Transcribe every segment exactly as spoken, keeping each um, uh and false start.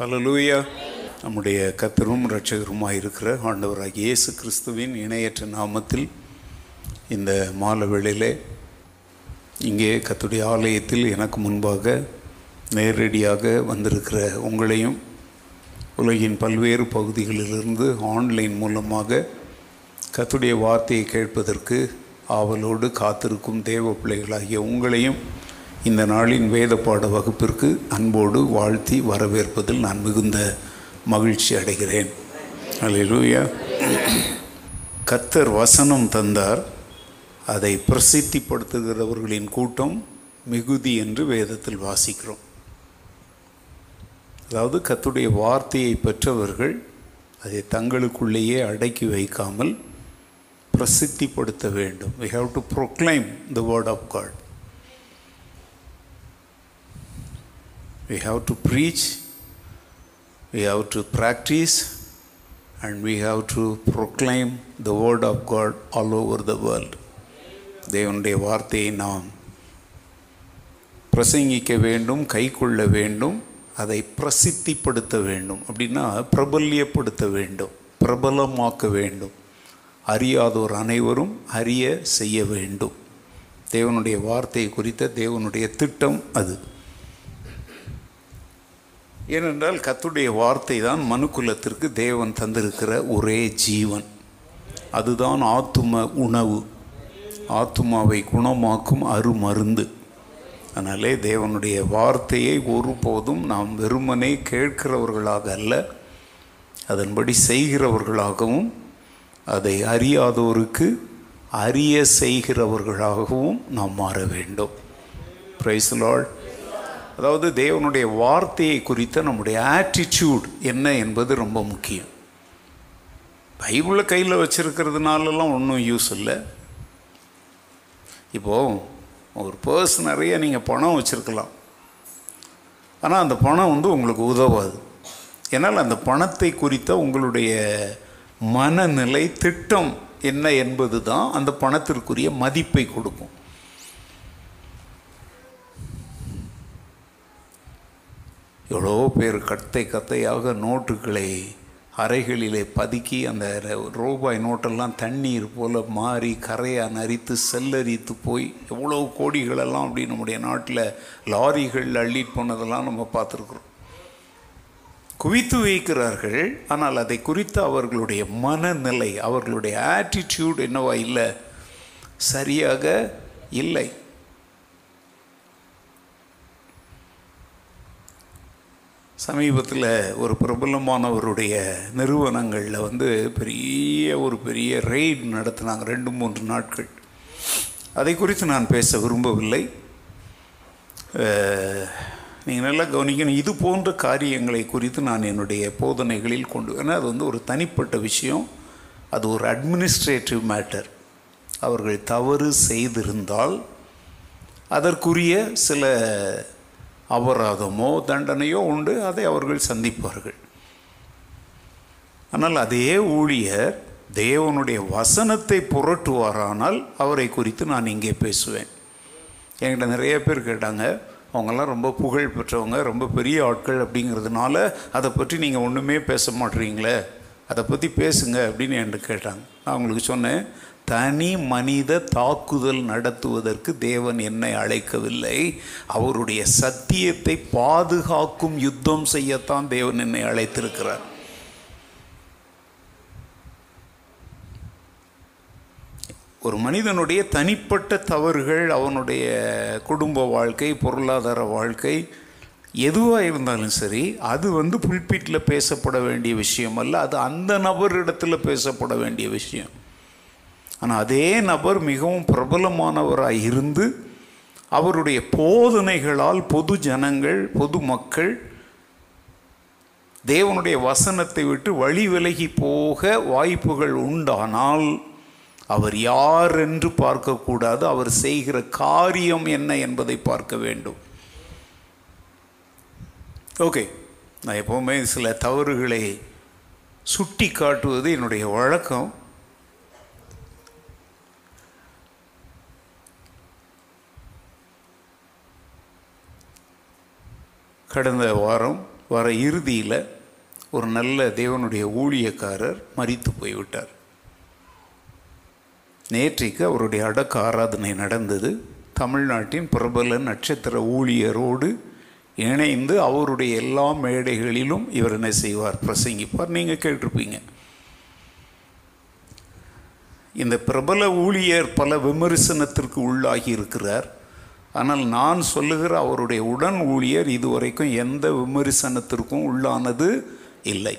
ஹல்லேலூயா. நம்முடைய கர்த்தரும் இரட்சகருமாய் இருக்கிற ஆண்டவராகிய இயேசு கிறிஸ்துவின் இணையற்ற நாமத்தில் இந்த மாலை வேளையிலே இங்கே கர்த்தருடைய ஆலயத்தில் எனக்கு முன்பாக நேரடியாக வந்திருக்கிற உங்களையும் உலகின் பல்வேறு பகுதிகளிலிருந்து ஆன்லைன் மூலமாக கர்த்தருடைய வார்த்தையை கேட்பதற்கு ஆவலோடு காத்திருக்கும் தேவ பிள்ளைகளாகிய உங்களையும் இந்த நாளின் வேத பாட வகுப்பிற்கு அன்போடு வாழ்த்தி வரவேற்பதில் நான் மிகுந்த மகிழ்ச்சி அடைகிறேன். அல்லேலூயா. கர்த்தர் வசனம் தந்தார், அதை பிரசித்திப்படுத்துகிறவர்களின் கூட்டம் மிகுதி என்று வேதத்தில் வாசிக்கிறோம். அதாவது கர்த்தருடைய வார்த்தையை பெற்றவர்கள் அதை தங்களுக்குள்ளேயே அடக்கி வைக்காமல் பிரசித்திப்படுத்த வேண்டும். We have to proclaim the word of God. We have to preach, we have to practice, and we have to proclaim the word of God all over the world. தேவனுடைய வார்த்தையை நாம் பிரசங்கிக்க வேண்டும், கை கொள்ள வேண்டும், அதை பிரசித்திப்படுத்த வேண்டும். அப்படின்னா பிரபல்யப்படுத்த வேண்டும், பிரபலமாக்க வேண்டும், அறியாதோர் அனைவரும் அறிய செய்ய வேண்டும். தேவனுடைய வார்த்தை குறித்த தேவனுடைய திட்டம் அது. ஏனென்றால் கர்த்தருடைய வார்த்தை தான் மனுக்குலத்திற்கு தேவன் தந்திருக்கிற ஒரே ஜீவன். அதுதான் ஆத்தும உணவு, ஆத்துமாவை குணமாக்கும் அருமருந்து. அதனாலே தேவனுடைய வார்த்தையை ஒருபோதும் நாம் வெறுமனே கேட்கிறவர்களாக அல்ல, அதன்படி செய்கிறவர்களாகவும், அதை அறியாதோருக்கு அறிய செய்கிறவர்களாகவும் நாம் மாற வேண்டும். Praise the Lord. அதாவது தேவனுடைய வார்த்தையை குறித்த நம்முடைய ஆட்டிடியூட் என்ன என்பது ரொம்ப முக்கியம். பைபிளை கையில் வச்சுருக்கிறதுனாலலாம் ஒன்றும் யூஸ் இல்லை. இப்போது ஒரு பர்ஸ் நிறைய நீங்கள் பணம் வச்சுருக்கலாம், ஆனால் அந்த பணம் வந்து உங்களுக்கு உதவாது. ஏன்னால் அந்த பணத்தை குறித்த உங்களுடைய மனநிலை, திட்டம் என்ன என்பது தான் அந்த பணத்திற்குரிய மதிப்பை கொடுக்கும். எவ்வளோ பேர் கத்தை கத்தையாக நோட்டுகளை அறைகளிலே பதுக்கி அந்த ரூபாய் நோட்டெல்லாம் தண்ணீர் போல் மாறி கரையாக நரித்து செல்லரித்து போய் எவ்வளோ கோடிகளெல்லாம் அப்படி நம்முடைய நாட்டில் லாரிகள் அள்ளிட்டு போனதெல்லாம் நம்ம பார்த்துருக்குறோம். குவித்து வைக்கிறார்கள், ஆனால் அதை குறித்து அவர்களுடைய மனநிலை, அவர்களுடைய ஆட்டிடியூட் என்னவா இல்லை, சரியாக இல்லை. சமீபத்தில் ஒரு பிரபலமானவருடைய நிறுவனங்களில் வந்து பெரிய ஒரு பெரிய ரெய்டு நடத்தினாங்க, ரெண்டு மூன்று நாட்கள். அதை குறித்து நான் பேச விரும்பவில்லை. நீங்கள் நல்லா கவனிக்கணும். இது போன்ற காரியங்களை குறித்து நான் என்னுடைய போதனைகளில் கொண்டு ஏன்னா அது வந்து ஒரு தனிப்பட்ட விஷயம், அது ஒரு அட்மினிஸ்ட்ரேட்டிவ் மேட்டர். அவர்கள் தவறு செய்திருந்தால் அதற்குரிய சில அபராதமோ தண்டனையோ உண்டு, அதை அவர்கள் சந்திப்பார்கள். ஆனால் அதே ஊழியர் தேவனுடைய வசனத்தை புரட்டுவாரானால் அவரை குறித்து நான் இங்கே பேசுவேன். என்கிட்ட நிறைய பேர் கேட்டாங்க, அவங்கெல்லாம் ரொம்ப புகழ் பெற்றவங்க, ரொம்ப பெரிய ஆட்கள் அப்படிங்கிறதுனால அதை பற்றி நீங்கள் ஒன்றுமே பேச மாட்டீங்களே, அதை பற்றி பேசுங்க அப்படின்னு என்கிட்ட கேட்டாங்க. நான் அவங்களுக்கு சொன்னேன், தனி மனித தாக்குதல் நடத்துவதற்கு தேவன் என்னை அழைக்கவில்லை, அவருடைய சத்தியத்தை பாதுகாக்கும் யுத்தம் செய்யத்தான் தேவன் என்னை அழைத்திருக்கிறார். ஒரு மனிதனுடைய தனிப்பட்ட தவறுகள், அவனுடைய குடும்ப வாழ்க்கை, பொருளாதார வாழ்க்கை, எதுவாக இருந்தாலும் சரி, அது வந்து புல்பிட்டில் பேசப்பட வேண்டிய விஷயம் அல்ல, அது அந்த நபரிடத்தில் பேசப்பட வேண்டிய விஷயம். ஆனால் அதே நபர் மிகவும் பிரபலமானவராக இருந்து அவருடைய போதனைகளால் பொது ஜனங்கள், பொது மக்கள் தேவனுடைய வசனத்தை விட்டு வழி விலகி போக வாய்ப்புகள் உண்டானால் அவர் யார் என்று பார்க்கக்கூடாது, அவர் செய்கிற காரியம் என்ன என்பதை பார்க்க வேண்டும். ஓகே, நான் எப்போவுமே சில தவறுகளை சுட்டி காட்டுவது என்னுடைய வழக்கம். கடந்த வாரம் வர இறுதியில் ஒரு நல்ல தேவனுடைய ஊழியக்காரர் மரித்து போய்விட்டார். நேற்றைக்கு அவருடைய அடக்க ஆராதனை நடந்தது. தமிழ்நாட்டின் பிரபல நட்சத்திர ஊழியரோடு இணைந்து அவருடைய எல்லா மேடைகளிலும் இவர் என்ன செய்வார், பிரசங்கிப்பார். நீங்கள் கேட்டிருப்பீங்க. இந்த பிரபல ஊழியர் பல விமர்சனத்திற்கு உள்ளாகி இருக்கிறார். ஆனால் நான் சொல்லுகிற அவருடைய உடன் ஊழியர் இதுவரைக்கும் எந்த விமர்சனத்திற்கும் உள்ளானது இல்லை.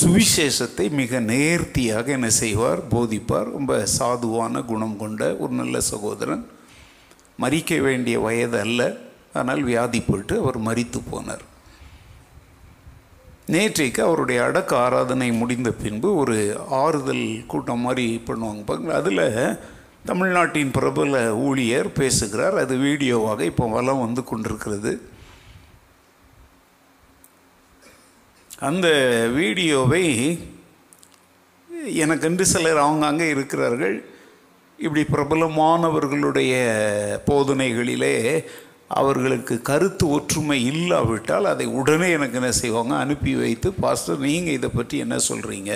சுவிசேஷத்தை மிக நேர்த்தியாக என்ன செய்வார், போதிப்பார். ரொம்ப சாதுவான குணம் கொண்ட ஒரு நல்ல சகோதரன். மரிக்க வேண்டிய வயது அல்ல, ஆனால் வியாதிப்பட்டு அவர் மரித்து போனார். நேற்றைக்கு அவருடைய அடக்க ஆராதனை முடிந்த பின்பு ஒரு ஆறுதல் கூட்டம் மாதிரி பண்ணுவாங்க பாருங்கள். அதில் தமிழ்நாட்டின் பிரபல ஊழியர் பேசுகிறார். அது வீடியோவாக இப்போ வலம் வந்து கொண்டிருக்கிறது. அந்த வீடியோவை எனக்கென்று சிலர் ஆங்காங்கே இருக்கிறார்கள். இப்படி பிரபலமானவர்களுடைய போதனைகளிலே அவர்களுக்கு கருத்து ஒற்றுமை இல்லாவிட்டால் அதை உடனே எனக்கு என்ன செய்வாங்க, அனுப்பி வைத்து, பாஸ்டர் நீங்கள் இதை பற்றி என்ன சொல்கிறீங்க,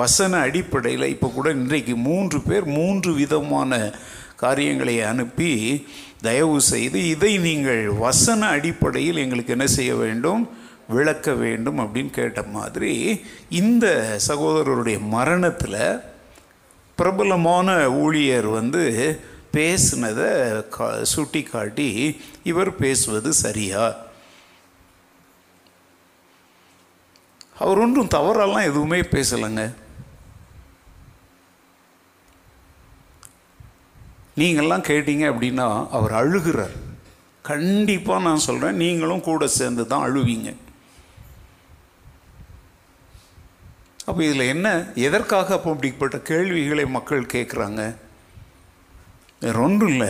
வசன அடிப்படையில். இப்போ கூட இன்றைக்கு மூன்று பேர் மூன்று விதமான காரியங்களை அனுப்பி, தயவு செய்து இதை நீங்கள் வசன அடிப்படையில் எங்களுக்கு என்ன செய்ய வேண்டும், விளக்க வேண்டும் அப்படின்னு கேட்ட மாதிரி இந்த சகோதரருடைய மரணத்தில் பிரபலமான ஊழியர் வந்து பேசினதை கா சுட்டி காட்டி இவர் பேசுவது சரியா? அவர் ஒன்றும் தவறெல்லாம் எதுவுமே பேசலைங்க. நீங்கள்லாம் கேட்டீங்க அப்படின்னா அவர் அழுகிறார். கண்டிப்பாக நான் சொல்கிறேன், நீங்களும் கூட சேர்ந்து தான் அழுவீங்க. அப்போ இதில் என்ன, எதற்காக அப்போ அப்படிப்பட்ட கேள்விகளை மக்கள் கேட்குறாங்க? ஒன்றும் இல்லை,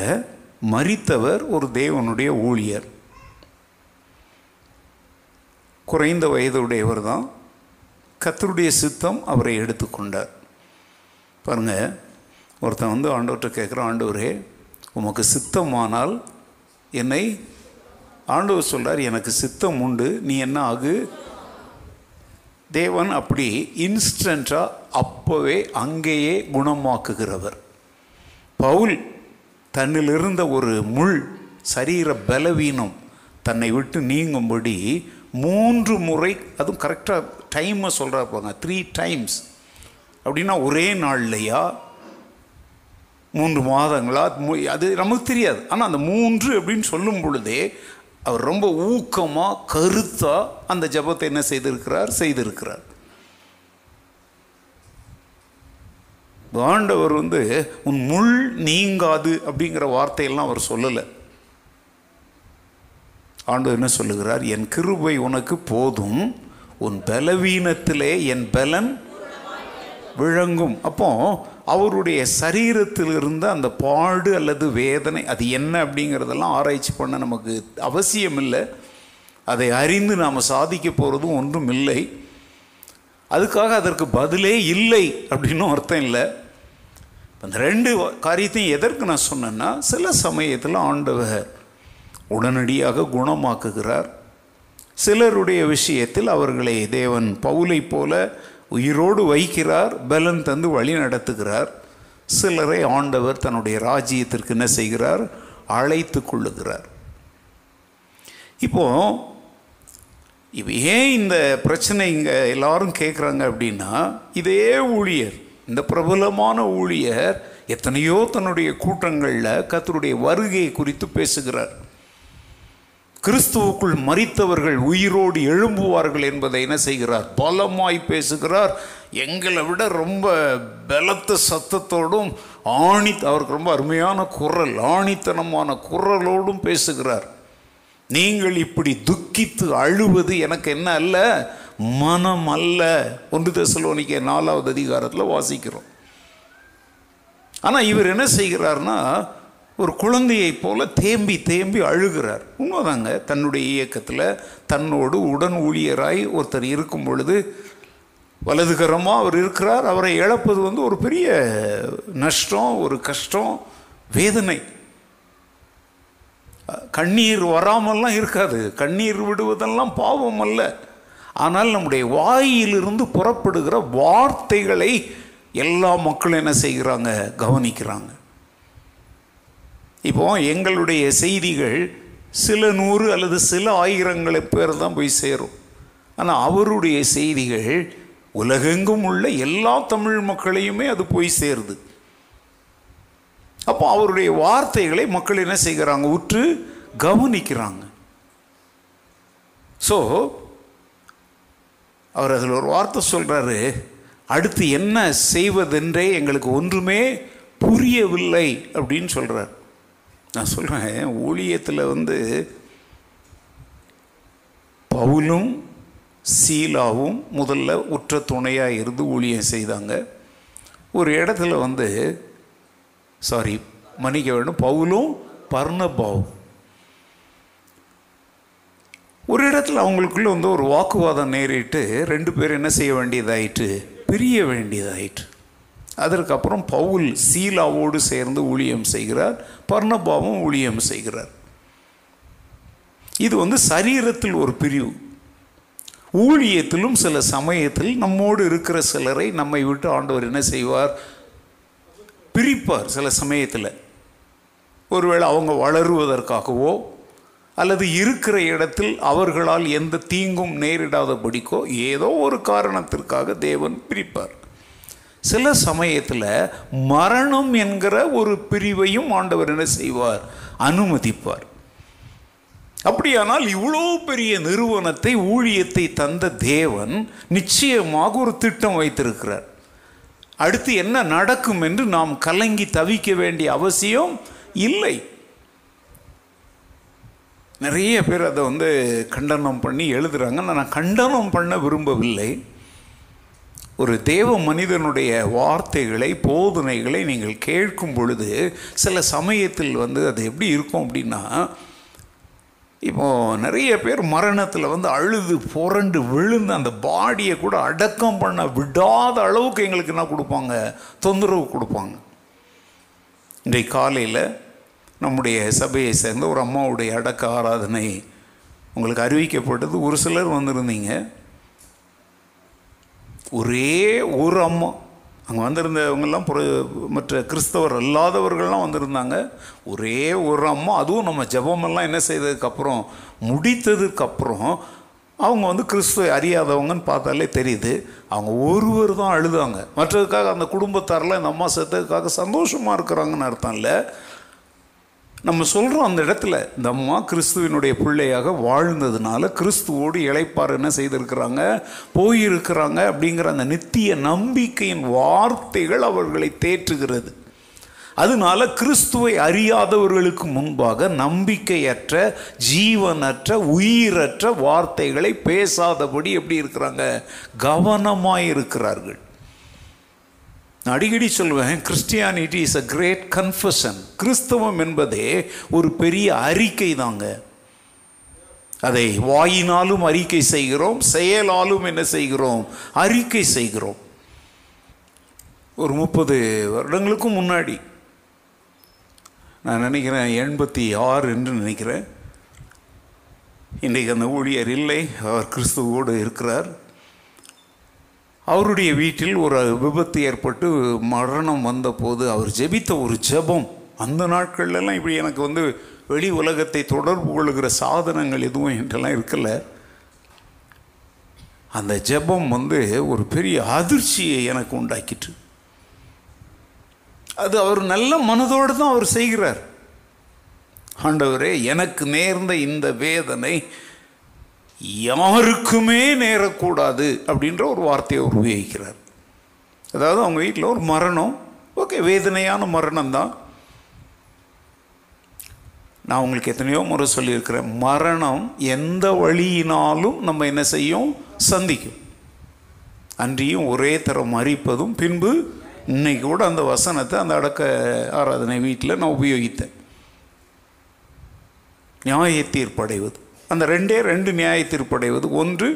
மரித்தவர் ஒரு தேவனுடைய ஊழியர், குறைந்த வயதுடையவர் தான். கர்த்தருடைய சித்தம் அவரை எடுத்துக்கொண்டார். பாருங்கள், ஒருத்தன் வந்து ஆண்டவர்கிட்ட கேட்குறான், ஆண்டவரே உமக்கு சித்தமானால் என்னை, ஆண்டவர் சொல்கிறார் எனக்கு சித்தம் உண்டு, நீ என்ன ஆகு. தேவன் அப்படி இன்ஸ்டண்ட்டாக அப்போவே அங்கேயே குணமாக்குகிறவர். பவுல் தன்னிலிருந்த ஒரு முள் சரீர பலவீனம் தன்னை விட்டு நீங்கும்படி மூன்று முறை, அதுவும் கரெக்டாக டைமை சொல்கிறாப்பாங்க, த்ரீ டைம்ஸ். அப்படின்னா ஒரே நாள்லையா, மூன்று மாதங்களா, அது நமக்கு தெரியாது. ஆனால் அந்த மூன்று அப்படின்னு சொல்லும் பொழுதே அவர் ரொம்ப ஊக்கமாக கருத்தாக அந்த ஜபத்தை என்ன செய்திருக்கிறார் செய்திருக்கிறார் ஆண்டவர் வந்து உன் முள் நீங்காது அப்படிங்கிற வார்த்தையெல்லாம் அவர் சொல்லலை. ஆண்டவர் என்ன சொல்லுகிறார், என் கிருபை உனக்கு போதும், உன் பலவீனத்திலே என் பலன் விளங்கும். அப்போ அவருடைய சரீரத்தில் இருந்த அந்த பாடு அல்லது வேதனை அது என்ன அப்படிங்கிறதெல்லாம் ஆராய்ச்சி பண்ண நமக்கு அவசியம் இல்லை. அதை அறிந்து நாம் சாதிக்க போகிறதும் ஒன்றும் இல்லை. அதுக்காக அதற்கு பதிலே இல்லை அப்படின்னும் அர்த்தம் இல்லை. அந்த ரெண்டு காரியத்தையும் எதற்கு நான் சொன்னேன்னா, சில சமயத்தில் ஆண்டவர் உடனடியாக குணமாக்குகிறார். சிலருடைய விஷயத்தில் அவர்களை தேவன் பவுலை போல உயிரோடு வைக்கிறார், பலன் தந்து வழி நடத்துகிறார். சிலரை ஆண்டவர் தன்னுடைய ராஜ்யத்திற்கு என்ன செய்கிறார், அழைத்து கொள்ளுகிறார். இப்போ இப்போ ஏன் இந்த பிரச்சனை இங்கே எல்லாரும் கேட்குறாங்க அப்படின்னா, இதே ஊழியர், இந்த பிரபலமான ஊழியர் எத்தனையோ தன்னுடைய கூட்டங்களில் கர்த்தருடைய வருகை குறித்து பேசுகிறார். கிறிஸ்துவுக்குள் மரித்தவர்கள் உயிரோடு எழும்புவார்கள் என்பதை என்ன செய்கிறார், பலமாய் பேசுகிறார். எங்களை விட ரொம்ப பலத்த சத்தத்தோடும் ஆணி, அவருக்கு ரொம்ப அருமையான குரல், ஆணித்தனமான குரலோடும் பேசுகிறார். நீங்கள் இப்படி துக்கித்து அழுவது எனக்கு என்ன அல்ல, மனம் அல்ல. ஒன்று தெசலோனிக்கே நாலாவது அதிகாரத்தில் வாசிக்கிறோம். ஆனால் இவர் என்ன செய்கிறார்னா, ஒரு குழந்தையைப் போல தேம்பி தேம்பி அழுகிறார். உண்மைதாங்க, தன்னுடைய இயக்கத்தில் தன்னோடு உடன் ஊழியராய் ஒருத்தர் இருக்கும் பொழுது வலதுகரமாக அவர் இருக்கிறார். அவரை இழப்பது வந்து ஒரு பெரிய நஷ்டம், ஒரு கஷ்டம், வேதனை. கண்ணீர் வராமல்லாம் இருக்காது, கண்ணீர் விடுவதெல்லாம் பாவம் அல்ல. ஆனால் நம்முடைய வாயிலிருந்து புறப்படுகிற வார்த்தைகளை எல்லா மக்களும் என்ன செய்கிறாங்க, கவனிக்கிறாங்க. இப்போ எங்களுடைய செய்திகள் சில நூறு அல்லது சில ஆயிரங்களை பேர் தான் போய் சேரும். ஆனால் அவருடைய செய்திகள் உலகெங்கும் உள்ள எல்லா தமிழ் மக்களையுமே அது போய் சேருது. அப்போ அவருடைய வார்த்தைகளை மக்கள் என்ன செய்கிறாங்க, உற்று கவனிக்கிறாங்க. ஸோ அவர் அதில் ஒரு வார்த்தை சொல்கிறாரு, அடுத்து என்ன செய்வதென்றே எங்களுக்கு ஒன்றுமே புரியவில்லை அப்படின்னு சொல்கிறார். நான் சொல்கிறேன், ஊழியத்தில் வந்து பவுலும் சீலாவும் முதல்ல உற்ற துணையாக இருந்து ஊழியம் செய்தாங்க. ஒரு இடத்துல வந்து சாரி மன்னிக்க வேண்டும் பவுலும் பர்னபாவும் ஒரு இடத்துல அவங்களுக்குள்ளே வந்து ஒரு வாக்குவாதம் நேரிட்டு ரெண்டு பேரும் என்ன செய்ய வேண்டியதாயிற்று, பிரிய வேண்டியதாயிற்று. அதற்கப்புறம் பவுல் சீலாவோடு சேர்ந்து ஊழியம் செய்கிறார், பர்னபாவும் ஊழியம் செய்கிறார். இது வந்து சரீரத்தில் ஒரு பிரிவு. ஊழியத்திலும் சில சமயத்தில் நம்மோடு இருக்கிற சிலரை நம்மை விட்டு ஆண்டவர் என்ன செய்வார், பிரிப்பார். சில சமயத்தில் ஒருவேளை அவங்க வளருவதற்காகவோ அல்லது இருக்கிற இடத்தில் அவர்களால் எந்த தீங்கும் நேரிடாதபடிக்கோ ஏதோ ஒரு காரணத்திற்காக தேவன் பிரிப்பார். சில சமயத்தில் மரணம் என்கிற ஒரு பிரிவையும் ஆண்டவர் என்ன செய்வார், அனுமதிப்பார். அப்படியானால் இவ்வளோ பெரிய நிறுவனத்தை ஊழியத்தை தந்த தேவன் நிச்சயமாக ஒரு திட்டம் வைத்திருக்கிறார். அடுத்து என்ன நடக்கும் என்று நாம் கலங்கி தவிக்க வேண்டிய அவசியம் இல்லை. நிறைய பேர் அதை வந்து கண்டனம் பண்ணி எழுதுகிறாங்க. நான் கண்டனம் பண்ண விரும்பவில்லை. ஒரு தேவ மனிதனுடைய வார்த்தைகளை போதனைகளை நீங்கள் கேட்கும் பொழுது சில சமயத்தில் வந்து அது எப்படி இருக்கும் அப்படின்னா, இப்போது நிறைய பேர் மரணத்தில் வந்து அழுது புரண்டு விழுந்து அந்த பாடியை கூட அடக்கம் பண்ண விடாத அளவுக்கு எங்களுக்கு என்ன கொடுப்பாங்க, தொந்தரவு கொடுப்பாங்க. இன்றைக்கு காலையில் நம்முடைய சபையை சேர்ந்த ஒரு அம்மாவுடைய அடக்க ஆராதனை உங்களுக்கு அறிவிக்கப்பட்டது. ஒரு சிலர் வந்திருந்தீங்க. ஒரே ஒரு அம்மா, அங்கே வந்திருந்தவங்கெல்லாம் புற மற்ற கிறிஸ்தவர் அல்லாதவர்கள்லாம் வந்திருந்தாங்க. ஒரே ஒரு அம்மா, அதுவும் நம்ம ஜபமெல்லாம் என்ன செய்ததுக்கப்புறம் முடித்ததுக்கப்புறம் அவங்க வந்து கிறிஸ்துவ அறியாதவங்கன்னு பார்த்தாலே தெரியுது. அவங்க ஒருவர் தான் அழுதாங்க. மற்றதுக்காக அந்த குடும்பத்தாரெலாம் இந்த அம்மா செத்ததுக்காக சந்தோஷமாக இருக்கிறாங்கன்னு அர்த்தம் இல்லை. நம்ம சொல்கிறோம், அந்த இடத்துல இந்த அம்மா கிறிஸ்துவினுடைய பிள்ளையாக வாழ்ந்ததுனால கிறிஸ்துவோடு இளைப்பார் என்ன செய்திருக்கிறாங்க, போயிருக்கிறாங்க அப்படிங்கிற அந்த நித்திய நம்பிக்கையின் வார்த்தைகள் அவர்களை தேற்றுகிறது. அதனால கிறிஸ்துவை அறியாதவர்களுக்கு முன்பாக நம்பிக்கையற்ற ஜீவனற்ற உயிரற்ற வார்த்தைகளை பேசாதபடி எப்படி இருக்கிறாங்க, கவனமாயிருக்கிறார்கள். நான் அடிக்கடி சொல்வேன், Christianity is a great confession. கிறிஸ்தவம் என்பதே ஒரு பெரிய அறிக்கை தாங்க. அதை வாயினாலும் அறிக்கை செய்கிறோம், செயலாலும் என்ன செய்கிறோம், அறிக்கை செய்கிறோம். ஒரு முப்பது வருடங்களுக்கும் முன்னாடி, நான் நினைக்கிறேன் எண்பத்தி ஆறு என்று நினைக்கிறேன், இன்றைக்கு அந்த ஊழியர் இல்லை, அவர் கிறிஸ்துவோடு இருக்கிறார். அவருடைய வீட்டில் ஒரு விபத்து ஏற்பட்டு மரணம் வந்தபோது அவர் ஜெபித்த ஒரு ஜெபம். அந்த நாட்கள்லாம் இப்படி எனக்கு வந்து வெளி உலகத்தை தொடர்பு கொள்கிற சாதனங்கள் எதுவும் என்றெல்லாம் இருக்கல. அந்த ஜெபம் வந்து ஒரு பெரிய அதிர்ச்சியை எனக்கு உண்டாக்கிட்டு. அது அவர் நல்ல மனதோடு தான் அவர் செய்கிறார். ஆண்டவரே, எனக்கு நேர்ந்த இந்த வேதனை யாருக்குமே நேரக்கூடாது அப்படின்ற ஒரு வார்த்தையை அவர் உபயோகிக்கிறார். அதாவது அவங்க வீட்டில் ஒரு மரணம், ஓகே, வேதனையான மரணம்தான். நான் உங்களுக்கு எத்தனையோ முறை சொல்லியிருக்கிறேன், மரணம் எந்த வழியினாலும் நம்ம என்ன செய்யும், சந்திக்கும். அன்றியும் ஒரே தரம் மறிப்பதும். பின்பு இன்னைக்கு கூட அந்த வசனத்தை அந்த அடக்க ஆராதனை வீட்டில் நான் உபயோகித்தேன், நியாய தீர்ப்படைவது. அந்த ரெண்டே ரெண்டு நியாய தீர்ப்படைவது, ஒன்று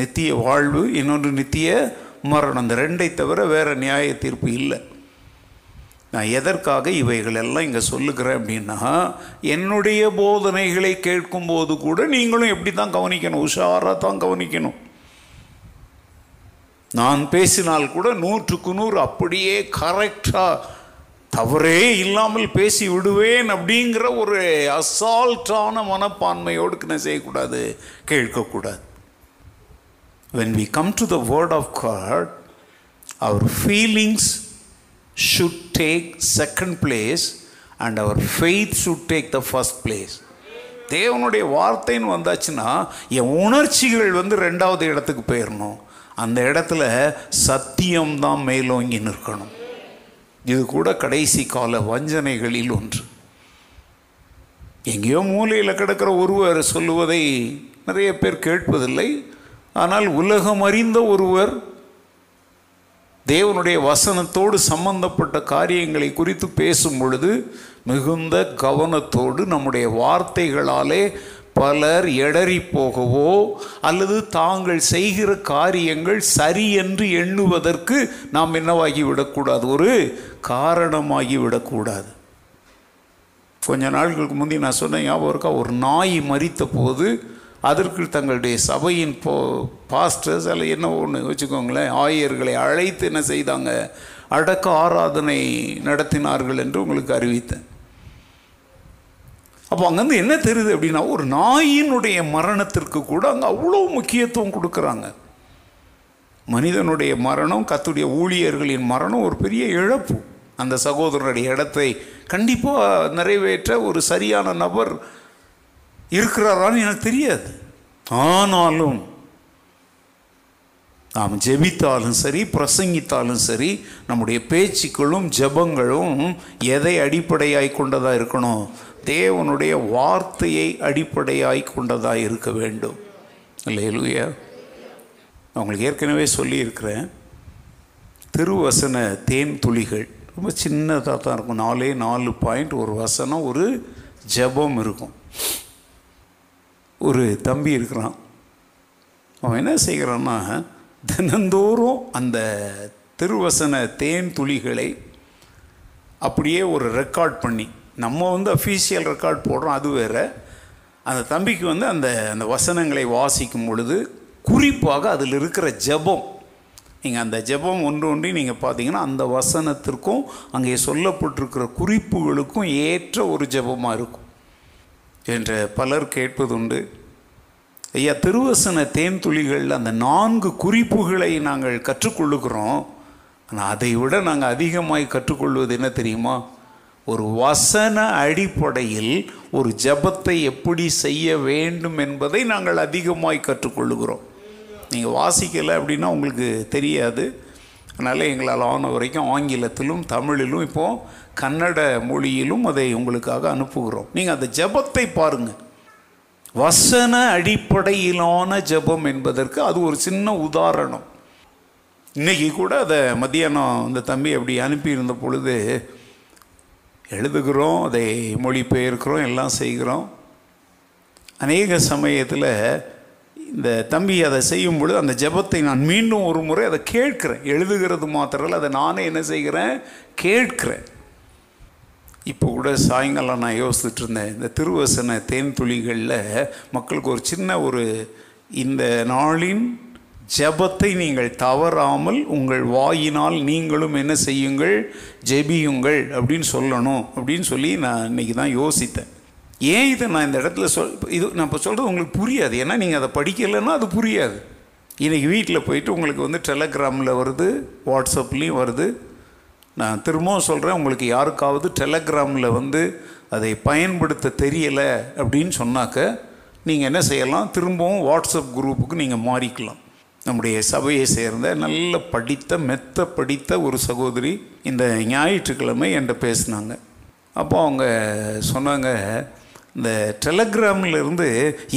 நித்திய வாழ்வு, இன்னொன்று நித்திய மரணம். அந்த ரெண்டை தவிர வேறு நியாய தீர்ப்பு இல்லை. நான் எதற்காக இவைகளெல்லாம் இங்கே சொல்லுகிறேன் அப்படின்னா, என்னுடைய போதனைகளை கேட்கும்போது கூட நீங்களும் எப்படி தான் கவனிக்கணும், உஷாராக தான் கவனிக்கணும். நான் பேசினால் கூட நூற்றுக்கு நூறு அப்படியே கரெக்டாக தவறே இல்லாமல் பேசி விடுவேன் அப்படிங்கிற ஒரு அசால்ட்டான மனப்பான்மையோடு நான் செய்யக்கூடாது, கேட்கக்கூடாது. When we come to the Word of God, our feelings should take second place and our faith should take the first place. தேவனுடைய வார்த்தைன்னு வந்தாச்சுன்னா என் உணர்ச்சிகள் வந்து ரெண்டாவது இடத்துக்கு போயிடணும். அந்த இடத்துல சத்தியம்தான் மேலோங்கி நிற்கணும். இது கூட கடைசி கால வஞ்சனைகளில் ஒன்று. எங்கேயோ மூலையில் கிடக்கிற ஒருவர் சொல்லுவதை நிறைய பேர் கேட்பதில்லை. ஆனால் உலகம் அறிந்த ஒருவர் தேவனுடைய வசனத்தோடு சம்பந்தப்பட்ட காரியங்களை குறித்து பேசும் பொழுது மிகுந்த கவனத்தோடு நம்முடைய வார்த்தைகளாலே பலர் எடறி போகவோ அல்லது தாங்கள் செய்கிற காரியங்கள் சரி என்று எண்ணுவதற்கு நாம் என்னவாகிவிடக்கூடாது, ஒரு காரணமாகிவிடக்கூடாது. கொஞ்ச நாட்களுக்கு முந்தைய நான் சொன்ன ஞாபகம் இருக்கா, ஒரு நாய் மரித்த போது அதற்கு தங்களுடைய சபையின் போ பாஸ்டர்ஸ் அல்ல என்ன ஒன்று வச்சுக்கோங்களேன், ஆயர்களை அழைத்து என்ன செய்தாங்க, அடக்க ஆராதனை நடத்தினார்கள் என்று உங்களுக்கு அறிவித்தேன். அப்போ அங்கேருந்து என்ன தெரியுது அப்படின்னா, ஒரு நாயினுடைய மரணத்திற்கு கூட அங்கே அவ்வளோ முக்கியத்துவம் கொடுக்குறாங்க. மனிதனுடைய மரணம், கர்த்தருடைய ஊழியர்களின் மரணம் ஒரு பெரிய இழப்பு. அந்த சகோதரனுடைய இடத்தை கண்டிப்பாக நிறைவேற்ற ஒரு சரியான நபர் இருக்கிறாரான்னு எனக்கு தெரியாது. ஆனாலும் நாம் ஜெபித்தாலும் சரி, பிரசங்கித்தாலும் சரி, நம்முடைய பேச்சுக்களும் ஜெபங்களும் எதை அடிப்படையாய் கொண்டதாக இருக்கணும், தேவனுடைய வார்த்தையை அடிப்படையாய் கொண்டதாக இருக்க வேண்டும். அல்லேலூயா. நான் உங்களுக்கு ஏற்கனவே சொல்லியிருக்கிறேன், திருவசன தேன் துளிகள் ரொம்ப சின்னதாக தான் இருக்கும், நாலே நாலு பாயிண்ட், ஒரு வசனம், ஒரு ஜெபம் இருக்கும். ஒரு தம்பி இருக்கிறான், அவன் என்ன செய்கிறான்னா தினந்தோறும் அந்த திருவசன தேன் துளிகளை அப்படியே ஒரு ரெக்கார்ட் பண்ணி, நம்ம வந்து அஃபீஷியல் ரெக்கார்ட் போடுறோம் அது வேறு, அந்த தம்பிக்கு வந்து அந்த அந்த வசனங்களை வாசிக்கும் பொழுது குறிப்பாக அதில் இருக்கிற ஜெபம், நீங்கள் அந்த ஜெபம் ஒன்று ஒன்று நீங்கள் பார்த்தீங்கன்னா அந்த வசனத்திற்கும் அங்கே சொல்லப்பட்டிருக்கிற குறிப்புகளுக்கும் ஏற்ற ஒரு ஜெபமாக இருக்கும் என்ற பலர் கேட்பதுண்டு. ஐயா, திருவசன தேன் துளிகளில் அந்த நான்கு குறிப்புகளை நாங்கள் கற்றுக்கொள்ளுகிறோம், ஆனால் அதை விட நாங்கள் அதிகமாக கற்றுக்கொள்வது என்ன தெரியுமா, ஒரு வசன அடிப்படையில் ஒரு ஜெபத்தை எப்படி செய்ய வேண்டும் என்பதை நாங்கள் அதிகமாக கற்றுக்கொள்ளுகிறோம். நீங்கள் வாசிக்கலை அப்படின்னா உங்களுக்கு தெரியாது. அதனால் எங்களால் ஆன வரைக்கும் ஆங்கிலத்திலும் தமிழிலும் இப்போது கன்னட மொழியிலும் அதை உங்களுக்காக அனுப்புகிறோம். நீங்கள் அந்த ஜெபத்தை பாருங்கள், வசன அடிப்படையிலான ஜெபம் என்பதற்கு அது ஒரு சின்ன உதாரணம். இன்றைக்கி கூட அதை மத்தியானம் இந்த தம்பி அப்படி அனுப்பியிருந்த பொழுது எழுதுகிறோம், அதை மொழிபெயர்க்கிறோம், எல்லாம் செய்கிறோம். அநேக சமயத்தில் இந்த தம்பி அதை செய்யும் பொழுது அந்த ஜெபத்தை நான் மீண்டும் ஒரு முறை அதை கேட்கிறேன். எழுதுகிறது மாத்திரம் அதை நானே என்ன செய்கிறேன், கேட்கிறேன். இப்போ கூட சாயங்காலம் நான் யோசிச்சுட்டு இருந்தேன், இந்த திருவசன தேன் துளிகளில் மக்களுக்கு ஒரு சின்ன ஒரு இந்த நாளின் ஜெபத்தை நீங்கள் தவறாமல் உங்கள் வாயினால் நீங்களும் என்ன செய்யுங்கள், ஜெபியுங்கள் அப்படின்னு சொல்லணும் அப்படின்னு சொல்லி நான் இன்றைக்கி தான் யோசித்தேன். ஏன் இதை நான் இந்த இடத்துல சொல் இது நான் இப்போ சொல்கிறது உங்களுக்கு புரியாது, ஏன்னா நீங்கள் அதை படிக்கலைன்னா அது புரியாது. இன்றைக்கி வீட்டில் போயிட்டு உங்களுக்கு வந்து டெலகிராமில் வருது, வாட்ஸ்அப்லேயும் வருது. நான் திரும்பவும் சொல்கிறேன், உங்களுக்கு யாருக்காவது டெலகிராமில் வந்து அதை பயன்படுத்த தெரியலை அப்படின்னு சொன்னாக்க நீங்கள் என்ன செய்யலாம், திரும்பவும் வாட்ஸ்அப் குரூப்புக்கு நீங்கள் மாறிக்கலாம். நம்முடைய சபையை சேர்ந்த நல்ல படித்த மெத்த படித்த ஒரு சகோதரி இந்த ஞாயிற்றுக்கிழமை என்கிட்ட பேசினாங்க. அப்போ அவங்க சொன்னாங்க, இந்த டெலகிராமிலிருந்து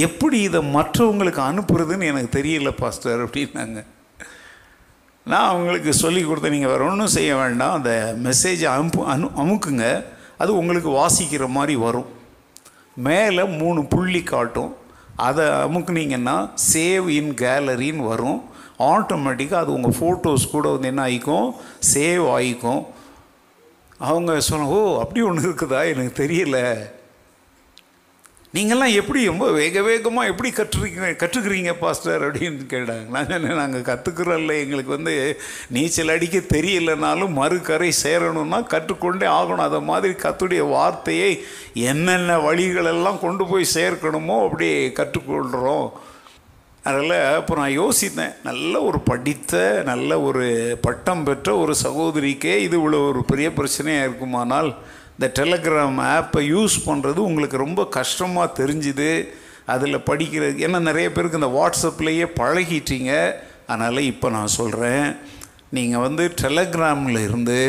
எப்படி இதை மற்றவங்களுக்கு அனுப்புறதுன்னு எனக்கு தெரியல பாஸ்டர் அப்படின்னாங்க. நான் அவங்களுக்கு சொல்லி கொடுத்தேன், நீங்கள் வேறு ஒன்றும் செய்ய வேண்டாம், அந்த மெசேஜை அனுப்பு அனு அமுக்குங்க அது உங்களுக்கு வாசிக்கிற மாதிரி வரும், மேலே மூணு புள்ளி காட்டும், அதை அமுக்குனிங்கன்னா சேவ் இன் கேலரின்னு வரும், ஆட்டோமேட்டிக்காக அது உங்கள் ஃபோட்டோஸ் கூட வந்து என்ன ஆகிக்கும், சேவ் ஆகிக்கும். அவங்க சொன்ன, ஓ அப்படி ஒன்று இருக்குதா, எனக்கு தெரியல, நீங்கள்லாம் எப்படி ரொம்ப வேக வேகமாக எப்படி கற்றுறீங்க கற்றுக்கிறீங்க பாஸ்டர் அப்படின்னு கேட்டாங்க. நாங்கள் நாங்கள் கற்றுக்குறோம்ல, எங்களுக்கு வந்து நீச்சல் அடிக்க தெரியலைனாலும் மறுக்கரை சேரணும்னா கற்றுக்கொண்டே ஆகணும். அதை மாதிரி கர்த்தருடைய வார்த்தையை என்னென்ன வழிகளெல்லாம் கொண்டு போய் சேர்க்கணுமோ அப்படி கற்றுக்கொள்கிறோம். அதில் அப்போ நான் யோசித்தேன், நல்ல ஒரு படித்த நல்ல ஒரு பட்டம் பெற்ற ஒரு சகோதரிக்கே இது இவ்வளோ ஒரு பெரிய பிரச்சனையாக இருக்குமானால் இந்த டெலகிராம் ஆப்பை யூஸ் பண்ணுறது உங்களுக்கு ரொம்ப கஷ்டமாக தெரிஞ்சுது. அதில் படிக்கிறது ஏன்னா நிறைய பேருக்கு இந்த வாட்ஸ்அப்லேயே பழகிட்டீங்க. அதனால் இப்போ நான் சொல்கிறேன், நீங்கள் வந்து டெலகிராமில் இருந்து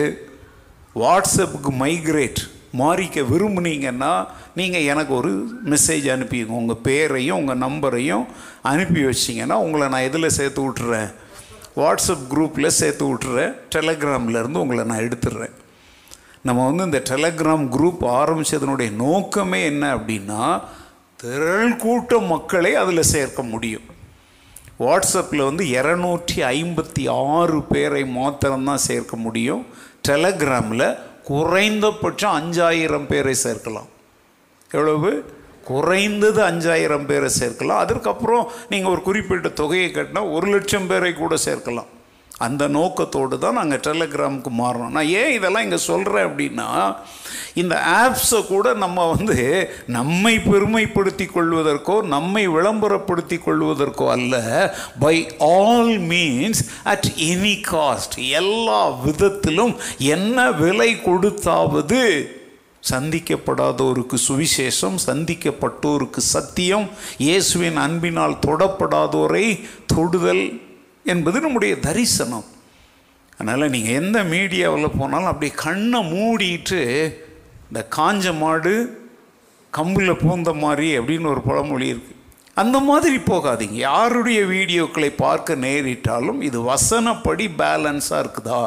வாட்ஸ்அப்புக்கு மைக்ரேட் மாறிக்க விரும்புனீங்கன்னா நீங்கள் எனக்கு ஒரு மெசேஜ் அனுப்பிங்க, உங்கள் பேரையும் உங்கள் நம்பரையும் அனுப்பி வச்சிங்கன்னா உங்களை நான் இதில் சேர்த்து விட்டுறேன், வாட்ஸ்அப் குரூப்பில் சேர்த்து விட்டுறேன், டெலகிராம்லேருந்து உங்களை நான் எடுத்துடுறேன். நம்ம வந்து இந்த டெலகிராம் குரூப் ஆரம்பித்ததனுடைய நோக்கமே என்ன அப்படின்னா, திரள் கூட்ட மக்களை அதில் சேர்க்க முடியும். வாட்ஸ்அப்பில் வந்து இரநூற்றி ஐம்பத்தி ஆறு பேரை மாத்திரம்தான் சேர்க்க முடியும். டெலகிராமில் குறைந்தபட்சம் அஞ்சாயிரம் பேரை சேர்க்கலாம். எவ்வளவு? குறைந்தது அஞ்சாயிரம் பேரை சேர்க்கலாம். அதற்கப்புறம் நீங்கள் ஒரு குறிப்பிட்ட தொகையை கட்டினா ஒரு லட்சம் பேரை கூட சேர்க்கலாம். அந்த நோக்கத்தோடு தான் நாங்கள் டெலகிராமுக்கு மாறணும். நான் ஏன் இதெல்லாம் இங்கே சொல்கிறேன் அப்படின்னா, இந்த ஆப்ஸை கூட நம்ம வந்து நம்மை பெருமைப்படுத்தி கொள்வதற்கோ நம்மை விளம்பரப்படுத்தி கொள்வதற்கோ அல்ல, by all means at any cost, எல்லா விதத்திலும் என்ன விலை கொடுத்தாவது சந்திக்கப்படாதோருக்கு சுவிசேஷம், சந்திக்கப்பட்டோருக்கு சத்தியம், இயேசுவின் அன்பினால் தொடப்படாதோரை தொடுதல் என்பது நம்முடைய தரிசனம். அதனால் நீங்கள் எந்த மீடியாவில் போனாலும் அப்படியே கண்ணை மூடிட்டு இந்த காஞ்ச மாடு கம்பில் பூந்த மாதிரி அப்படின்னு ஒரு பழமொழி இருக்குது, அந்த மாதிரி போகாதீங்க. யாருடைய வீடியோக்களை பார்க்க நேரிட்டாலும் இது வசனப்படி பேலன்ஸாக இருக்குதா,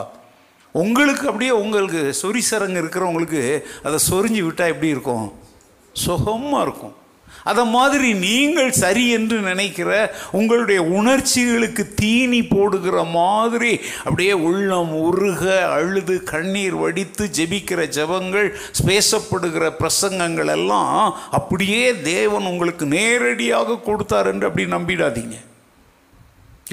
உங்களுக்கு அப்படியே உங்களுக்கு சொரிசரங்கு இருக்கிறவங்களுக்கு அதை சொரிஞ்சு விட்டால் எப்படி இருக்கும், சுகமாக இருக்கும். அதை மாதிரி நீங்கள் சரி என்று நினைக்கிற உங்களுடைய உணர்ச்சிகளுக்கு தீனி போடுகிற மாதிரி அப்படியே உள்ளம் உருக அழுது கண்ணீர் வடித்து ஜெபிக்கிற ஜெபங்கள், பேசப்படுகிற பிரசங்கங்கள் எல்லாம் அப்படியே தேவன் உங்களுக்கு நேரடியாக கொடுத்தார் என்று அப்படி நம்பிடாதீங்க.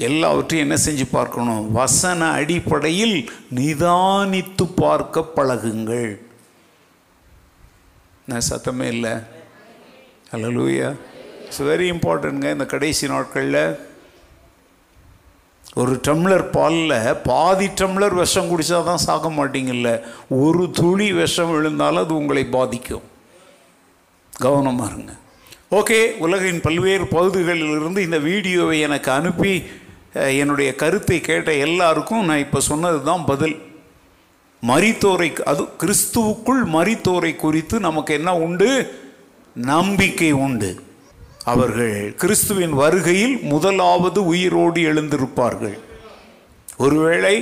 எல்லாவற்றையும் என்ன செஞ்சு பார்க்கணும், வசன அடிப்படையில் நிதானித்து பார்க்க பழகுங்கள். நான் சத்தமே இல்லை, ஹல்லேலூயா. இட்ஸ் வெரி இம்பார்ட்டன்ட்ங்க. இந்த கடைசி நாட்களில் ஒரு டம்ளர் பாலில் பாதி டம்ளர் விஷம் குடித்தா தான் சாக மாட்டிங்கல்ல, ஒரு துளி விஷம் விழுந்தாலும் அது உங்களை பாதிக்கும். கவனமாக இருங்க. ஓகே, உலகின் பல்வேறு பகுதிகளிலிருந்து இந்த வீடியோவை எனக்கு அனுப்பி என்னுடைய கருத்தை கேட்ட எல்லாருக்கும் நான் இப்போ சொன்னது தான் பதில். மரித்தோரை, அது கிறிஸ்துவுக்குள் மரித்தோரை குறித்து நமக்கு என்ன உண்டு, நம்பிக்கை உண்டு. அவர்கள் கிறிஸ்துவின் வருகையில் முதலாவது உயிரோடு எழுந்திருப்பார்கள். ஒருவேளை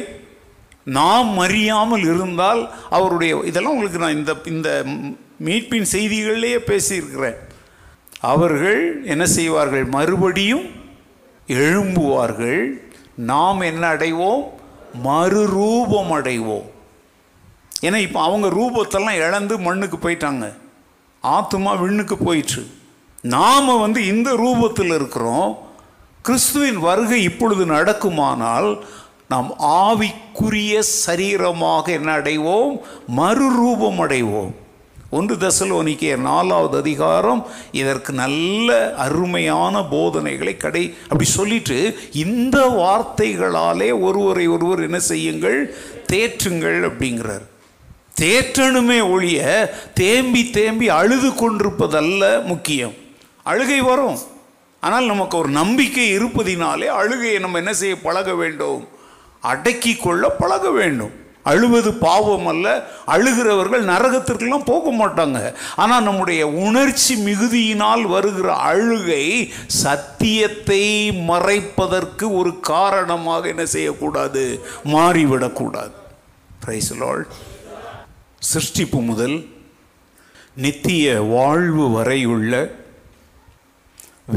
நாம் மறியாமல் இருந்தால் அவருடைய, இதெல்லாம் உங்களுக்கு நான் இந்த இந்த மீட்பின் செய்திகள்லேயே பேசியிருக்கிறேன், அவர்கள் என்ன செய்வார்கள், மறுபடியும் எழும்புவார்கள். நாம் என்ன அடைவோம், மறுரூபம் அடைவோம். ஏன்னா இப்போ அவங்க ரூபத்தெல்லாம் இழந்து மண்ணுக்கு போயிட்டாங்க, ஆத்மா விண்ணுக்கு போயிற்று, நாம் வந்து இந்த ரூபத்தில் இருக்கிறோம். கிறிஸ்துவின் வருகை இப்பொழுது நடக்குமானால் நாம் ஆவிக்குரிய சரீரமாக என்ன அடைவோம், மறுரூபம் அடைவோம். ஒன்று தெசலோனிக்கேயர் நாலாவது அதிகாரம் இதற்கு நல்ல அருமையான போதனைகளை கடை அப்படி சொல்லிட்டு, இந்த வார்த்தைகளாலே ஒருவரை ஒருவர் என்ன செய்யுங்கள், தேற்றுங்கள் அப்படிங்கிறார். தேற்றணுமே ஒழிய தேம்பி தேம்பி அழுது கொண்டிருப்பதல்ல முக்கியம். அழுகை வரும், ஆனால் நமக்கு ஒரு நம்பிக்கை இருப்பதினாலே அழுகையை நம்ம என்ன செய்ய பழக வேண்டும், அடக்கி கொள்ள பழக வேண்டும். அழுவது பாவம் அல்ல, அழுகிறவர்கள் நரகத்திற்கெல்லாம் போக மாட்டாங்க. ஆனால் நம்முடைய உணர்ச்சி மிகுதியினால் வருகிற அழுகை சத்தியத்தை மறைப்பதற்கு ஒரு காரணமாக என்ன செய்யக்கூடாது, மாறிவிடக்கூடாது. Praise Lord. சிருஷ்டிப்பு முதல் நித்திய வாழ்வு வரையுள்ள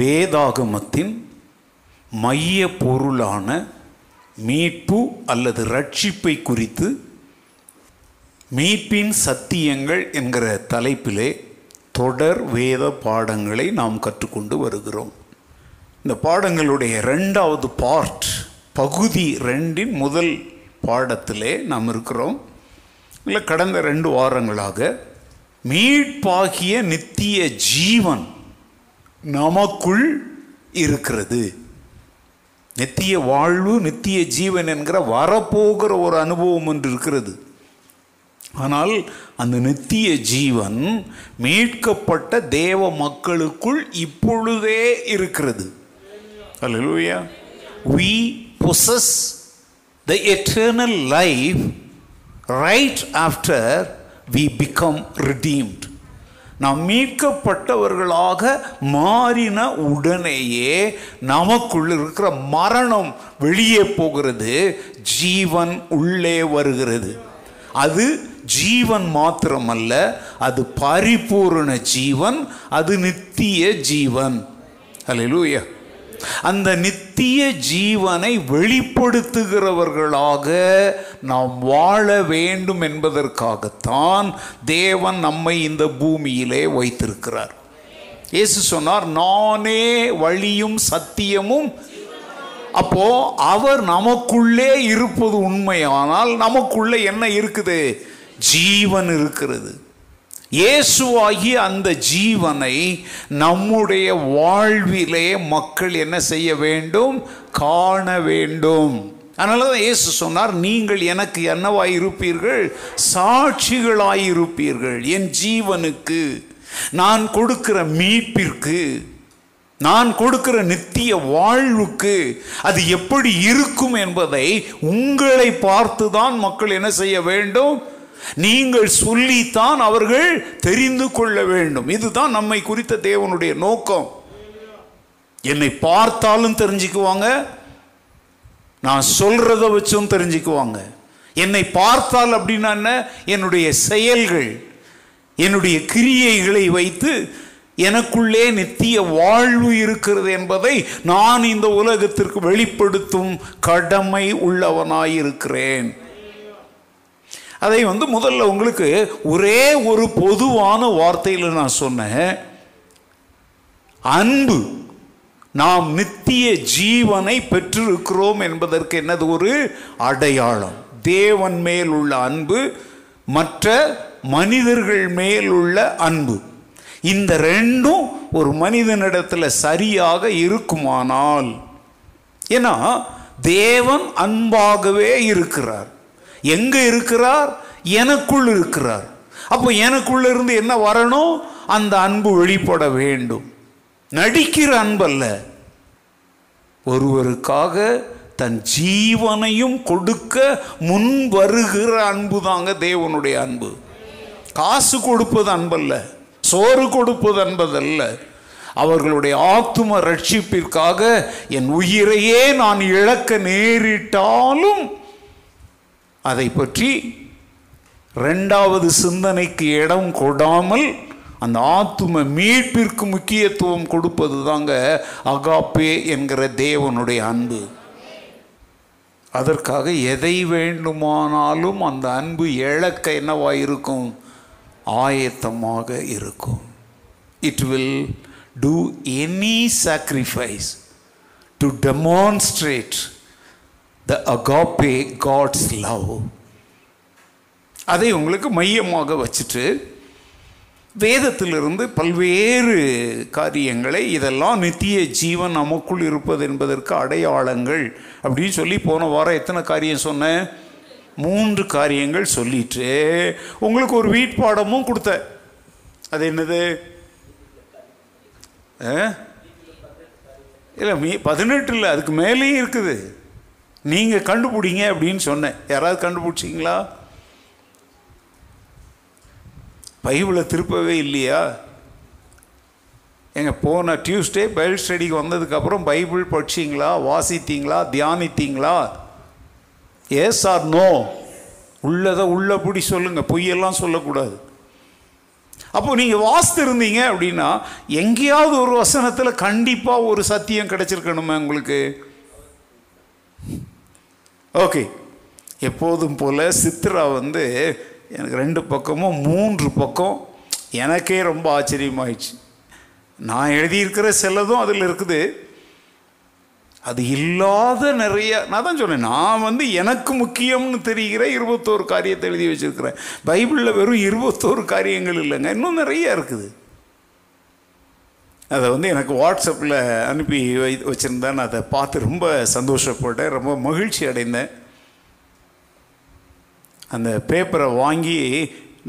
வேதாகமத்தின் மைய பொருளான மீட்பு அல்லது ரட்சிப்பை குறித்து மீட்பின் சத்தியங்கள் என்கிற தலைப்பிலே தொடர் வேத பாடங்களை நாம் கற்றுக்கொண்டு வருகிறோம். இந்த பாடங்களுடைய ரெண்டாவது பார்ட், பகுதி ரெண்டின் முதல் பாடத்திலே நாம் இருக்கிறோம். இல்லை, கடந்த ரெண்டு வாரங்களாக மீட்பாகிய நித்திய ஜீவன் நமக்குள் இருக்கிறது. நித்திய வாழ்வு, நித்திய ஜீவன் என்கிற வரப்போகிற ஒரு அனுபவம் ஒன்று இருக்கிறது. ஆனால் அந்த நித்திய ஜீவன் மீட்கப்பட்ட தேவ மக்களுக்குள் இப்பொழுதே இருக்கிறது. அல்லேலூயா. We possess the eternal life right after we become redeemed. நாம் மீட்கப்பட்டவர்களாக மாறின உடனேயே நமக்குள் இருக்கிற மரணம் வெளியே போகிறது, ஜீவன் உள்ளே வருகிறது. அது ஜீவன் மாத்திரமல்ல, அது பரிபூரண ஜீவன், அது நித்திய ஜீவன். அல்லேலூயா. அந்த நித்திய ஜீவனை வெளிப்படுத்துகிறவர்களாக நாம் வாழ வேண்டும் என்பதற்காகத்தான் தேவன் நம்மை இந்த பூமியிலே வைத்திருக்கிறார். இயேசு சொன்னார், நானே வழியும் சத்தியமும். அப்போ அவர் நமக்குள்ளே இருப்பது உண்மையானால் நமக்குள்ளே என்ன இருக்குது? ஜீவன் இருக்கிறது. இயேசுவாகிய அந்த ஜீவனை நம்முடைய வாழ்விலே மக்கள் என்ன செய்ய வேண்டும்? காண வேண்டும். அதனால தான் இயேசு சொன்னார், நீங்கள் எனக்கு என்னவாயிருப்பீர்கள்? சாட்சிகளாயிருப்பீர்கள். என் ஜீவனுக்கு, நான் கொடுக்கிற மீட்பிற்கு, நான் கொடுக்கிற நித்திய வாழ்வுக்கு அது எப்படி இருக்கும் என்பதை உங்களை பார்த்துதான் மக்கள் என்ன செய்ய வேண்டும்? நீங்கள் சொல்லித்தான் அவர்கள் தெரிந்து கொள்ள வேண்டும். இதுதான் நம்மை குறித்த தேவனுடைய நோக்கம். என்னை பார்த்தாலும் தெரிஞ்சுக்குவாங்க, நான் சொல்றத வச்சும் தெரிஞ்சுக்குவாங்க. என்னை பார்த்தால் அப்படின்னா என்ன? என்னுடைய செயல்கள், என்னுடைய கிரியைகளை வைத்து எனக்குள்ளே நித்திய வாழ்வு இருக்கிறது என்பதை நான் இந்த உலகத்திற்கு வெளிப்படுத்தும் கடமை உள்ளவனாயிருக்கிறேன். அதை வந்து முதல்ல உங்களுக்கு ஒரே ஒரு பொதுவான வார்த்தையில் நான் சொன்னேன், அன்பு. நாம் நித்திய ஜீவனை பெற்றிருக்கிறோம் என்பதற்கு என்னது ஒரு அடையாளம்? தேவன் மேல் உள்ள அன்பு, மற்ற மனிதர்கள் மேல் உள்ள அன்பு. இந்த ரெண்டும் ஒரு மனிதனிடத்தில் சரியாக இருக்குமானால், ஏன்னா தேவன் அன்பாகவே இருக்கிறார். எங்க இருக்கிறார்? எனக்குள் இருக்கிறார். அப்போ எனக்குள்ள இருந்து என்ன வரணும்? அந்த அன்பு வெளிப்பட வேண்டும். நடிக்கிற அன்பல்ல. ஒருவருக்காக தன் ஜீவனையும் கொடுக்க முன் வருகிற அன்பு தாங்க தேவனுடைய அன்பு. காசு கொடுப்பது அன்பல்ல, சோறு கொடுப்பது அன்பதல்ல. அவர்களுடைய ஆத்தும ரட்சிப்பிற்காக என் உயிரையே நான் இழக்க நேரிட்டாலும் அதை பற்றி ரெண்டாவது சிந்தனைக்கு இடம் கொடாமல் அந்த ஆத்தும மீட்பிற்கு முக்கியத்துவம் கொடுப்பது தாங்க அகாப்பே என்கிற தேவனுடைய அன்பு. அதற்காக எதை வேண்டுமானாலும் அந்த அன்பு இழக்க என்னவாயிருக்கும்? ஆயத்தமாக இருக்கும். It will do any sacrifice to demonstrate The agape God's love. அதை உங்களுக்கு மையமாக வச்சுட்டு வேதத்திலிருந்து பல்வேறு காரியங்களை, இதெல்லாம் நித்திய ஜீவன் நமக்குள் இருப்பது என்பதற்கு அடையாளங்கள் அப்படின்னு சொல்லி போன வாரம் எத்தனை காரியம் சொன்னேன்? மூன்று காரியங்கள் சொல்லிட்டு உங்களுக்கு ஒரு வீட்பாடமும் கொடுத்த. அது என்னது? இல்லை, மீ பதினெட்டு இல்லை, அதுக்கு மேலேயும் இருக்குது. நீங்கள் கண்டுபிடிங்க அப்படின்னு சொன்னேன். யாராவது கண்டுபிடிச்சிங்களா? பைபிளை திருப்பவே இல்லையா? எங்கள் போன டியூஸ்டே பைபிள் ஸ்டடிக்கு வந்ததுக்கப்புறம் பைபிள் படிச்சிங்களா? வாசித்தீங்களா? தியானித்தீங்களா? Yes or no? உள்ளதை உள்ளபடி சொல்லுங்கள், பொய்யெல்லாம் சொல்லக்கூடாது. அப்போது நீங்கள் வாசித்திருந்தீங்க அப்படின்னா எங்கேயாவது ஒரு வசனத்தில் கண்டிப்பாக ஒரு சத்தியம் கிடைச்சிருக்கணுமே உங்களுக்கு. ஓகே, எப்போதும் போல் சித்ரா வந்து எனக்கு ரெண்டு பக்கமும் மூன்று பக்கம் எனக்கே ரொம்ப ஆச்சரியமாயிடுச்சு. நான் எழுதியிருக்கிற சிலதும் அதில் இருக்குது, அது இல்லாத நிறைய. நான் தான் சொன்னேன், நான் வந்து எனக்கு முக்கியம்னு தெரிகிற இருபத்தோரு காரியத்தை எழுதி வச்சுருக்கிறேன். பைபிளில் வெறும் இருபத்தோரு காரியங்கள் இல்லைங்க, இன்னும் நிறையா இருக்குது. அதை வந்து எனக்கு வாட்ஸ்அப்பில் அனுப்பி வை வச்சுருந்தேன் நான் அதை பார்த்து ரொம்ப சந்தோஷப்பட்டேன், ரொம்ப மகிழ்ச்சி அடைந்தேன். அந்த பேப்பரை வாங்கி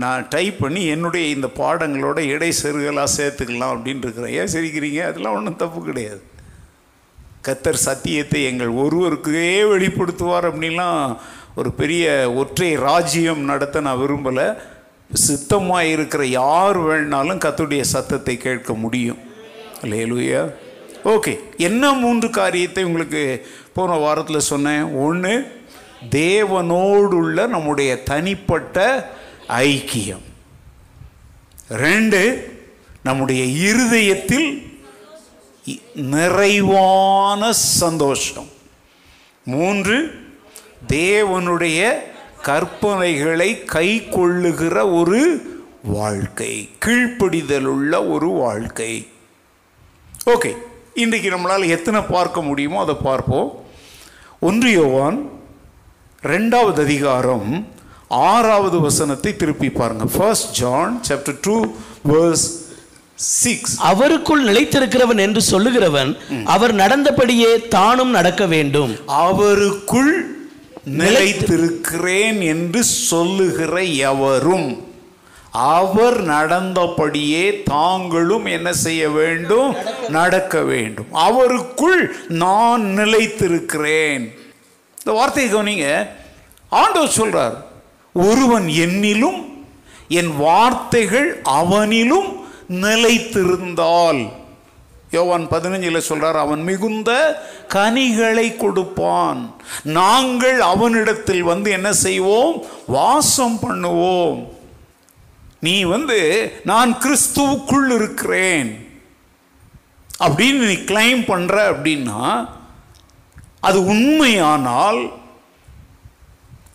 நான் டைப் பண்ணி என்னுடைய இந்த பாடங்களோட இடை செருகலாக சேர்த்துக்கலாம் அப்படின்ட்டு இருக்கிறேன். ஏன் சிரிக்கிறீங்க? அதெல்லாம் ஒன்றும் தப்பு கிடையாது. கர்த்தர் சத்தியத்தை எங்கள் ஒருவருக்கே வெளிப்படுத்துவார் அப்படின்லாம் ஒரு பெரிய ஒற்றை ராஜ்யம் நடத்த நான் விரும்பலை. சித்தமாக இருக்கிற யார் வேணாலும் கர்த்தருடைய சத்தத்தை கேட்க முடியும். அல்லேலூயா. ஓகே, என்ன மூன்று காரியத்தை உங்களுக்கு போன வாரத்தில் சொன்னேன்? ஒன்று, தேவனோடுள்ள நம்முடைய தனிப்பட்ட ஐக்கியம். ரெண்டு, நம்முடைய இருதயத்தில் நிறைவான சந்தோஷம். மூன்று, தேவனுடைய கற்பனைகளை கை கொள்ளுகிற ஒரு வாழ்க்கை, கீழ்ப்படிதல் உள்ள ஒரு வாழ்க்கை. ஓகே, இன்றைக்கு நம்மளால் எத்தனை பார்க்க முடியுமோ அதை பார்ப்போம். ஒன்று யோவான் ரெண்டாவது அதிகாரம் ஆறாவது வசனத்தை திருப்பி பாருங்க. First John chapter two verse six. அவருக்குள் நிலைத்திருக்கிறவன் என்று சொல்லுகிறவன் அவர் நடந்தபடியே தானும் நடக்க வேண்டும். அவருக்குள் நிலைத்திருக்கிறேன் என்று சொல்லுகிற எவரும் அவர் நடந்தபடியே தாங்களும் என்ன செய்ய வேண்டும்? நடக்க வேண்டும். அவருக்குள் நான் நிலைத்திருக்கிறேன். இந்த வார்த்தையை கவனிங்க. ஆண்டவர் சொல்றார், ஒருவன் என்னிலும் என் வார்த்தைகள் அவனிலும் நிலைத்திருந்தால், யோவான் பதினஞ்சில் சொல்கிறார், அவன் மிகுந்த கனிகளை கொடுப்பான், நாங்கள் அவனிடத்தில் வந்து என்ன செய்வோம்? வாசம் பண்ணுவோம். நீ வந்து நான் கிறிஸ்துவுக்குள் இருக்கிறேன் அப்படின்னு நீ கிளைம் பண்ணுற அப்படின்னா, அது உண்மையானால்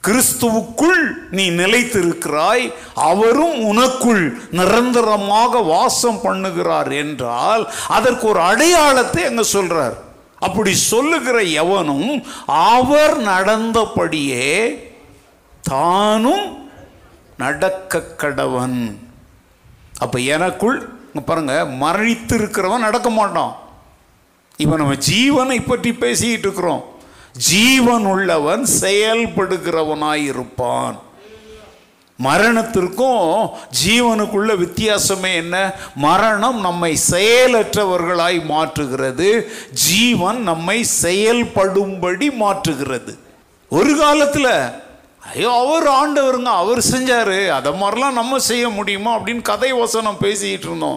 கிறிஸ்துவுக்குள் நீ நிலைத்திருக்கிறாய், அவரும் உனக்குள் நிரந்தரமாக வாசம் பண்ணுகிறார் என்றால் அதற்கு ஒரு அடையாளத்தை அங்கே சொல்றார். அப்படி சொல்லுகிற எவனும் அவர் நடந்தபடியே தானும் நடக்க கடவன். அப்ப எனக்குள் பாருங்க, மரணித்திருக்கிறவன் நடக்க மாட்டான். இப்ப நம்ம ஜீவனை பற்றி பேசிட்டு இருக்கிறோம். ஜீவன் உள்ளவன் செயல்படுகிறவனாயிருப்பான். மரணத்திற்கும் ஜீவனுக்குள்ள வித்தியாசமே என்ன? மரணம் நம்மை செயலற்றவர்களாய் மாற்றுகிறது, ஜீவன் நம்மை செயல்படும்படி மாற்றுகிறது. ஒரு காலத்தில் ஐயோ அவர் ஆண்டவருங்க, அவர் செஞ்சாரு, அதை மாதிரிலாம் நம்ம செய்ய முடியுமா அப்படின்னு கதை வசனம் பேசிக்கிட்டு இருந்தோம்.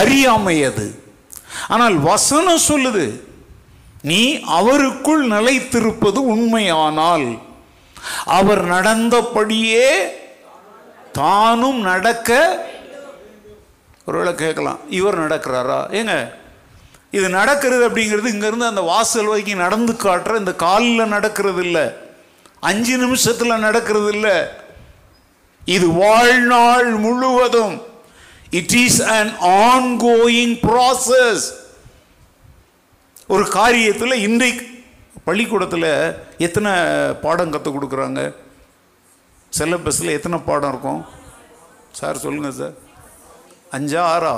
அறியாமை அது. ஆனால் வசனம் சொல்லுது, நீ அவருக்குள் நிலைத்திருப்பது உண்மையானால் அவர் நடந்தபடியே தானும் நடக்க. ஒருவேளை கேட்கலாம், இவர் நடக்கிறாரா? ஏங்க, இது நடக்கிறது அப்படிங்கிறது இங்கேருந்து அந்த வாசல் வரைக்கும் நடந்து காட்டுற இந்த காலில் நடக்கிறது இல்லை, அஞ்சு நிமிஷத்தில் நடக்கிறது இல்லை, இது வாழ்நாள் முழுவதும். It is an ongoing process. ஒரு காரியத்தில் இன்றைக்கு பள்ளிக்கூடத்தில் எத்தனை பாடம் கற்றுக் கொடுக்குறாங்க? சிலபஸில் எத்தனை பாடம் இருக்கும் சார்? சொல்லுங்கள் சார். அஞ்சா ஆறா?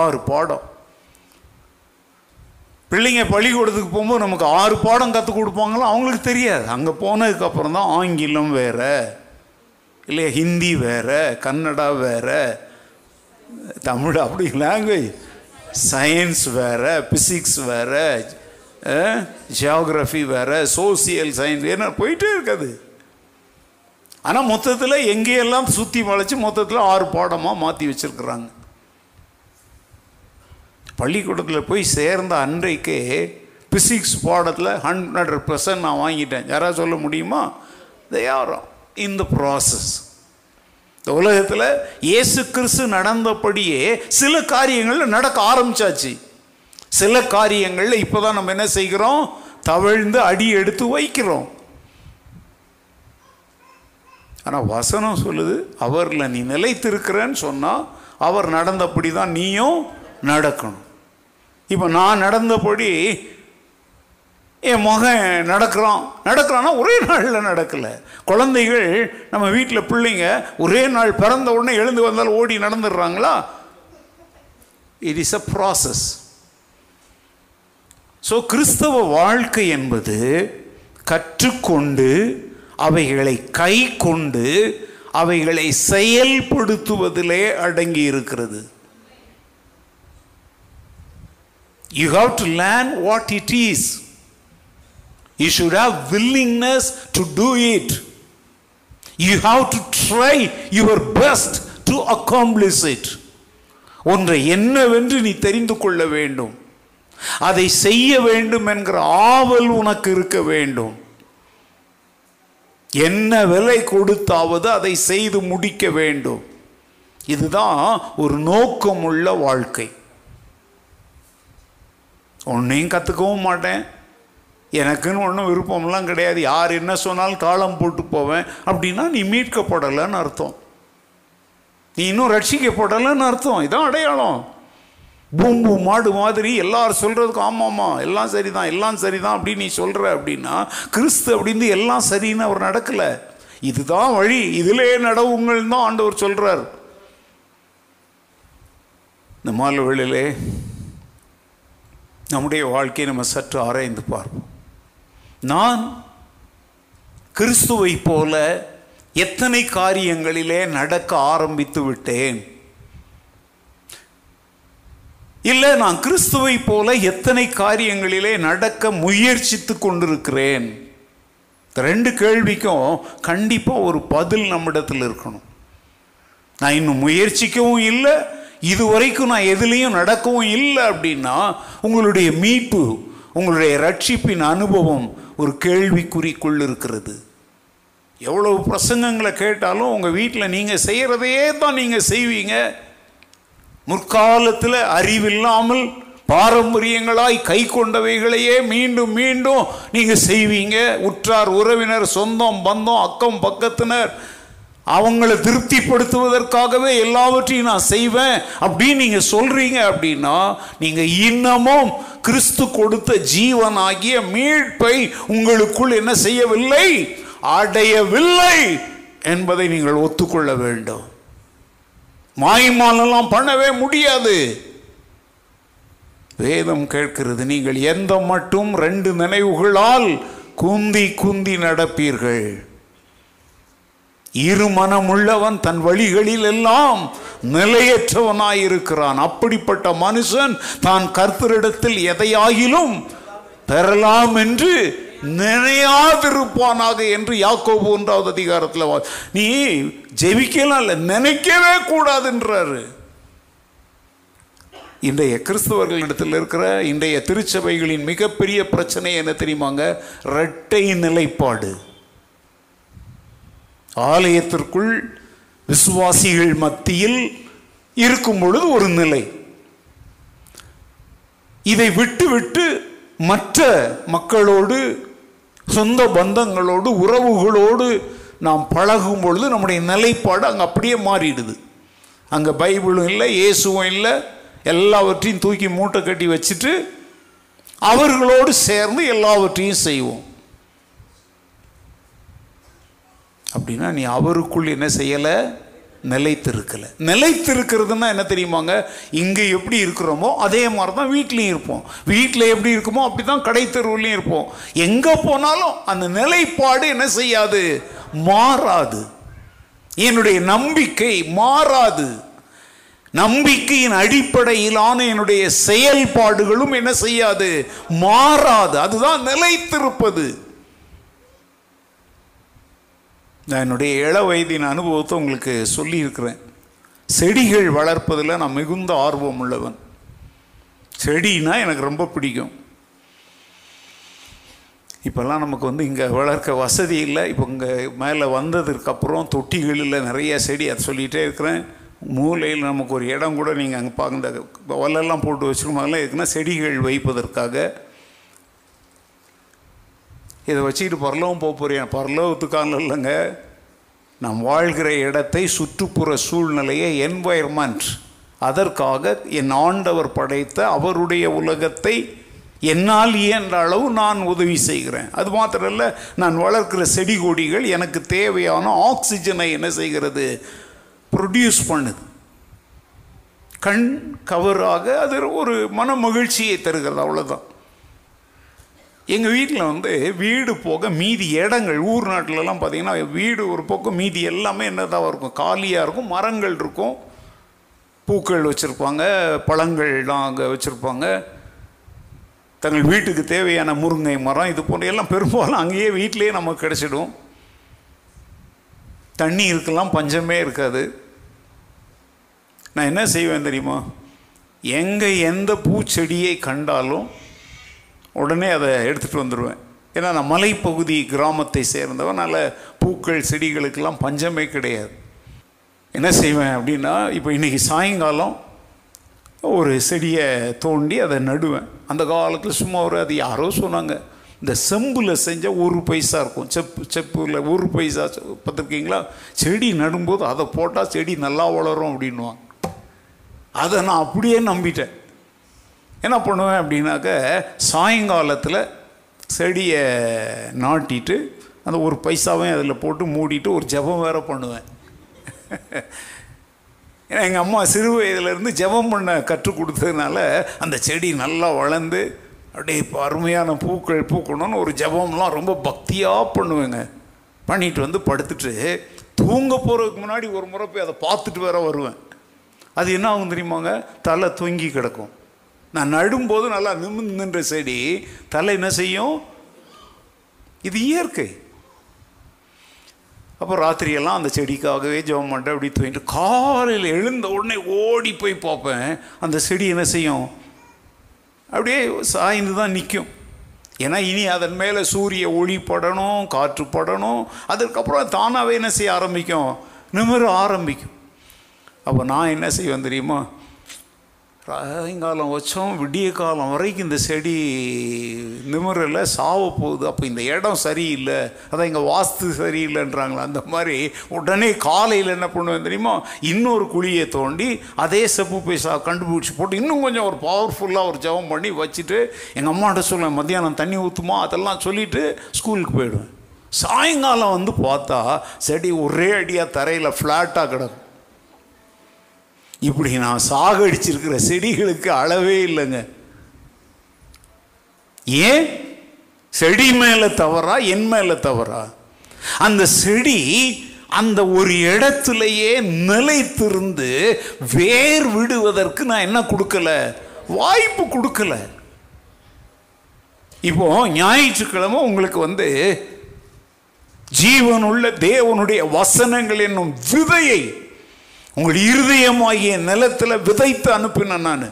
ஆறு பாடம். பிள்ளைங்க பள்ளிக்கூடத்துக்கு போகும்போது நமக்கு ஆறு பாடம் கற்றுக் கொடுப்பாங்களோ அவங்களுக்கு தெரியாது. அங்கே போனதுக்கப்புறம் தான் ஆங்கிலம் வேறு, இல்லையா, ஹிந்தி வேறு, கன்னடா வேறு, தமிழ் அப்படி லாங்குவேஜ், சயின்ஸ் வேறு, பிசிக்ஸ் வேறு, ஜியாகிரஃபி வேறு, சோசியல் சயின்ஸ் ஏன்னா போயிட்டே இருக்காது. ஆனால் மொத்தத்தில் எங்கேயெல்லாம் சுற்றி வளைச்சி மொத்தத்தில் ஆறு பாடமாக மாற்றி வச்சுருக்குறாங்க. பள்ளிக்கூடத்தில் போய் சேர்ந்த அன்றைக்கே பிசிக்ஸ் பாடத்தில் ஹண்ட்ரட் பர்சன்ட் நான் வாங்கிட்டேன். யாராவது சொல்ல முடியுமா? They are in the process. இந்த உலகத்தில் இயேசு கிறிஸ்து நடந்தபடியே சில காரியங்களில் நடக்க ஆரம்பிச்சாச்சு. சில காரியங்களில் இப்போ தான் நம்ம என்ன செய்கிறோம்? தவழ்ந்து அடி எடுத்து வைக்கிறோம். ஆனால் வசனம் சொல்லுது, அவரில் நீ நிலைத்திருக்கிறன்னு சொன்னால் அவர் நடந்தபடி தான் நீயும் நடக்கணும். இப்போ நான் நடந்தபடி என் மகன் நடக்கிறான் நடக்கிறான்னா ஒரே நாளில் நடக்கலை. குழந்தைகள், நம்ம வீட்டில் பிள்ளைங்க ஒரே நாள் பிறந்த உடனே எழுந்து வந்தாலும் ஓடி நடந்துடுறாங்களா? It is a process. So கிறிஸ்தவ வாழ்க்கை என்பது கற்றுக்கொண்டு அவைகளை கை கொண்டு அவைகளை செயல்படுத்துவதிலே அடங்கி இருக்கிறது. You have to learn what it is. You should have willingness to do it. You have to try your best to accomplish it. ஒன்றை என்னவென்று நீ தெரிந்து கொள்ள வேண்டும், அதை செய்ய வேண்டும் என்கிற ஆவல் உனக்கு இருக்க வேண்டும். என்ன விலை கொடுத்தாவது அதை செய்து முடிக்க வேண்டும். இதுதான் ஒரு நோக்கமுள்ள வாழ்க்கை. ஒன்றையும் கற்றுக்கவும் மாட்டேன், எனக்குன்னு ஒன்றும் விருப்பம்லாம் கிடையாது, யார் என்ன சொன்னாலும் காலம் போட்டு போவேன் அப்படின்னா நீ மீட்கப்படலைன்னு அர்த்தம், நீ இன்னும் ரட்சிக்கப்படலைன்னு அர்த்தம். இதான் அடையாளம். பூம்பு மாடு மாதிரி எல்லாரும் சொல்கிறதுக்கும் ஆமாம்மா எல்லாம் சரி தான் எல்லாம் சரி தான் அப்படின்னு நீ சொல்கிற அப்படின்னா கிறிஸ்து அப்படின்னு எல்லாம் சரின்னு அவர் நடக்கலை. இதுதான் வழி, இதிலே நடவுங்கள் தான் ஆண்டவர் சொல்கிறார். இந்த மாலை வேளையிலே நம்முடைய வாழ்க்கையை நம்ம சற்று ஆராய்ந்து பார்ப்போம். நான் கிறிஸ்துவை போல எத்தனை காரியங்களிலே நடக்க ஆரம்பித்து விட்டேன், இல்லை நான் கிறிஸ்துவை போல எத்தனை காரியங்களிலே நடக்க முயற்சித்து கொண்டிருக்கிறேன்? ரெண்டு கேள்விக்கும் கண்டிப்பாக ஒரு பதில் நம்மிடத்தில் இருக்கணும். நான் இன்னும் முயற்சிக்கவும் இல்லை, இதுவரைக்கும் நான் எதுலேயும் நடக்கவும் இல்லை அப்படின்னா உங்களுடைய மீட்பு, உங்களுடைய ரட்சிப்பின் அனுபவம் ஒரு கேள்விக்குறிக்குள் இருக்கிறது. எவ்வளவு பிரசங்கங்களை கேட்டாலும் உங்கள் வீட்டில் நீங்கள் செய்கிறதையே தான் நீங்கள் செய்வீங்க. முற்காலத்தில் அறிவில்லாமல் பாரம்பரியங்களாய் கை கொண்டவைகளையே மீண்டும் மீண்டும் நீங்கள் செய்வீங்க. உற்றார் உறவினர் சொந்தம் பந்தம் அக்கம் பக்கத்தினர் அவங்கள திருப்திப்படுத்துவதற்காகவே எல்லாவற்றையும் நான் செய்வேன் அப்படின்னு நீங்கள் சொல்கிறீங்க அப்படின்னா நீங்கள் இன்னமும் கிறிஸ்து கொடுத்த ஜீவனாகிய மீட்பை உங்களுக்குள் என்ன செய்யவில்லை, அடையவில்லை என்பதை நீங்கள் ஒத்துக்கொள்ள வேண்டும். மாய்மாலெல்லாம் பண்ணவே முடியாது. வேதம் கேட்கிறது, நீங்கள் எந்த மட்டும் ரெண்டு நினைவுகளால் குந்தி குந்தி நடப்பீர்கள், இருமனமுள்ளவன் தன் வழிகளில் எல்லாம் நிலையற்றவனாயிருக்கிறான், அப்படிப்பட்ட மனுஷன் தான் கர்த்தரிடத்தில் எதையாகிலும் பெறலாம் என்று நினையாதிருப்பானாக என்று யாக்கோபு ஒன்றாவது அதிகாரத்தில். நீ ஜெபிக்கலாம், இல்லை நினைக்கவே கூடாதுன்றாரு. இன்றைய கிறிஸ்தவர்களிடத்தில் இருக்கிற இன்றைய திருச்சபைகளின் மிகப்பெரிய பிரச்சனை என்ன தெரியுமாங்க? இரட்டை நிலைப்பாடு. ஆலயத்திற்குள் விசுவாசிகள் மத்தியில் இருக்கும் பொழுது ஒரு நிலை, இதை விட்டு விட்டு மற்ற மக்களோடு சொந்த பந்தங்களோடு உறவுகளோடு நாம் பழகும் பொழுது நம்முடைய நிலைப்பாடு அங்கே அப்படியே மாறிடுது. அங்கே பைபிளும் இல்லை, இயேசுவும் இல்லை, எல்லாவற்றையும் தூக்கி மூட்டை கட்டி வச்சுட்டு அவர்களோடு சேர்ந்து எல்லாவற்றையும் செய்வோம். அப்படின்னா நீ அவருக்குள் என்ன செய்யலை, நிலைத்திருக்கலை. நிலைத்திருக்கிறதுனா என்ன தெரியுமாங்க? இங்கே எப்படி இருக்கிறோமோ அதே மாதிரி தான் வீட்லேயும் இருப்போம், வீட்டில் எப்படி இருக்குமோ அப்படி தான் கடை தெருவுலையும் இருப்போம். எங்கே போனாலும் அந்த நிலைப்பாடு என்ன செய்யாது, மாறாது. என்னுடைய நம்பிக்கை மாறாது, நம்பிக்கையின் அடிப்படையிலான என்னுடைய செயல்பாடுகளும் என்ன செய்யாது, மாறாது. அதுதான் நிலைத்திருப்பது. நான் என்னுடைய இள வயதின் அனுபவத்தை உங்களுக்கு சொல்லியிருக்கிறேன். செடிகள் வளர்ப்பதில் நான் மிகுந்த ஆர்வம் உள்ளவன். செடினா எனக்கு ரொம்ப பிடிக்கும். இப்போல்லாம் நமக்கு வந்து இங்கே வளர்க்க வசதி இல்லை. இப்போ இங்கே மேலே வந்ததுக்கப்புறம் தொட்டிகளில் நிறைய செடி, அதை சொல்லிகிட்டே இருக்கிறேன். மூலையில் நமக்கு ஒரு இடம் கூட நீங்கள் அங்கே பார்க்க, இந்த வலெல்லாம் போட்டு வச்சுருக்கோம், அதெல்லாம் இருக்குன்னா செடிகள் வைப்பதற்காக. இதை வச்சுக்கிட்டு பரலவும் போக போகிறேன், பரலவத்துக்கான இல்லைங்க, நாம் வாழ்கிற இடத்தை, சுற்றுப்புற சூழ்நிலையை, என்வாயர்மெண்ட், அதற்காக என் ஆண்டவர் படைத்த அவருடைய உலகத்தை என்னால் இயன்ற அளவு நான் உதவி செய்கிறேன். அது மாத்திரம் இல்லை, நான் வளர்க்கிற செடி கொடிகள் எனக்கு தேவையான ஆக்சிஜனை என்ன செய்கிறது, ப்ரொடியூஸ் பண்ணுது. கண் கவராக அது ஒரு மன மகிழ்ச்சியை தருகிறது, அவ்வளோதான். எங்கள் வீட்டில் வந்து வீடு போக மீதி இடங்கள், ஊர் நாட்டிலலாம் பார்த்திங்கன்னா வீடு ஒரு பக்கம், மீதி எல்லாமே என்னதாக இருக்கும், காலியாக இருக்கும், மரங்கள் இருக்கும், பூக்கள் வச்சுருப்பாங்க, பழங்கள்லாம் அங்கே வச்சுருப்பாங்க, தங்கள் வீட்டுக்கு தேவையான முருங்கை மரம், இது போன்ற எல்லாம் பெரும்பாலும் அங்கேயே வீட்டிலேயே நமக்கு கிடச்சிடும். தண்ணி இருக்கலாம், பஞ்சமே இருக்காது. நான் என்ன செய்வேன் தெரியுமா, எங்கே எந்த பூச்செடியை கண்டாலும் உடனே அதை எடுத்துகிட்டு வந்துடுவேன். ஏன்னா நான் மலைப்பகுதி கிராமத்தை சேர்ந்தவன், நல்ல பூக்கள் செடிகளுக்கெல்லாம் பஞ்சமே கிடையாது. என்ன செய்வேன் அப்படின்னா, இப்போ இன்றைக்கி சாயங்காலம் ஒரு செடியை தோண்டி அதை நடுவேன். அந்த காலத்தில் சும்மா ஒரு அது யாரோ சொன்னாங்க, இந்த செம்பில் செஞ்சால் ஒரு பைசா இருக்கும், செப்பு செப்பில் ஒரு பைசா பார்த்துருக்கீங்களா, செடி நடும்போது அதை போட்டால் செடி நல்லா வளரும் அப்படின்வாங்க. அதை நான் அப்படியே நம்பிட்டேன். என்ன பண்ணுவேன் அப்படின்னாக்க, சாயங்காலத்தில் செடியை நாட்டிட்டு அந்த ஒரு பைசாவையும் அதில் போட்டு மூடிட்டு ஒரு ஜெபம் வேறு பண்ணுவேன். ஏன்னா எங்கள் அம்மா சிறு வயதுலேருந்து ஜெபம் பண்ண கற்றுக் கொடுத்ததுனால அந்த செடி நல்லா வளர்ந்து அப்படியே இப்போ அருமையான பூக்கள் பூக்கணும்னு ஒரு ஜெபம்லாம் ரொம்ப பக்தியாக பண்ணுவேங்க. பண்ணிட்டு வந்து படுத்துட்டு தூங்க போகிறதுக்கு முன்னாடி ஒரு முறை போய் அதை பார்த்துட்டு வேற வருவேன். அது என்ன ஆகும் தெரியுமாங்க, தலை தொங்கி கிடக்கும். நான் நடும்போது நல்லா நிமிர்ந்து நின்ற செடி தலை என்ன செய்யும், இது இயற்கை. அப்போ ராத்திரியெல்லாம் அந்த செடிக்காகவே ஜெபம் பண்ணிட்டு அப்படி தூங்கிட்டு காலையில் எழுந்த உடனே ஓடி போய் பார்ப்பேன், அந்த செடி என்ன செய்யும், அப்படியே சாய்ந்து தான் நிற்கும். ஏன்னா இனி அதன் மேலே சூரிய ஒளி படணும், காற்று படணும், அதற்கப்புறம் தானாகவே என்ன செய்ய ஆரம்பிக்கும், நிமிர ஆரம்பிக்கும். அப்போ நான் என்ன செய்வேன் தெரியுமா, சாயங்காலம் வச்சோம் விடிய காலம் வரைக்கும் இந்த செடி நிமிரில் சாவ போகுது, அப்போ இந்த இடம் சரியில்லை, அதான் இங்கே வாஸ்து சரியில்லைன்றாங்களா, அந்த மாதிரி உடனே காலையில் என்ன பண்ணுவேன் தெரியுமா, இன்னொரு குழியை தோண்டி அதே செப்பு பைசா கண்டுபிடிச்சி போட்டு இன்னும் கொஞ்சம் ஒரு பவர்ஃபுல்லாக ஒரு ஜெபம் பண்ணி வச்சுட்டு எங்கள் அம்மாட்ட சொல்லுவேன், மத்தியானம் தண்ணி ஊற்றுமா அதெல்லாம் சொல்லிவிட்டு ஸ்கூலுக்கு போயிடுவேன். சாயங்காலம் வந்து பார்த்தா செடி ஒரே அடியாக தரையில் ஃப்ளாட்டாக கிடக்கும். இப்படி நான் சாகடிச்சிருக்கிற செடிகளுக்கு அளவே இல்லைங்க. ஏன், செடி மேலே தவறா, என் மேலே தவறா? அந்த செடி அந்த ஒரு இடத்துலையே நிலைத்திருந்து வேர் விடுவதற்கு நான் என்ன கொடுக்கல, வாய்ப்பு கொடுக்கல. இப்போ ஞாயிற்றுக்கிழமை உங்களுக்கு வந்து ஜீவனுள்ள தேவனுடைய வசனங்கள் என்னும் விதையை உங்கள் இருதயமாகிய நிலத்தில் விதைத்து அனுப்பினேன் நான்.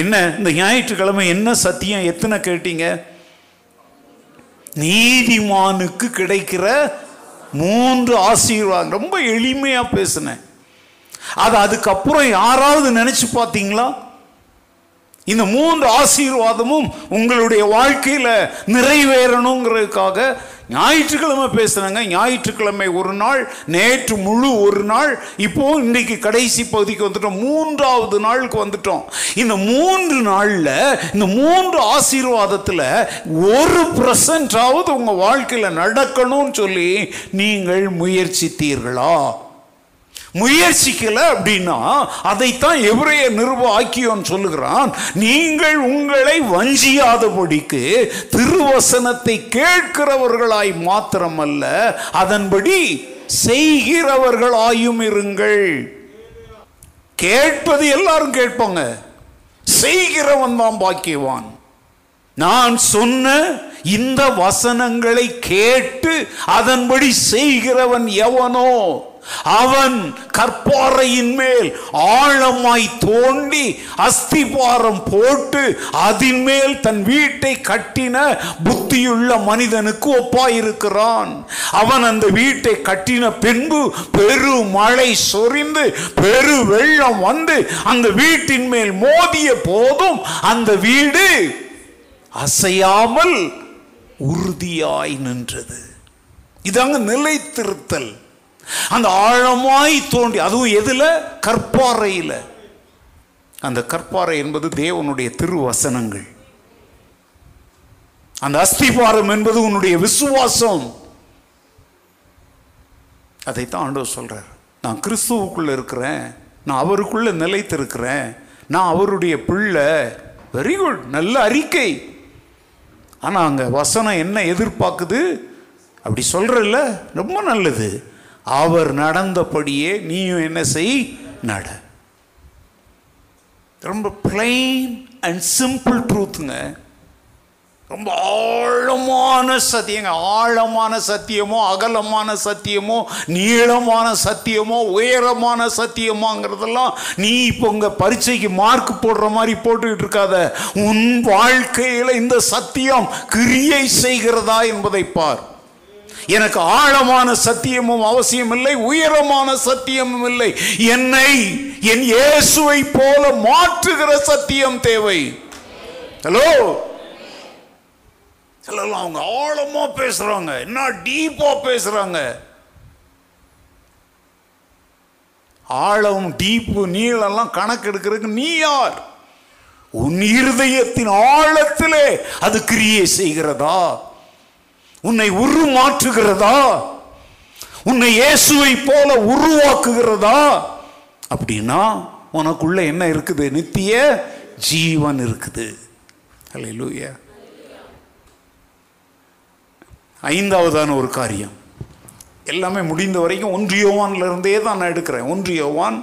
என்ன இந்த ஞாயிற்றுக்கிழமை என்ன சத்தியம் எத்தனை கேட்டீங்க, நீதிமானுக்கு கிடைக்கிற மூன்று ஆசீர்வாதம். ரொம்ப எளிமையாக பேசினேன். அது அதுக்கப்புறம் யாராவது நினைச்சு பார்த்தீங்களா, இந்த மூன்று ஆசீர்வாதமும் உங்களுடைய வாழ்க்கையில் நிறைவேறணுங்கிறதுக்காக ஞாயிற்றுக்கிழமை பேசுகிறாங்க. ஞாயிற்றுக்கிழமை ஒரு நாள், நேற்று முழு ஒரு நாள், இப்போது இன்றைக்கு கடைசி பகுதிக்கு வந்துட்டோம், மூன்றாவது நாளுக்கு வந்துட்டோம். இந்த மூன்று நாளில் இந்த மூன்று ஆசீர்வாதத்தில் ஒரு பர்சன்டாவது உங்கள் வாழ்க்கையில் நடக்கணும்னு சொல்லி நீங்கள் முயற்சித்தீர்களா? முயற்சிக்கல அப்படின்னா அதைத்தான் எபிரேய நிருபம் ஆக்கியோன்னு சொல்லுகிறான், நீங்கள் உங்களை வஞ்சியாதபடிக்கு திருவசனத்தை கேட்கிறவர்களாய் மாத்திரமல்ல அதன்படி செய்கிறவர்களாயும் இருங்கள். கேட்பது எல்லாரும் கேட்பாங்க, செய்கிறவன் தான் பாக்கியவான். நான் சொன்ன இந்த வசனங்களை கேட்டு அதன்படி செய்கிறவன் எவனோ அவன் கற்பாறையின் மேல் ஆழமாய் தோண்டி அஸ்திபாரம் போட்டு அதன் மேல் தன் வீட்டை கட்டின புத்தியுள்ள மனிதனுக்கு ஒப்பாயிருக்கிறான். அவன் அந்த வீட்டை கட்டின பின்பு பெரு மழை சொரிந்து பெரு வெள்ளம் வந்து அந்த வீட்டின் மேல் மோதிய போதும் அந்த வீடு அசையாமல் உறுதியாய் நின்றது. இதாங்க நிலைத்திருத்தல். அந்த ஆழமாய் தோண்டி, அதுவும் எதுல? கற்பாறையில். அந்த கற்பாறை என்பது தேவனுடைய திருவசனங்கள். அந்த அஸ்திபாரம் என்பது உன்னுடைய விசுவாசம். அதைத்தான் ஆண்டவர் சொல்றார், நான் கிறிஸ்துவுக்குள்ள இருக்கிறேன், நான் அவருக்குள்ள நிலைத்திருக்கிறேன், நான் அவருடைய பிள்ளை. வெரி குட், நல்ல அறிக்கை. ஆனா அங்க வசனம் என்ன எதிர்பார்க்குது? அப்படி சொல்றல்ல, ரொம்ப நல்லது. அவர் நடந்தபடியே நீயும் என்ன செய்? நட. ரொம்ப பிளைன் அண்ட் சிம்பிள் ட்ரூத்துங்க. ரொம்ப ஆழமான சத்தியங்க. ஆழமான சத்தியமோ அகலமான சத்தியமோ நீளமான சத்தியமோ உயரமான சத்தியமோங்கிறதெல்லாம் நீ இப்போ உங்கள் பரீட்சைக்கு மார்க் போடுற மாதிரி போட்டுக்கிட்டு இருக்காத. உன் வாழ்க்கையில் இந்த சத்தியம் கிரியை செய்கிறதா என்பதை பார். எனக்கு ஆழமான சத்தியமும் அவசியம் இல்லை, உயரமான சத்தியமும் இல்லை, என்னை என் இயேசுவை போல மாற்றுகிற சத்தியம் தேவை. ஹலோ, எல்லாம் அவங்க ஆழமா பேசுறாங்க, என்ன டீப்பா பேசுறாங்க. ஆழம் டீப்பு நீளெல்லாம் கணக்கு எடுக்கிறதுக்கு நீ யார்? உன் இருதயத்தின் ஆழத்திலே அது கிரியை செய்கிறதா? உன்னை உருமாற்றுகிறதா? உன்னை இயேசுவை போல உருவாக்குகிறதா? அப்படின்னா உனக்குள்ள என்ன இருக்குது? நித்திய ஜீவன் இருக்குது. அல்லேலூயா. ஐந்தாவதான ஒரு காரியம், எல்லாமே முடிந்த வரைக்கும் ஒன்று யோவான்ல இருந்தே தான் நான் எடுக்கிறேன். ஒன்று யோவான்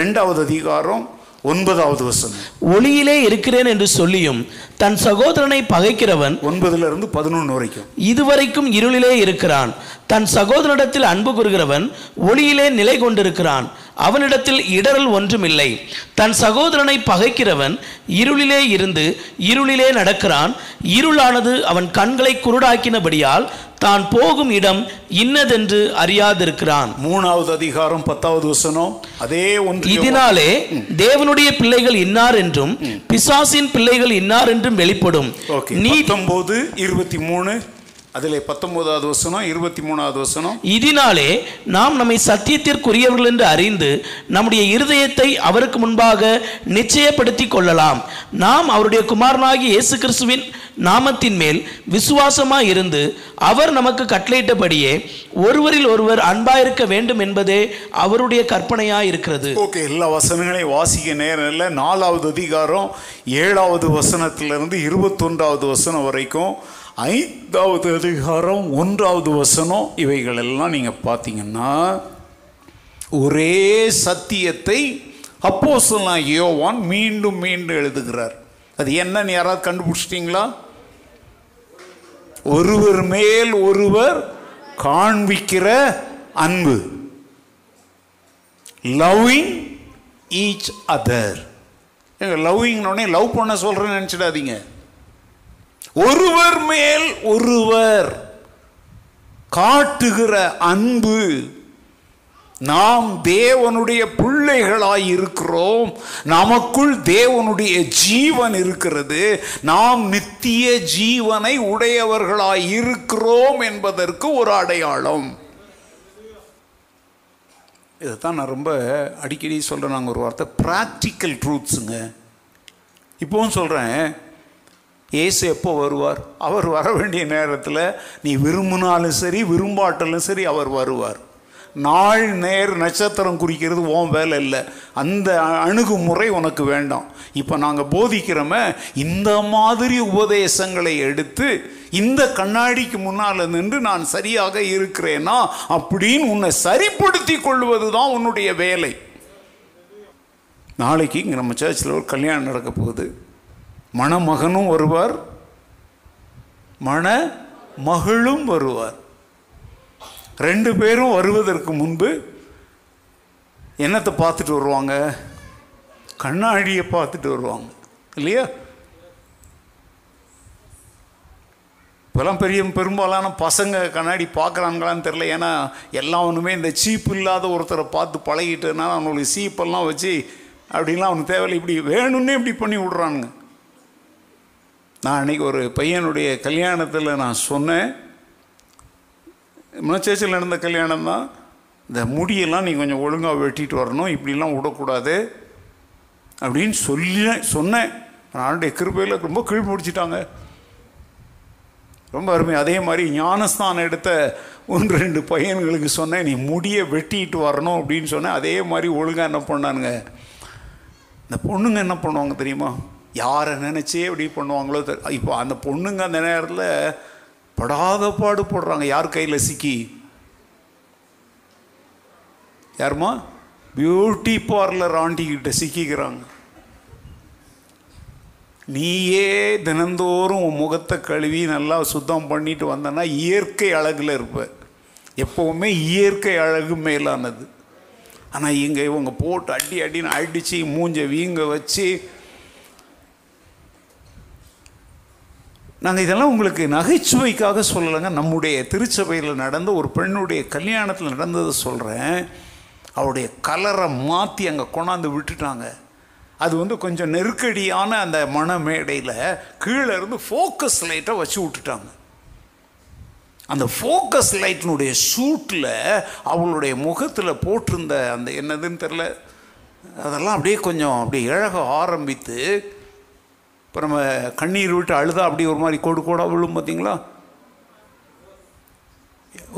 ரெண்டாவது அதிகாரம் ஒன்பதாவது வசனம். ஒளியிலே இருக்கிறேன் என்று சொல்லியும் தன் சகோதரனை பகைக்கிறவன், ஒன்பதுல இருந்து பதினொன்று வரைக்கும், இதுவரைக்கும் இருளிலே இருக்கிறான். தன் சகோதரனிடத்தில் அன்பு கூறுகிறவன் ஒளியிலே நிலை கொண்டிருக்கிறான், அவனிடத்தில் இடரல் ஒன்றும் இல்லை. தன் சகோதரனை பகைக்கிறவன் இருளிலே இருந்து இருளிலே நடக்கிறான், இருளானது அவன் கண்களை குருடாக்கினபடியால் தான் போகும் இடம் இன்னதென்று அறியாதிருக்கிறான். மூணாவது அதிகாரம் பத்தாவது வசனம் அதே ஒன்று. இதனாலே தேவனுடைய பிள்ளைகள் இன்னார் என்றும் பிசாசின் பிள்ளைகள் இன்னார் என்றும் வெளிப்படும். நீத்தம்போது இருபத்தி மூணு, அதிலே பத்தொன்பதாவது வசனம் இருபத்தி மூணாவது வசனம். இதனாலே நாம் நம்மை சத்தியத்திற்குரியவர்கள் என்று அறிந்து நம்முடைய இருதயத்தை அவருக்கு முன்பாக நிச்சயப்படுத்தி கொள்ளலாம். நாம் அவருடைய குமாரனாகி இயேசு கிறிஸ்துவின் நாமத்தின் மேல் விசுவாசமாக இருந்து அவர் நமக்கு கட்டளையிட்டபடியே ஒருவரில் ஒருவர் அன்பாயிருக்க வேண்டும் என்பதே அவருடைய கற்பனையாக இருக்கிறது. ஓகே, எல்லா வசனங்களையும் வாசிக்க நேரம் இல்லை. நாலாவது அதிகாரம் ஏழாவது வசனத்திலிருந்து இருபத்தொன்றாவது வசனம் வரைக்கும், ஐந்தாவது அதிகாரம் ஒன்றாவது வசனம், இவைகளெல்லாம் நீங்கள் பார்த்தீங்கன்னா ஒரே சத்தியத்தை அப்போஸ்தலன் யோவான் மீண்டும் மீண்டும் எழுதுகிறார். அது என்னன்னு யாராவது கண்டுபிடிச்சிட்டிங்களா? ஒருவர் மேல் ஒருவர் காண்பிக்கிற அன்பு, லவ்விங் ஈச் அதர். லவ்விங்னோடனே லவ் பண்ண சொல்கிறேன்னு நினச்சிடாதீங்க. ஒருவர் மேல் ஒருவர் காட்டுகிற அன்பு. நாம் தேவனுடைய பிள்ளைகளாய் இருக்கிறோம், நமக்குள் தேவனுடைய ஜீவன் இருக்கிறது, நாம் நித்திய ஜீவனை உடையவர்களாய் இருக்கிறோம் என்பதற்கு ஒரு அடையாளம். இதைத்தான் நான் ரொம்ப அடிக்கடி சொல்கிறேன். நாங்கள் ஒரு வார்த்தை பிராக்டிக்கல் ட்ரூத்ஸுங்க. இப்போவும் சொல்கிறேன், இயேசு எப்போ வருவார்? அவர் வர வேண்டிய நேரத்தில் நீ விரும்பினாலும் சரி விரும்பாட்டாலும் சரி அவர் வருவார். நாள் நேர் நட்சத்திரம் குறிக்கிறது ஓன் வேலை இல்லை, அந்த அணுகுமுறை உனக்கு வேண்டாம். இப்போ நாங்கள் போதிக்கிறோமே, இந்த மாதிரி உபதேசங்களை எடுத்து இந்த கண்ணாடிக்கு முன்னால் நின்று நான் சரியாக இருக்கிறேனா அப்படின்னு உன்னை சரிப்படுத்தி கொள்வது தான் உன்னுடைய வேலை. நாளைக்கு இங்கே நம்ம சர்ச்சில் ஒரு கல்யாணம் நடக்க போகுது. மணமகனும் வருவார், மணமகளும் வருவார். ரெண்டு பேரும் வருவதற்கு முன்பு என்னத்தை பார்த்துட்டு வருவாங்க? கண்ணாடியை பார்த்துட்டு வருவாங்க, இல்லையா? இப்போலாம் பெரிய பெரும்பாலான பசங்க கண்ணாடி பார்க்குறாங்களான்னு தெரில. ஏன்னா எல்லாம் ஒன்றுமே இந்த சீப் இல்லாத ஒருத்தரை பார்த்து பழகிட்டேன்னா அவனுக்கு சீப்பெல்லாம் வச்சு அப்படின்லாம் அவனுக்கு தேவையில்லை, இப்படி வேணும்னே இப்படி பண்ணி விட்றானுங்க. நான் அன்றைக்கி ஒரு பையனுடைய கல்யாணத்தில் நான் சொன்னேன், முனச்சேச்சியில் நடந்த கல்யாணம் தான். இந்த முடியெல்லாம் நீ கொஞ்சம் ஒழுங்காக வெட்டிட்டு வரணும், இப்படிலாம் விடக்கூடாது அப்படின்னு சொல்லி சொன்னேன். ஆளுடைய கிருபையில் ரொம்ப கீழ் முடிச்சிட்டாங்க, ரொம்ப அருமை. அதே மாதிரி ஞானஸ்தானம் எடுத்த ஒன்று ரெண்டு பையன்களுக்கு சொன்னேன், நீ முடியை வெட்டிட்டு வரணும் அப்படின்னு சொன்னேன். அதே மாதிரி ஒழுங்காக என்ன பண்ணானுங்க. இந்த பொண்ணுங்க என்ன பண்ணுவாங்க தெரியுமா, யாரை நினச்சே எப்படி பண்ணுவாங்களோ. இப்போ அந்த பொண்ணுங்க அந்த நேரத்தில் படாத பாடு போடுறாங்க. யார் கையில் சிக்கி, யாருமா பியூட்டி பார்லர் ஆண்டிக்கிட்ட சிக்கிக்கிறாங்க. நீயே தினந்தோறும் உன் முகத்தை கழுவி நல்லா சுத்தம் பண்ணிட்டு வந்தனா இயற்கை அழகில் இருப்ப. எப்போவுமே இயற்கை அழகு மேலானது. ஆனால் இங்கே இவங்க போட்டு அடி அடின்னு அடித்து மூஞ்ச வீங்க வச்சு. நாங்கள் இதெல்லாம் உங்களுக்கு நகைச்சுவைக்காக சொல்லலைங்க, நம்முடைய திருச்சபையில் நடந்த ஒரு பெண்ணுடைய கல்யாணத்தில் நடந்ததை சொல்கிறேன். அவருடைய கலரை மாற்றி அங்கே கொண்டாந்து விட்டுட்டாங்க. அது வந்து கொஞ்சம் நெருக்கடியான அந்த மன மேடையில் கீழே இருந்து ஃபோக்கஸ் லைட்டை வச்சு விட்டுட்டாங்க. அந்த ஃபோக்கஸ் லைட்டினுடைய சூட்டில் அவளுடைய முகத்தில் போட்டிருந்த அந்த என்னதுன்னு தெரில, அதெல்லாம் அப்படியே கொஞ்சம் அப்படியே இழக ஆரம்பித்து இப்போ நம்ம கண்ணீர் விட்டு அழுதா அப்படி ஒரு மாதிரி கோடு கோடாக விழும் பார்த்தீங்களா.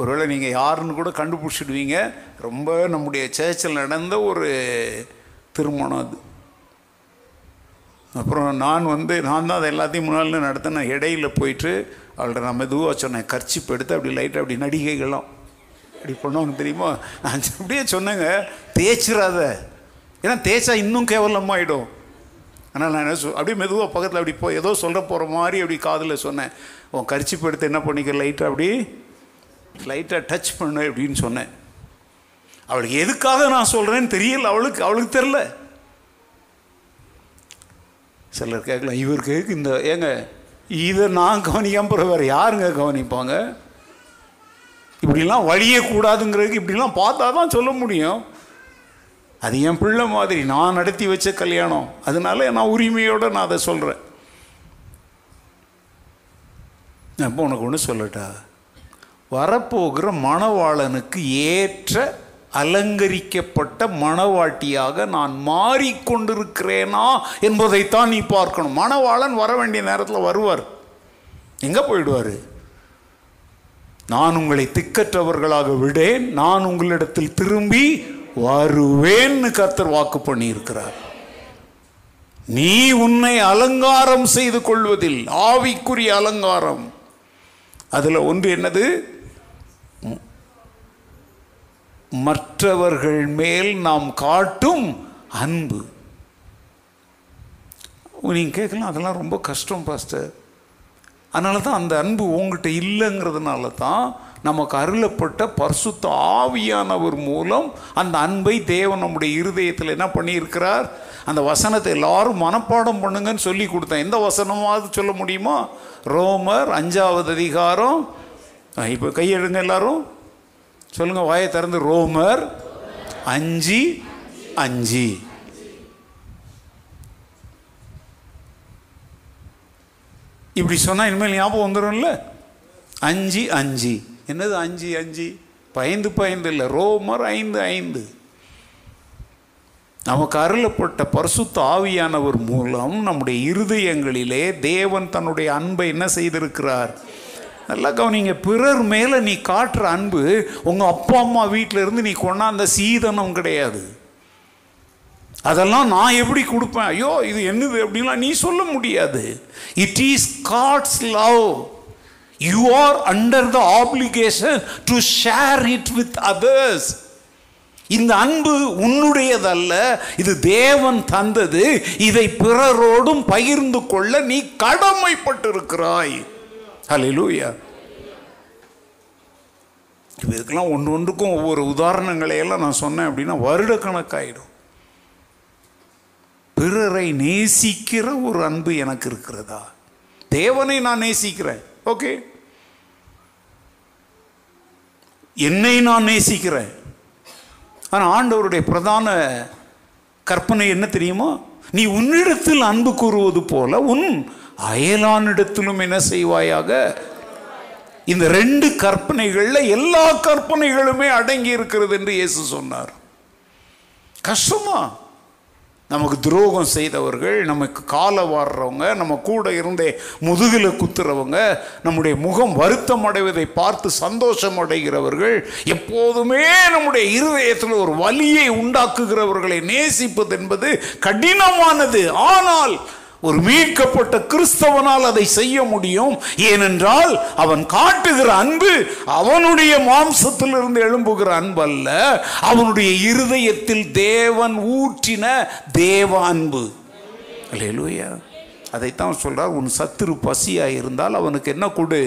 ஒருவேளை நீங்கள் யாருன்னு கூட கண்டுபிடிச்சிடுவீங்க. ரொம்ப நம்முடைய சேர்ச்சில் நடந்த ஒரு திருமணம் அது. அப்புறம் நான் வந்து நான் தான் அதை எல்லாத்தையும் முன்னால் நடத்தின இடையில் போயிட்டு அவள்கிட்ட நான் மெதுவாக சொன்னேன், கர்ச்சிப்பு எடுத்து அப்படி லைட்டாக அப்படி நடிகைகளும் அப்படி பண்ணுவாங்க தெரியுமா. நான் அப்படியே சொன்னேங்க, தேய்ச்சிடாத, ஏன்னா தேய்ச்சா இன்னும் கேவலமாகிடும். ஆனால் நான் என்ன சொ அப்படியே மெதுவாக பக்கத்தில் அப்படி போய் ஏதோ சொல்கிற போகிற மாதிரி அப்படி காதில் சொன்னேன், உன் கர்ச்சிப்பு எடுத்து என்ன பண்ணிக்க லைட்டாக அப்படி லைட்டாக டச் பண்ணு அப்படின்னு சொன்னேன். அவளுக்கு எதுக்காக நான் சொல்கிறேன்னு தெரியல, அவளுக்கு அவளுக்கு தெரில. சிலர் கேட்கலாம், இவர் கேட்க இந்த ஏங்க இதை நான் கவனிக்காமல் போகிற வேறு யாருங்க கவனிப்பாங்க. இப்படிலாம் வழியே கூடாதுங்கிறதுக்கு இப்படிலாம் பார்த்தா தான் சொல்ல முடியும். அது என் பிள்ளை மாதிரி நான் நடத்தி வச்ச கல்யாணம், அதனால நான் உரிமையோடு நான் அதை சொல்கிறேன். அப்போ உனக்கு ஒன்று சொல்லட்டா, வரப்போகிற மணவாளனுக்கு ஏற்ற அலங்கரிக்கப்பட்ட மணவாட்டியாக நான் மாறிக்கொண்டிருக்கிறேனா என்பதைத்தான் நீ பார்க்கணும். மணவாளன் வர வேண்டிய நேரத்தில் வருவார், எங்கே போயிடுவார்? நான் உங்களை திக்கற்றவர்களாக விடேன், நான் உங்களிடத்தில் திரும்பி வருவேன்னு கர்த்தர் வாக்கு பண்ணியிருக்கிறார். நீ உன்னை அலங்காரம் செய்து கொள்வதில் ஆவிக்குரிய அலங்காரம், அதில் ஒன்று என்னது, மற்றவர்கள் மேல் நாம் காட்டும் அன்பு. நீங்கள் கேட்கலாம், அதெல்லாம் ரொம்ப கஷ்டம் பாஸ்டர், அதனால தான் அந்த அன்பு உங்ககிட்ட இல்லைங்கிறதுனால தான் நமக்கு அருளப்பட்ட பரிசுத்த ஆவியானவர் மூலம் அந்த அன்பை தேவன் நம்முடைய இருதயத்தில் என்ன பண்ணியிருக்கிறார். அந்த வசனத்தை எல்லாரும் மனப்பாடம் பண்ணுங்கன்னு சொல்லி கொடுத்தேன். எந்த வசனமாவது சொல்ல முடியுமா? ரோமர் அஞ்சாவது அதிகாரம். இப்போ கையெழுங்க எல்லாரும் சொல்லுங்க, வாயை திறந்து. ரோமர் அஞ்சு அஞ்சு. இப்படி சொன்னால் இனிமேல் ஞாபகம் வந்துடும்ல. அஞ்சு அஞ்சு என்னது? அஞ்சு அஞ்சு பயந்து பயந்து இல்லை, ரோமர் ஐந்து ஐந்து. நமக்கு அருளப்பட்ட பரிசுத்த ஆவியானவர் மூலம் நம்முடைய இருதயங்களிலே தேவன் தன்னுடைய அன்பை என்ன செய்திருக்கிறார். நல்லா கவனிங்க, பிறர் மேலே நீ காட்டுற அன்பு உங்கள் அப்பா அம்மா வீட்டிலேருந்து நீ கொண்டாந்த சீதனம் கிடையாது. அதெல்லாம் நான் எப்படி கொடுப்பேன், ஐயோ இது என்னது அப்படின்லாம் நீ சொல்ல முடியாது. It is God's love. You are under the application to share it with others. இந்த அன்பு உன்னுடையதல்ல, இது தேவன் தந்தது. இதை பிறரோடும் பகிர்ந்து கொள்ள நீ கடமைப்பட்டிருக்கிறாய். ஹல்லேலூயா. இதுக்கெல்லாம் ஒன்று ஒன்றுக்கும் ஒவ்வொரு உதாரணங்களையெல்லாம் நான் சொன்னேன் அப்படின்னா வருடக்கணக்காயிடும். பிறரை நேசிக்கிற ஒரு அன்பு எனக்கு இருக்கிறதா? தேவனை நான் நேசிக்கிறேன், ஓகே. என்னை நான் நேசிக்கிறேன். ஆனால் ஆண்டவருடைய பிரதான கற்பனை என்ன தெரியுமா? நீ உன்னிடத்தில் அன்பு கூறுவது போல உன் அயலானிடத்திலும் என்ன செய்வாயாக. இந்த ரெண்டு கற்பனைகளில் எல்லா கற்பனைகளுமே அடங்கி இருக்கிறது என்று இயேசு சொன்னார். கஷ்டமா நமக்கு துரோகம் செய்தவர்கள், நமக்கு காலை வாடுறவங்க, நம்ம கூட இருந்தே முதுகில் குத்துறவங்க, நம்முடைய முகம் வருத்தம் அடைவதை பார்த்து சந்தோஷம் அடைகிறவர்கள், எப்போதுமே நம்முடைய இருதயத்தில் ஒரு வலியை உண்டாக்குகிறவர்களை நேசிப்பது என்பது கடினமானது. ஆனால் ஒரு மீட்கப்பட்ட கிறிஸ்தவனால் அதை செய்ய முடியும். ஏனென்றால் அவன் காட்டுகிற அன்பு அவனுடைய மாம்சத்திலிருந்து எழும்புகிற அன்பு அல்ல, அவனுடைய இருதயத்தில் தேவன் ஊற்றின தேவ அன்பு. அல்லேலூயா. அதைத்தான் சொல்றார், உன் சத்துரு பசியா இருந்தால் அவனுக்கு என்ன கொடு,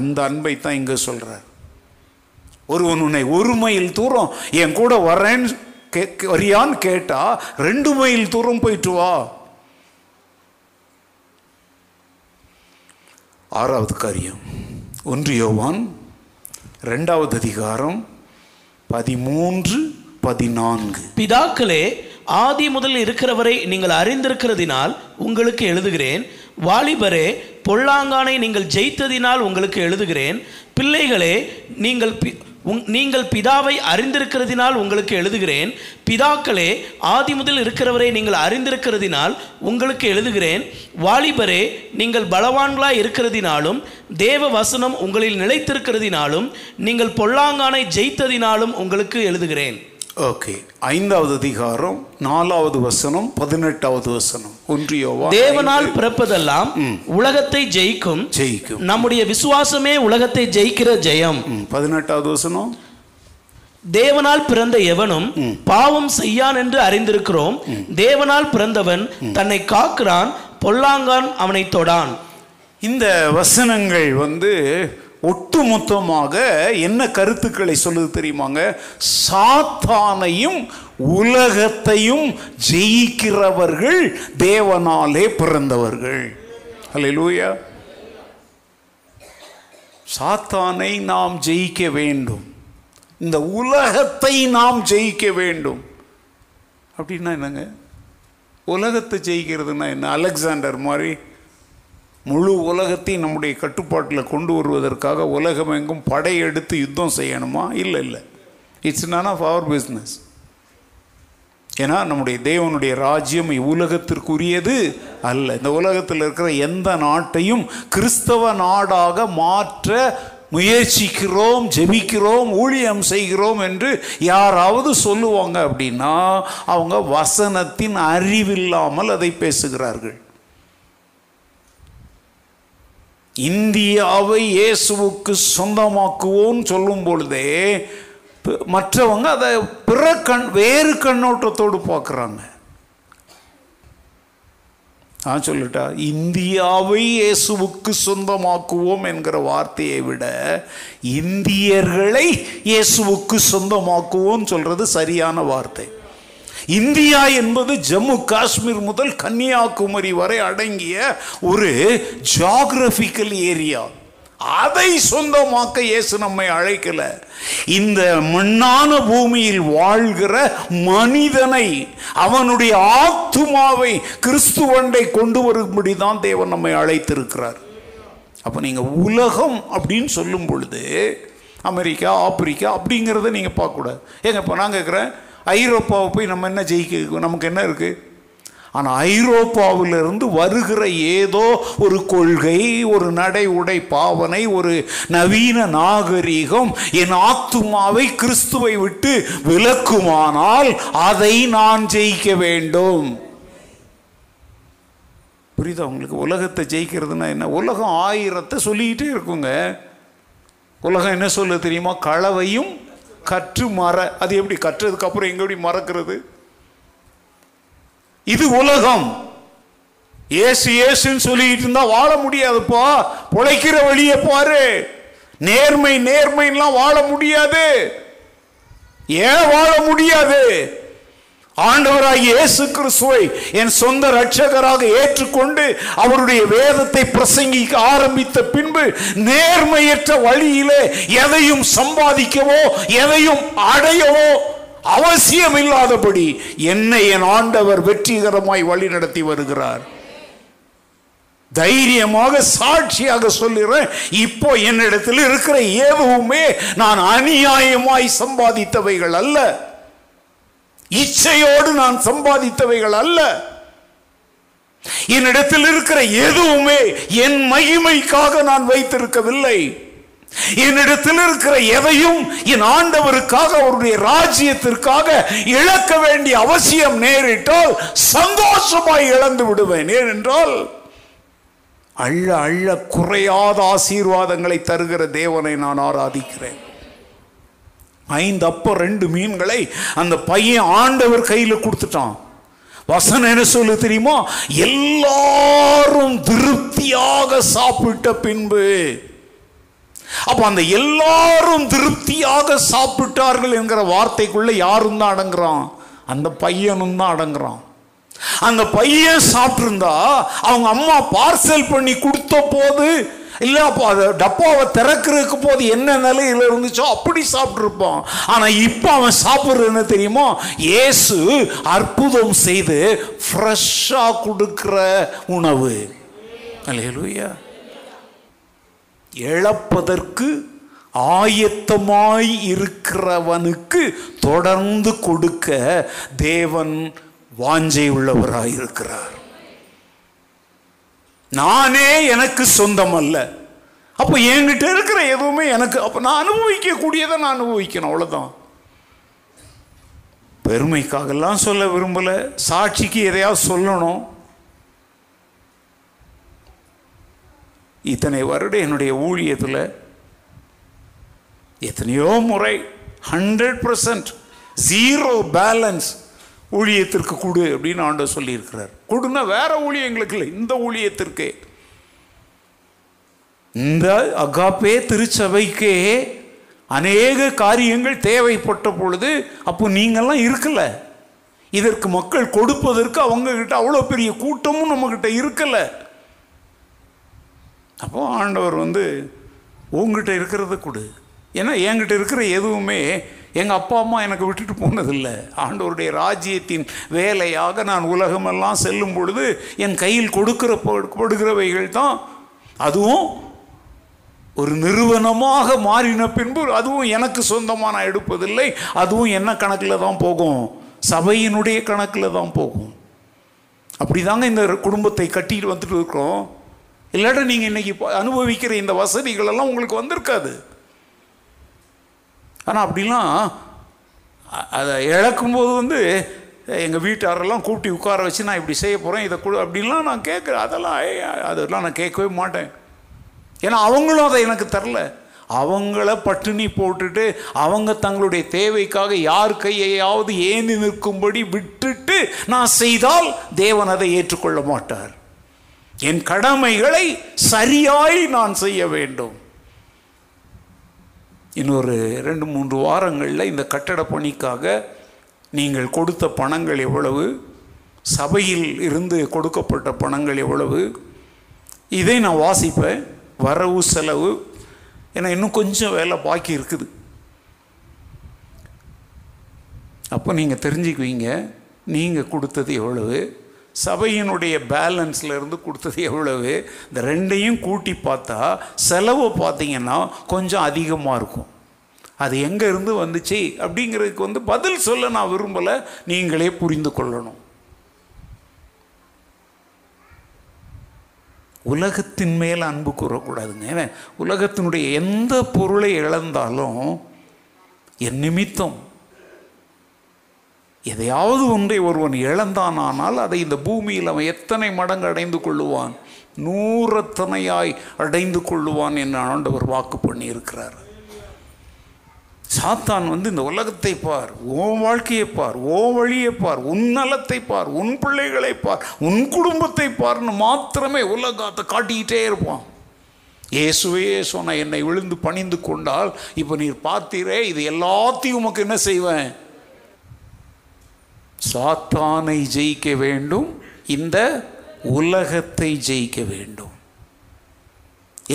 அந்த அன்பை தான் இங்க சொல்றார். ஒருவன் உன்னை ஒரு மைல் தூரம் என் கூட வரேன்னு கே வரியான்னு கேட்டா ரெண்டு மைல் தூரம் போயிட்டு வா. ஆறாவது காரியம் ஒன்று யோவான் இரண்டாவது அதிகாரம் பதிமூன்று பதினான்கு. பிதாக்களே, ஆதி முதல் இருக்கிறவரை நீங்கள் அறிந்திருக்கிறதினால் உங்களுக்கு எழுதுகிறேன். வாலிபரே, பொல்லாங்கானை நீங்கள் ஜெயித்ததினால் உங்களுக்கு எழுதுகிறேன். பிள்ளைகளே, நீங்கள் நீங்கள் பிதாவை அறிந்திருக்கிறதினால் உங்களுக்கு எழுதுகிறேன். பிதாக்களே, ஆதி முதல் இருக்கிறவரை நீங்கள் அறிந்திருக்கிறதினால் உங்களுக்கு எழுதுகிறேன். வாலிபரே, நீங்கள் பலவான்களாய் இருக்கிறதினாலும் தேவ வசனம் உங்களில் நிலைத்திருக்கிறதினாலும் நீங்கள் பொல்லாங்கானை ஜெயித்ததினாலும் உங்களுக்கு எழுதுகிறேன். ஓகே, ஐந்தாவது அதிகாரம் நாலாவது வசனம் பதினெட்டாவது வசனம். ஒன்றியோவா, தேவனால் பிறப்பதெல்லாம் உலகத்தை ஜெயிக்கும், ஜெயிக்கும் நம்முடைய விசுவாசமே உலகத்தை ஜெயிக்கிற ஜெயம். பதினெட்டாவது வசனம், தேவனால் பிறந்த எவனும் பாவம் செய்யான் என்று அறிந்திருக்கிறோம். தேவனால் பிறந்தவன் தன்னை காக்கிறான், பொல்லாங்கான் அவனை தொடான். இந்த வசனங்கள் வந்து ஒட்டுமொத்தமாக என்ன கருத்துக்களை சொல்லுது தெரியுமாங்க? சாத்தானையும் உலகத்தையும் ஜெயிக்கிறவர்கள் தேவனாலே பிறந்தவர்கள். அல்லேலூயா. சாத்தானை நாம் ஜெயிக்க வேண்டும், இந்த உலகத்தை நாம் ஜெயிக்க வேண்டும். அப்படின்னா என்னங்க? உலகத்தை ஜெயிக்கிறதுனா என்ன? அலெக்சாண்டர் மாதிரி முழு உலகத்தையும் நம்முடைய கட்டுப்பாட்டில் கொண்டு வருவதற்காக உலகம் எங்கும் படையெடுத்து யுத்தம் செய்யணுமா? இல்லை இல்லை, it's none of our business. ஏன்னா நம்முடைய தேவனுடைய ராஜ்யம் இவ்வுலகத்திற்குரியது அல்ல. இந்த உலகத்தில் இருக்கிற எந்த நாட்டையும் கிறிஸ்தவ நாடாக மாற்ற முயற்சிக்கிறோம், ஜெபிக்கிறோம், ஊழியம் செய்கிறோம் என்று யாராவது சொல்லுவாங்க அப்படின்னா அவங்க வசனத்தின் அறிவில்லாமல் அதை பேசுகிறார்கள். இந்தியாவை இயேசுவுக்கு சொந்தமாக்குவோன்னு சொல்லும் பொழுதே மற்றவங்க அதை பிற கண் வேறு கண்ணோட்டத்தோடு பார்க்குறாங்க. நான் சொல்லிட்டா, இந்தியாவை இயேசுவுக்கு சொந்தமாக்குவோம் என்கிற வார்த்தையை விட இந்தியர்களை இயேசுவுக்கு சொந்தமாக்குவோன்னு சொல்கிறது சரியான வார்த்தை. இந்தியா என்பது ஜம்மு காஷ்மீர் முதல் கன்னியாகுமரி வரை அடங்கிய ஒரு ஜியாகிரபிக்கல் ஏரியா. அதை சொந்தமாக்க இயேசு நம்மை அழைக்கல. இந்த மண்ணான பூமியில் வாழ்கிற மனிதனை, அவனுடைய ஆத்துமாவை கிறிஸ்துவண்டை கொண்டு வரும்படி தான் தேவன் நம்மை அழைத்திருக்கிறார். அப்போ நீங்கள் உலகம் அப்படின்னு சொல்லும் பொழுது அமெரிக்கா, ஆப்பிரிக்கா அப்படிங்கிறத நீங்கள் பார்க்கக்கூடாது. ஏங்க, இப்போ நான் கேட்குறேன், ஐரோப்பாவை போய் நம்ம என்ன ஜெயிக்க, நமக்கு என்ன இருக்குது? ஆனால் ஐரோப்பாவிலிருந்து வருகிற ஏதோ ஒரு கொள்கை, ஒரு நடை, உடை, பாவனை, ஒரு நவீன நாகரீகம் என் ஆத்துமாவை கிறிஸ்துவை விட்டு விலக்குமானால் அதை நான் ஜெயிக்க வேண்டும். புரியுதா உங்களுக்கு? உலகத்தை ஜெயிக்கிறதுனா என்ன? உலகம் ஆயிரத்தை சொல்லிக்கிட்டே இருக்குங்க. உலகம் என்ன சொல்ல தெரியுமா? கலவையும் கற்று மற. அது எப்படி கற்றதுக்கு அப்புறம் எங்க எப்படி மறக்கிறது? இது உலகம். ஏசு ஏசுன்னு சொல்லிட்டு இருந்தா வாழ முடியாதுப்பா. பொழைக்கிற வழியை பாரு, நேர்மை நேர்மைலாம் வாழ முடியாது. ஏன் வாழ முடியாது? ஆண்டவராகிய இயேசு கிறிஸ்துவை என் சொந்த ரட்சகராக ஏற்றுக்கொண்டு அவருடைய வேதத்தை பிரசங்கிக்க ஆரம்பித்த பின்பு நேர்மையற்ற வழியிலே எதையும் சம்பாதிக்கவோ எதையும் அடையவோ அவசியமில்லாதபடி என்னை என் ஆண்டவர் வெற்றிகரமாய் வழி நடத்தி வருகிறார். தைரியமாக சாட்சியாக சொல்லுகிறேன், இப்போ என்னிடத்தில் இருக்கிற ஏதுவுமே நான் அநியாயமாய் சம்பாதித்தவைகள் அல்ல, இச்சையோடு நான் சம்பாதித்தவைகள் அல்ல. என்னிடத்தில் இருக்கிற எதுவுமே என் மகிமைக்காக நான் வைத்திருக்கவில்லை. என்னிடத்தில் இருக்கிற எதையும் என் ஆண்டவருக்காக அவருடைய ராஜ்யத்திற்காக இழக்க வேண்டிய அவசியம் நேரிட்டால் சந்தோஷமாய் இழந்து விடுவேன். ஏனென்றால் அள்ள அள்ள குறையாத ஆசீர்வாதங்களை தருகிற தேவனை நான் ஆராதிக்கிறேன். ஐந்து அப்போ ரெண்டு மீன்களை அந்த பையன் ஆண்டவர் கையில் கொடுத்துட்டான். வசனம் என்ன சொல்லு தெரியுமா? எல்லாரும் திருப்தியாக சாப்பிட்ட பின்பு. அப்ப அந்த எல்லாரும் திருப்தியாக சாப்பிட்டார்கள் என்கிற வார்த்தைக்குள்ள யாரும் தான் அடங்குறான்? அந்த பையனும் தான் அடங்குறான். அந்த பையன் சாப்பிட்டிருந்தா அவங்க அம்மா பார்சல் பண்ணி கொடுத்த போது இல்லை, அப்போ அதை டப்பாவை திறக்கிறதுக்கு போது என்ன நிலையில் இருந்துச்சோ அப்படி சாப்பிட்ருப்பான். ஆனால் இப்போ அவன் சாப்பிட்றது என்ன தெரியுமா? இயேசு அற்புதம் செய்து ஃப்ரெஷ்ஷாக கொடுக்குற உணவு. அல்லேலூயா. இழப்பதற்கு ஆயத்தமாய் இருக்கிறவனுக்கு தொடர்ந்து கொடுக்க தேவன் வாஞ்சை உள்ளவராய் இருக்கிறார். நானே எனக்கு சொந்தம் அல்ல. அப்போ என்கிட்ட இருக்கிற எதுவுமே எனக்கு, அப்போ நான் அனுபவிக்க கூடியதை நான் அனுபவிக்கணும், அவ்வளோதான். பெருமைக்காகலாம் சொல்ல விரும்பலை, சாட்சிக்கு எதையாவது சொல்லணும். இத்தனை வருடம் என்னுடைய ஊழியத்தில் எத்தனையோ முறை ஹண்ட்ரட் பர்சன்ட் ஜீரோ பேலன்ஸ் ஊழியத்திற்கு கொடு அப்படின்னு ஆண்டவர் சொல்லியிருக்கிறார். கொடுன்னா வேற ஊழியங்களுக்கு இல்லை, இந்த ஊழியத்திற்கே, இந்த அகாப்பே திருச்சபைக்கே அநேக காரியங்கள் தேவைப்பட்ட பொழுது அப்போ நீங்கள்லாம் இருக்கல, இதற்கு மக்கள் கொடுப்பதற்கு அவங்கக்கிட்ட அவ்வளோ பெரிய கூட்டமும் நம்மக்கிட்ட இருக்கலை. அப்போ ஆண்டவர் வந்து உங்ககிட்ட இருக்கிறத கொடு. ஏன்னா என்கிட்ட இருக்கிற எதுவுமே எங்கள் அப்பா அம்மா எனக்கு விட்டுட்டு போனதில்லை. ஆண்டவருடைய ராஜ்யத்தின் வேலையாக நான் உலகமெல்லாம் செல்லும் பொழுது என் கையில் கொடுக்கிற கொடுக்கிறவைகள் தான். அதுவும் ஒரு நிறுவனமாக மாறின பின்பு அதுவும் எனக்கு சொந்தமாக நான் எடுப்பதில்லை. அதுவும் என்ன கணக்கில் தான் போகும்? சபையினுடைய கணக்கில் தான் போகும். அப்படி தாங்க இந்த குடும்பத்தை கட்டிட்டு வந்துட்டு இருக்கிறோம். இல்லாட்டா நீங்கள் இன்றைக்கி அனுபவிக்கிற இந்த வசதிகளெல்லாம் உங்களுக்கு வந்திருக்காது. ஆனால் அப்படிலாம் அதை இழக்கும்போது வந்து எங்கள் வீட்டாரெல்லாம் கூட்டி உட்கார வச்சு நான் இப்படி செய்ய போகிறேன், இதை கொடு அப்படின்லாம் நான் கேட்குறேன். அதெல்லாம் அதெல்லாம் நான் கேட்கவே மாட்டேன். ஏன்னா அவங்களும் அதை எனக்கு தரல. அவங்கள பட்டினி போட்டுட்டு அவங்க தங்களுடைய தேவைக்காக யார் கையையாவது ஏந்தி நிற்கும்படி விட்டுட்டு நான் செய்தால் தேவன் அதை ஏற்றுக்கொள்ள மாட்டார். என் கடமைகளை சரியாய் நான் செய்ய வேண்டும். இன்னொரு ரெண்டு மூன்று வாரங்களில் இந்த கட்டட பணிக்காக நீங்கள் கொடுத்த பணங்கள் எவ்வளவு, சபையில் இருந்து கொடுக்கப்பட்ட பணங்கள் எவ்வளவு, இதை நான் வாசிப்பேன். வரவு செலவு, ஏன்னா இன்னும் கொஞ்சம் வேலை பாக்கி இருக்குது. அப்போ நீங்கள் தெரிஞ்சுக்குவீங்க நீங்கள் கொடுத்தது எவ்வளவு, சபையினுடைய பேலன்ஸில் இருந்து கொடுத்தது எவ்வளவு. இந்த ரெண்டையும் கூட்டி பார்த்தா செலவு பார்த்திங்கன்னா கொஞ்சம் அதிகமாக இருக்கும். அது எங்கே இருந்து வந்துச்சு அப்படிங்கிறதுக்கு வந்து பதில் சொல்ல நான் விரும்பலை, நீங்களே புரிந்து கொள்ளணும். உலகத்தின் மேல் அன்பு கூறக்கூடாதுங்க. ஏன்னா உலகத்தினுடைய எந்த பொருளை இழந்தாலும் என் நிமித்தம் எதையாவது ஒன்றை ஒருவன் இழந்தானால் அதை இந்த பூமியில் அவன் எத்தனை மடங்கு அடைந்து கொள்ளுவான்? நூறத்தனையாய் அடைந்து கொள்ளுவான் என்று ஆண்டவர் வாக்கு பண்ணியிருக்கிறார். சாத்தான் வந்து இந்த உலகத்தை பார், உன் வாழ்க்கையை பார், உன் வழியை பார், உன் நலத்தை பார், உன் பிள்ளைகளை பார், உன் குடும்பத்தை பார்னு மாத்திரமே உலகத்தை காட்டிக்கிட்டே இருப்பான். இயேசுவே சொன்ன என்னை விழுந்து பணிந்து கொண்டால் இப்போ நீர் பார்த்தீரே, இது எல்லாத்தையும் உமக்கு என்ன செய்வேன்? சாத்தானை ஜெயிக்க வேண்டும், இந்த உலகத்தை ஜெயிக்க வேண்டும்.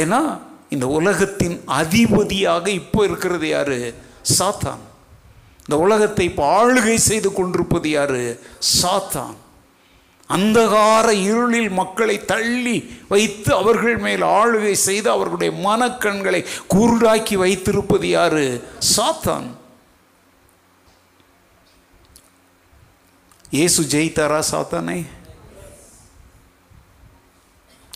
ஏன்னா இந்த உலகத்தின் அதிபதியாக இப்போ இருக்கிறது யாரு? சாத்தான். இந்த உலகத்தை இப்போ ஆளுகை செய்து கொண்டிருப்பது யாரு? சாத்தான். அந்தகார இருளில் மக்களை தள்ளி வைத்து அவர்கள் மேல் ஆளுகை செய்து அவர்களுடைய மனக்கண்களை குருடாக்கி வைத்திருப்பது யாரு? சாத்தான். இயேசு ஜெயித்தாரா சாத்தானே?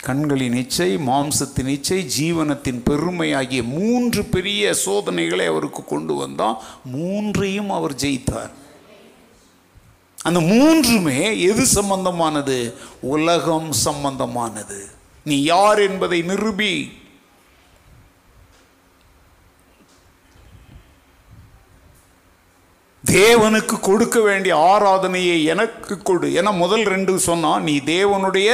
கண்களின் இச்சை, மாம்சத்தின் இச்சை, ஜீவனத்தின் பெருமை ஆகிய மூன்று பெரிய சோதனைகளை அவருக்கு கொண்டு வந்தான். மூன்றையும் அவர் ஜெயித்தார். அந்த மூன்றுமே எது சம்பந்தமானது? உலகம் சம்பந்தமானது. நீ யார் என்பதை நிரூபி. தேவனுக்கு கொடுக்க வேண்டிய ஆராதனையை எனக்கு கொடு என முதல் ரெண்டு சொன்னா. நீ தேவனுடைய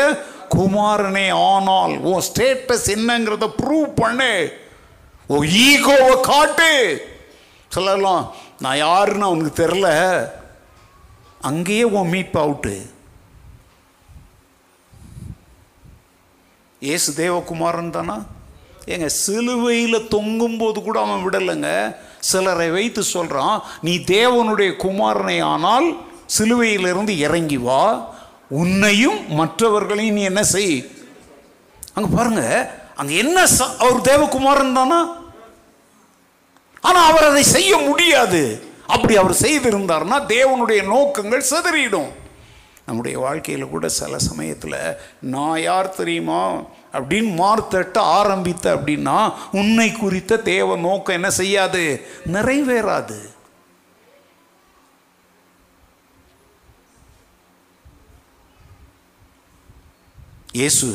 குமாரனே, ஆனால் உன் ஸ்டேட்டஸ் என்னங்கிறத ப்ரூவ் பண்ணு, உன் ஈகோவை காட்டு. சொல்லலாம் நான் யாருன்னு அவனுக்கு தெரில, அங்கேயே உன் மீட்பு அவுட்டு. ஏசு தேவகுமாரன் தானா? ஏங்க சிலுவையில் தொங்கும்போது கூட அவன் விடலைங்க. சிலரை வைத்து சொல்கிறான், நீ தேவனுடைய குமாரனை ஆனால் சிலுவையிலிருந்து இறங்கி வா, உன்னையும் மற்றவர்களையும் நீ என்ன செய். அங்கே பாருங்க, அங்கே என்ன, அவர் தேவகுமாரன் தானா? ஆனால் அவர் அதை செய்ய முடியாது. அப்படி அவர் செய்திருந்தார்னா தேவனுடைய நோக்கங்கள் சிதறிடும். நம்முடைய வாழ்க்கையில் கூட சில சமயத்தில் நான் யார் தெரியுமா அப்படின்னு மார்த்தட்ட ஆரம்பித்த அப்படின்னா உன்னை குறித்த தேவ நோக்கம் என்ன செய்யாது? நிறைவேறாது. இயேசு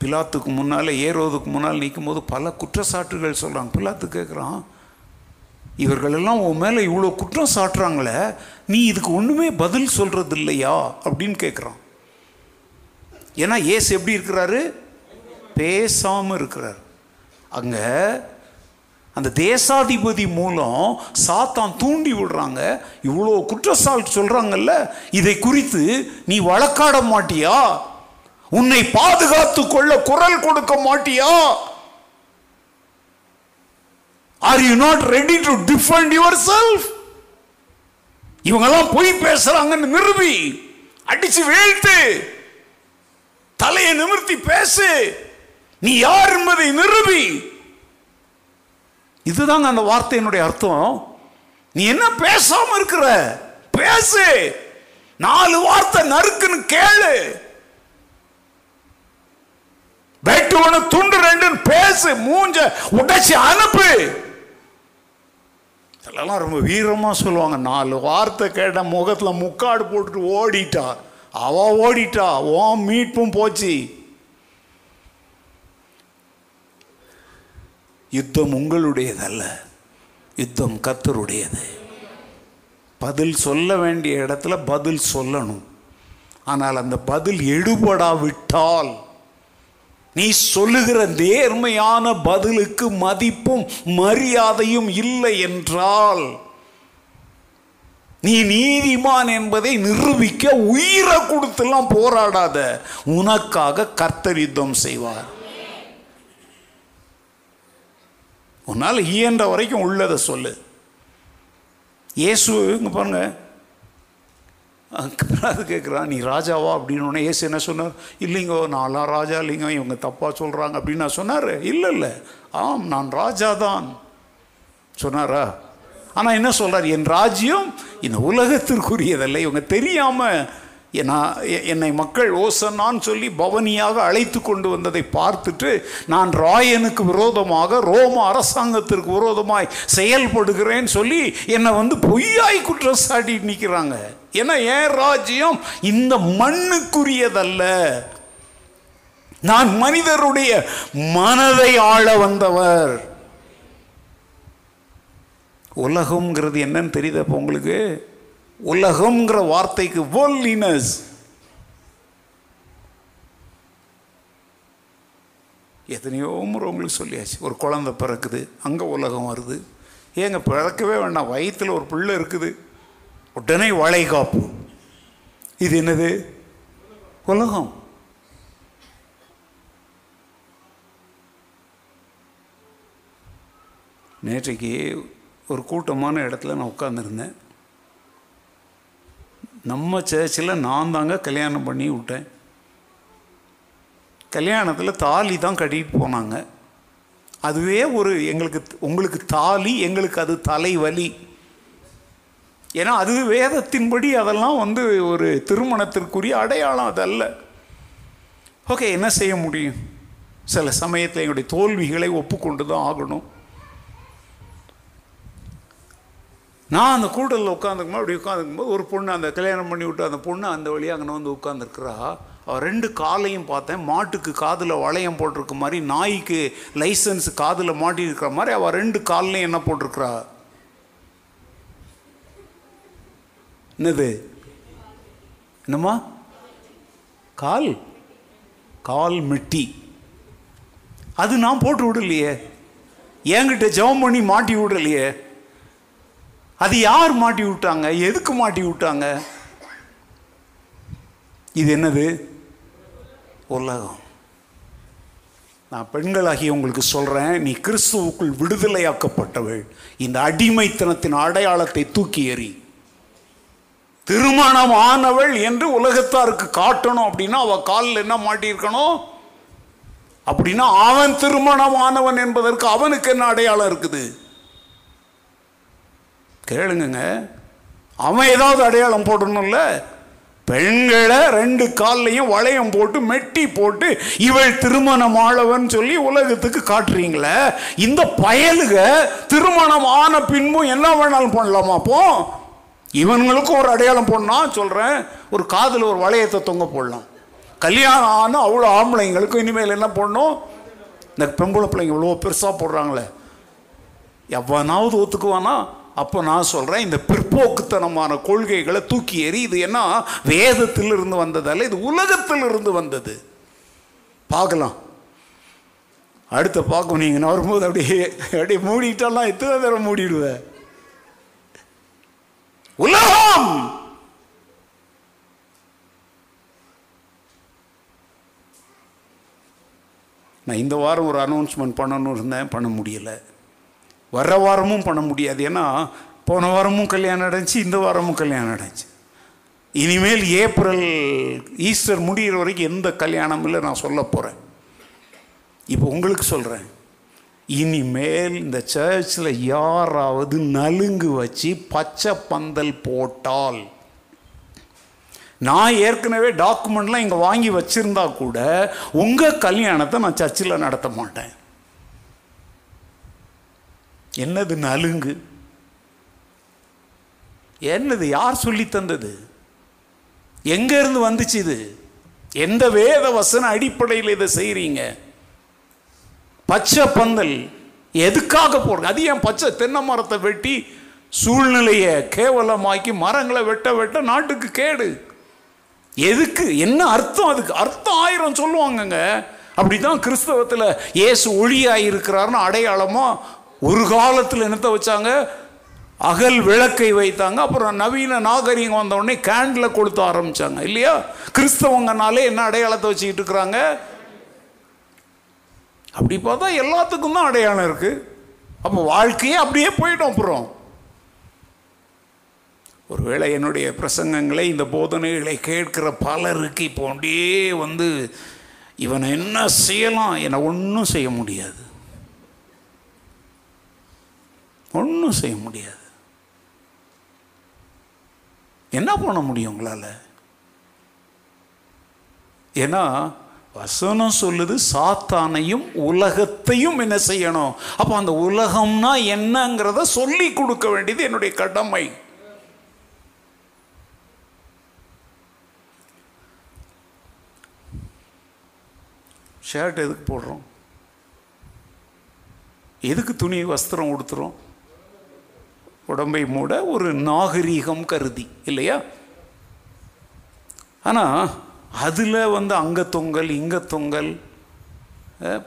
பிலாத்துக்கு முன்னால், ஏரோதுக்கு முன்னால் நிற்கும்போது பல குற்றச்சாட்டுகள் சொல்கிறாங்க. பிலாத்து கேட்குறான், இவர்களெல்லாம் உன் மேலே இவ்வளோ குற்றம் சாட்டுறாங்களே, நீ இதுக்கு ஒன்றுமே பதில் சொல்கிறது இல்லையா அப்படின்னு கேட்குறான். ஏன்னா இயேசு எப்படி இருக்கிறாரு? பேசாமல் இருக்கிறார். அங்கே அந்த தேசாதிபதி மூலம் சாத்தான் தூண்டி விடுறாங்க. இவ்வளோ குற்றச்சாட்டு சொல்கிறாங்கல்ல, இதை குறித்து நீ வழக்காட மாட்டியா? உன்னை பாதுகாத்து கொள்ள குரல் கொடுக்க மாட்டியா? Are you not ready to defend yourself? இவங்கெல்லாம் போய் பேசுறாங்கன்னு நிரூபி, அடிச்சு வீழ்த்து, தலையை நிமிர்த்தி பேசு, நீ யார் என்பதை நிரூபி. இதுதாங்க அந்த வார்த்தையினுடைய அர்த்தம். நீ என்ன பேசாம இருக்கிற? பேசு, நாலு வார்த்தை நறுக்குன்னு கேளு, வெட்டுவன துண்டு ரெண்டுன்னு பேசு, மூஞ்ச உடைச்சி அனுப்பு. எல்லாம் ரொம்ப வீரமாக சொல்லுவாங்க. நாலு வார்த்தை கேட்ட முகத்தில் முக்காடு போட்டுட்டு ஓடிட்டா, அவ ஓடிட்டா, ஓ மீட்பும் போச்சு. யுத்தம் உங்களுடையதல்ல, யுத்தம் கர்த்தருடையது. பதில் சொல்ல வேண்டிய இடத்துல பதில் சொல்லணும். ஆனால் அந்த பதில் எடுபடாவிட்டால் நீ சொல்லுகிற நேர்மையான பதிலுக்கு மதிப்பும் மரியாதையும் இல்லை என்றால் நீ நீதிமான் என்பதை நிரூபிக்க உயிரை கொடுத்துலாம் போராடாத. உனக்காக கர்த்தர் யுத்தம் செய்வார். உன்னால் இயன்ற வரைக்கும் உள்ளதை சொல்லு. இயேசு பாருங்க, அது கேட்குறான், நீ ராஜாவா அப்படின்னு. உடனே ஏசு என்ன சொன்னார்? இல்லைங்கோ, நான்லாம் ராஜா இல்லைங்க, இவங்க தப்பாக சொல்கிறாங்க அப்படின்னு நான் சொன்னார். இல்லை இல்லை, ஆம் நான் ராஜா தான் சொன்னாரா? ஆனால் என்ன சொல்கிறார்? என் ராஜ்யம் இந்த உலகத்திற்குரியதல்ல. இவங்க தெரியாமல் நான் என்னை மக்கள் ஓசன்னான்னு சொல்லி பவனியாக அழைத்து கொண்டு வந்ததை பார்த்துட்டு நான் ராயனுக்கு விரோதமாக, ரோம அரசாங்கத்திற்கு விரோதமாய் செயல்படுகிறேன்னு சொல்லி என்னை வந்து பொய்யாய் குற்றம் சாட்டி நிற்கிறாங்க. ஏன்னா என் ராஜ்யம் இந்த மண்ணுக்குரியதல்ல, நான் மனிதருடைய மனதை ஆள வந்தவர். உலகம்ங்கிறது என்னன்னு தெரியுது? அப்போ உங்களுக்கு உலகம்ங்கிற வார்த்தைக்கு வேர்ல்ட்லினஸ், எத்தனையோ முறை உங்களுக்கு சொல்லியாச்சு. ஒரு குழந்தை பிறக்குது, அங்கே உலகம் வருது. ஏங்க பிறக்கவே வேண்டாம், வயிற்றில் ஒரு பிள்ளை இருக்குது, உடனே வளைகாப்பு. இது என்னது? உலகம். நேற்றைக்கு ஒரு கூட்டமான இடத்துல நான் உட்கார்ந்துருந்தேன். நம்ம சேர்ச்சில் நான் தாங்க கல்யாணம் பண்ணி விட்டேன். கல்யாணத்தில் தாலி தான் கட்டிகிட்டு போனாங்க. அதுவே ஒரு எங்களுக்கு உங்களுக்கு தாலி, எங்களுக்கு அது தலைவலி. ஏன்னா அது வேதத்தின்படி அதெல்லாம் வந்து ஒரு திருமணத்திற்குரிய அடையாளம் அதல்ல. ஓகே, என்ன செய்ய முடியும்? சில சமயத்தில் எங்களுடைய தோல்விகளை ஒப்புக்கொண்டு தான் ஆகணும். நான் அந்த கூட்டலில் உட்காந்துக்கும்போது அப்படி உட்காந்துக்கும்போது ஒரு பொண்ணு, அந்த கல்யாணம் பண்ணி விட்டு அந்த பொண்ணு அந்த வழியாக அங்கே வந்து உட்காந்துருக்குறா. அவள் ரெண்டு காலையும் பார்த்தேன், மாட்டுக்கு காதில் வளையம் போட்டிருக்க மாதிரி, நாய்க்கு லைசன்ஸ் காதில் மாட்டியிருக்கிற மாதிரி அவள் ரெண்டு காலையும் என்ன போட்டிருக்கிறா? என்னது? என்னம்மா? கால் கால் மிட்டி. அது நான் போட்டு விடலையே, என்கிட்ட ஜெபம் பண்ணி மாட்டி விடலையே. அது யார் மாட்டி விட்டாங்க? எதுக்கு மாட்டி விட்டாங்க? இது என்னது? உலகம். நான் பெண்களாகி உங்களுக்கு சொல்கிறேன், நீ கிறிஸ்துவுக்குள் விடுதலையாக்கப்பட்டவள். இந்த அடிமைத்தனத்தின் அடையாளத்தை தூக்கி எறி. திருமணம் ஆனவள் என்று உலகத்தாருக்கு காட்டணும் அப்படின்னா அவள் காலில் என்ன மாட்டியிருக்கணும்? அப்படின்னா அவன் திருமணம் ஆனவன் என்பதற்கு அவனுக்கு என்ன அடையாளம் இருக்குது? கேளுங்க, அவன் ஏதாவது அடையாளம் போடணும்ல. பெண்களை ரெண்டு காலையும் வளையம் போட்டு மெட்டி போட்டு இவள் திருமணம் ஆளவன் சொல்லி உலகத்துக்கு காட்டுறீங்களே, இந்த பயலுக திருமணம் ஆன பின்பும் என்ன வேணாலும் பண்ணலாமா? அப்போ இவங்களுக்கும் ஒரு அடையாளம் போடணும். சொல்கிறேன், ஒரு காதில் ஒரு வளையத்தை தொங்க போடலாம். கல்யாணம் ஆனால் அவ்வளோ ஆம்பளைங்களுக்கும் இனிமேல் என்ன பண்ணணும்? இந்த பெம்பளை பிள்ளைங்க இவ்வளோ பெருசாக போடுறாங்களே, எவ்வளவு ஒத்துக்குவானா? அப்போ நான் சொல்கிறேன், இந்த பிற்போக்குத்தனமான கொள்கைகளை தூக்கி எறி. இது என்ன? வேதத்திலிருந்து வந்ததல்ல, இது உலகத்திலிருந்து வந்தது. பார்க்கலாம் அடுத்த பார்க்கும். நீங்கள் வரும்போது அப்படியே அப்படியே மூடிட்டாலாம், எத்தனை தடவை மூடிடுவேன். உலகம் நான் இந்த வாரம் ஒரு அனௌன்ஸ்மெண்ட் பண்ணணும்னு இருந்தேன், பண்ண முடியலை. வர வாரமும் பண்ண முடியாது. ஏன்னா போன வாரமும் கல்யாணம் நடந்துச்சு, இந்த வாரமும் கல்யாணம் நடந்துச்சு. இனிமேல் ஏப்ரல் ஈஸ்டர் முடிகிற வரைக்கும் எந்த கல்யாணம் இல்லை. நான் சொல்ல போகிறேன், இப்போ உங்களுக்கு சொல்கிறேன். இனிமேல் இந்த சர்ச்சில் யாராவது நலுங்கு வச்சு பச்சை பந்தல் போட்டால், நான் ஏற்கனவே டாக்குமெண்ட்லாம் இங்கே வாங்கி வச்சுருந்தா கூட, உங்கள் கல்யாணத்தை நான் சர்ச்சில் நடத்த மாட்டேன். என்னது நலுங்கு? என்னது? யார் சொல்லி தந்தது? எங்கேருந்து வந்துச்சு இது? எந்த வேத வசன அடிப்படையில் இதை செய்கிறீங்க? பச்சை பந்தல் எதுக்காக போடுங்க? அது ஏன் பச்சை? தென்னை மரத்தை வெட்டி சூழ்நிலையை கேவலமாக்கி மரங்களை வெட்ட வெட்ட நாட்டுக்கு கேடு. எதுக்கு? என்ன அர்த்தம் அதுக்கு? அர்த்தம் ஆயிரம் சொல்லுவாங்கங்க. அப்படிதான் கிறிஸ்தவத்தில் இயேசு ஒளியாயிருக்கிறார்னு அடையாளமாக ஒரு காலத்தில் என்னத்தை வச்சாங்க? அகல் விளக்கை வைத்தாங்க. அப்புறம் நவீன நாகரிகம் வந்த உடனே கேண்டில் கொடுத்து ஆரம்பித்தாங்க இல்லையா? கிறிஸ்தவங்கனாலே என்ன அடையாளத்தை வச்சுக்கிட்டு இருக்கிறாங்க? அப்படி பார்த்தா எல்லாத்துக்கும் தான் அடையாளம் இருக்குது. அப்போ வாழ்க்கையே அப்படியே போயிட்டோம். அப்புறம் ஒருவேளை என்னுடைய பிரசங்கங்களை, இந்த போதனைகளை கேட்கிற பலருக்கு இப்போ அப்படியே வந்து இவனை என்ன செய்யலாம்? என்னை ஒன்றும் செய்ய முடியாது, ஒன்றும் செய்ய முடியாது. என்ன பண்ண முடியும் உங்களால்? ஏன்னா வசனம் சொல்லுது, சாத்தானையும் உலகத்தையும் என்ன செய்யணும்? அப்போ அந்த உலகம்னா என்னங்கிறத சொல்லி கொடுக்க வேண்டியது என்னுடைய கடமை. ஷர்ட் எதுக்கு போடுறோம்? எதுக்கு துணி வஸ்திரம் உடுத்துறோம்? உடம்பை மூட ஒரு நாகரீகம் கருதி இல்லையா? ஆனால் அதில் வந்து அங்கே தொங்கல் இங்கே தொங்கல்.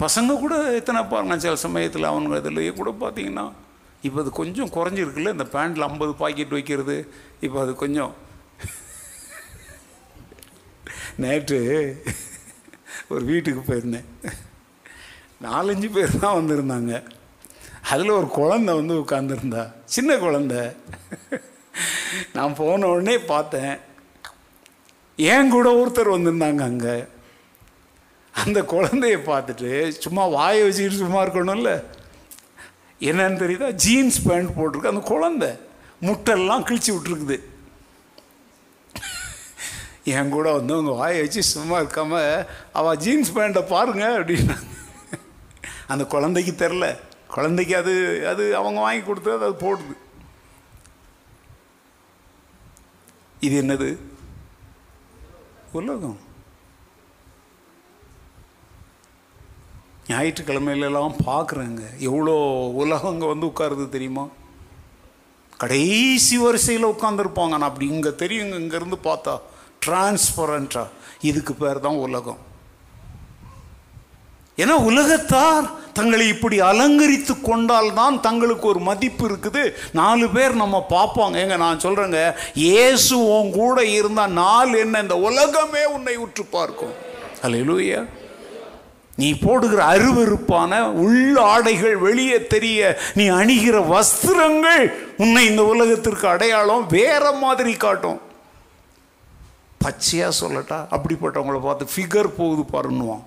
பசங்க கூட எத்தனை பாருங்க, சில சமயத்தில் அவங்க இதுலையே கூட பார்த்தீங்கன்னா, இப்போ அது கொஞ்சம் குறைஞ்சிருக்குல்ல, இந்த பேண்டில் ஐம்பது பாக்கெட் வைக்கிறது. இப்போ அது கொஞ்சம். நேற்று ஒரு வீட்டுக்கு போயிருந்தேன், நாலஞ்சு பேர் தான் வந்திருந்தாங்க. அதில் ஒரு குழந்தை வந்து உட்காந்துருந்தா, சின்ன குழந்தை. நான் போன உடனே பார்த்தேன், ஏன் கூட ஒருத்தர் வந்திருந்தாங்க அங்கே. அந்த குழந்தைய பார்த்துட்டு சும்மா வாயை வச்சுக்கிட்டு சும்மா இருக்கணும்ல, என்னன்னு தெரியுதா, ஜீன்ஸ் பேண்ட் போட்டிருக்கு. அந்த குழந்தை முட்டெல்லாம் கிழிச்சி விட்டுருக்குது. என் கூட வந்து அவங்க வாயை வச்சு சும்மா இருக்காமல் அவள் ஜீன்ஸ் பேண்ட்டை பாருங்க அப்படின்னா, அந்த குழந்தைக்கு தெரில, குழந்தைக்கு அது அது அவங்க வாங்கி கொடுத்தது, அது போடுது. இது என்னது உலகம். ஞாயிற்றுக்கிழமையிலலாம் பார்க்குறேங்க எவ்வளோ உலகங்க வந்து உட்காருது தெரியுமா. கடைசி வரிசையில் உட்காந்துருப்பாங்க. நான் அப்படி இங்கே தெரியுங்க, இங்கேருந்து பார்த்தா டிரான்ஸ்பரண்டாக. இதுக்கு பேர் தான் உலகம். ஏன்னா உலகத்தார் தங்களை இப்படி அலங்கரித்து கொண்டால்தான் தங்களுக்கு ஒரு மதிப்பு இருக்குது. நாலு பேர் நம்ம பார்ப்பாங்க. ஏங்க நான் சொல்கிறேங்க, இயேசு உன் கூட இருந்தால் நாலு என்ன, இந்த உலகமே உன்னை உற்று பார்க்கும். அல்லேலூயா. நீ போடுகிற அருவருப்பான உள்ளாடைகள், வெளியே தெரிய நீ அணிகிற வஸ்திரங்கள் உன்னை இந்த உலகத்திற்கு அடையாளம் வேற மாதிரி காட்டும். பச்சையாக சொல்லட்டா, அப்படிப்பட்டவங்களை பார்த்து ஃபிகர் போகுது பாருன்னுவான்.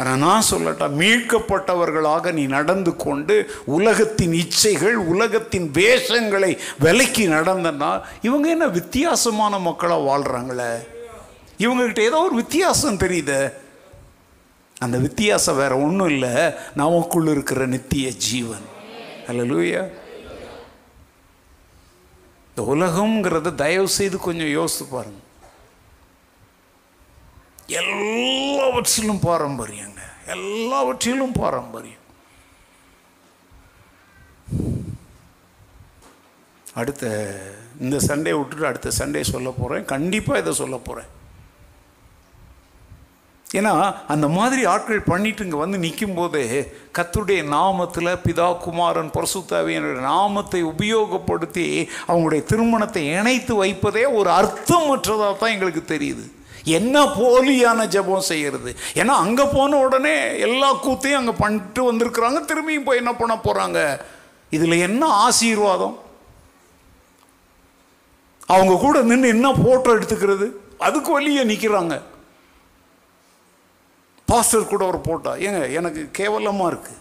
ஆனால் நான் சொல்லட்டா, மீட்கப்பட்டவர்களாக நீ நடந்து கொண்டு உலகத்தின் இச்சைகள், உலகத்தின் வேஷங்களை விலக்கி நடந்தன்னா இவங்க என்ன வித்தியாசமான மக்களாக வாழ்கிறாங்களே, இவங்ககிட்ட ஏதோ ஒரு வித்தியாசம் தெரியுது. அந்த வித்தியாசம் வேறு ஒன்றும் இல்லை, நமக்குள் இருக்கிற நித்திய ஜீவன். அல்லேலூயா. இந்த உலகங்கிறத தயவு செய்து கொஞ்சம் யோசித்து பாருங்கள். எல்லாவற்றிலும் பாரம்பரியங்க, எல்லாவற்றிலும் பாரம்பரியம். அடுத்த இந்த சண்டே விட்டுட்டு அடுத்த சண்டே சொல்ல போகிறேன், கண்டிப்பாக இதை சொல்ல போகிறேன். ஏன்னா அந்த மாதிரி ஆட்கள் பண்ணிட்டு இங்கே வந்து நிற்கும்போது கர்த்தருடைய நாமத்தில், பிதா குமாரன் பரிசுத்தாவியினுடைய நாமத்தை உபயோகப்படுத்தி அவங்களுடைய திருமணத்தை இணைத்து வைப்பதே ஒரு அர்த்தமற்றதாக தான் எங்களுக்கு தெரியுது. என்ன போலியான ஜபம் செய்கிறது. ஏன்னா அங்கே போன உடனே எல்லா கூத்தையும் அங்கே பண்ணிட்டு வந்திருக்கிறாங்க, திரும்பியும் போய் என்ன பண்ண போகிறாங்க. இதில் என்ன ஆசீர்வாதம். அவங்க கூட நின்று என்ன ஃபோட்டோ எடுத்துக்கிறது, அதுக்கு வெளியே நிற்கிறாங்க. பாஸ்டர் கூட ஒரு போட்டா, ஏங்க எனக்கு கேவலமாக இருக்குது.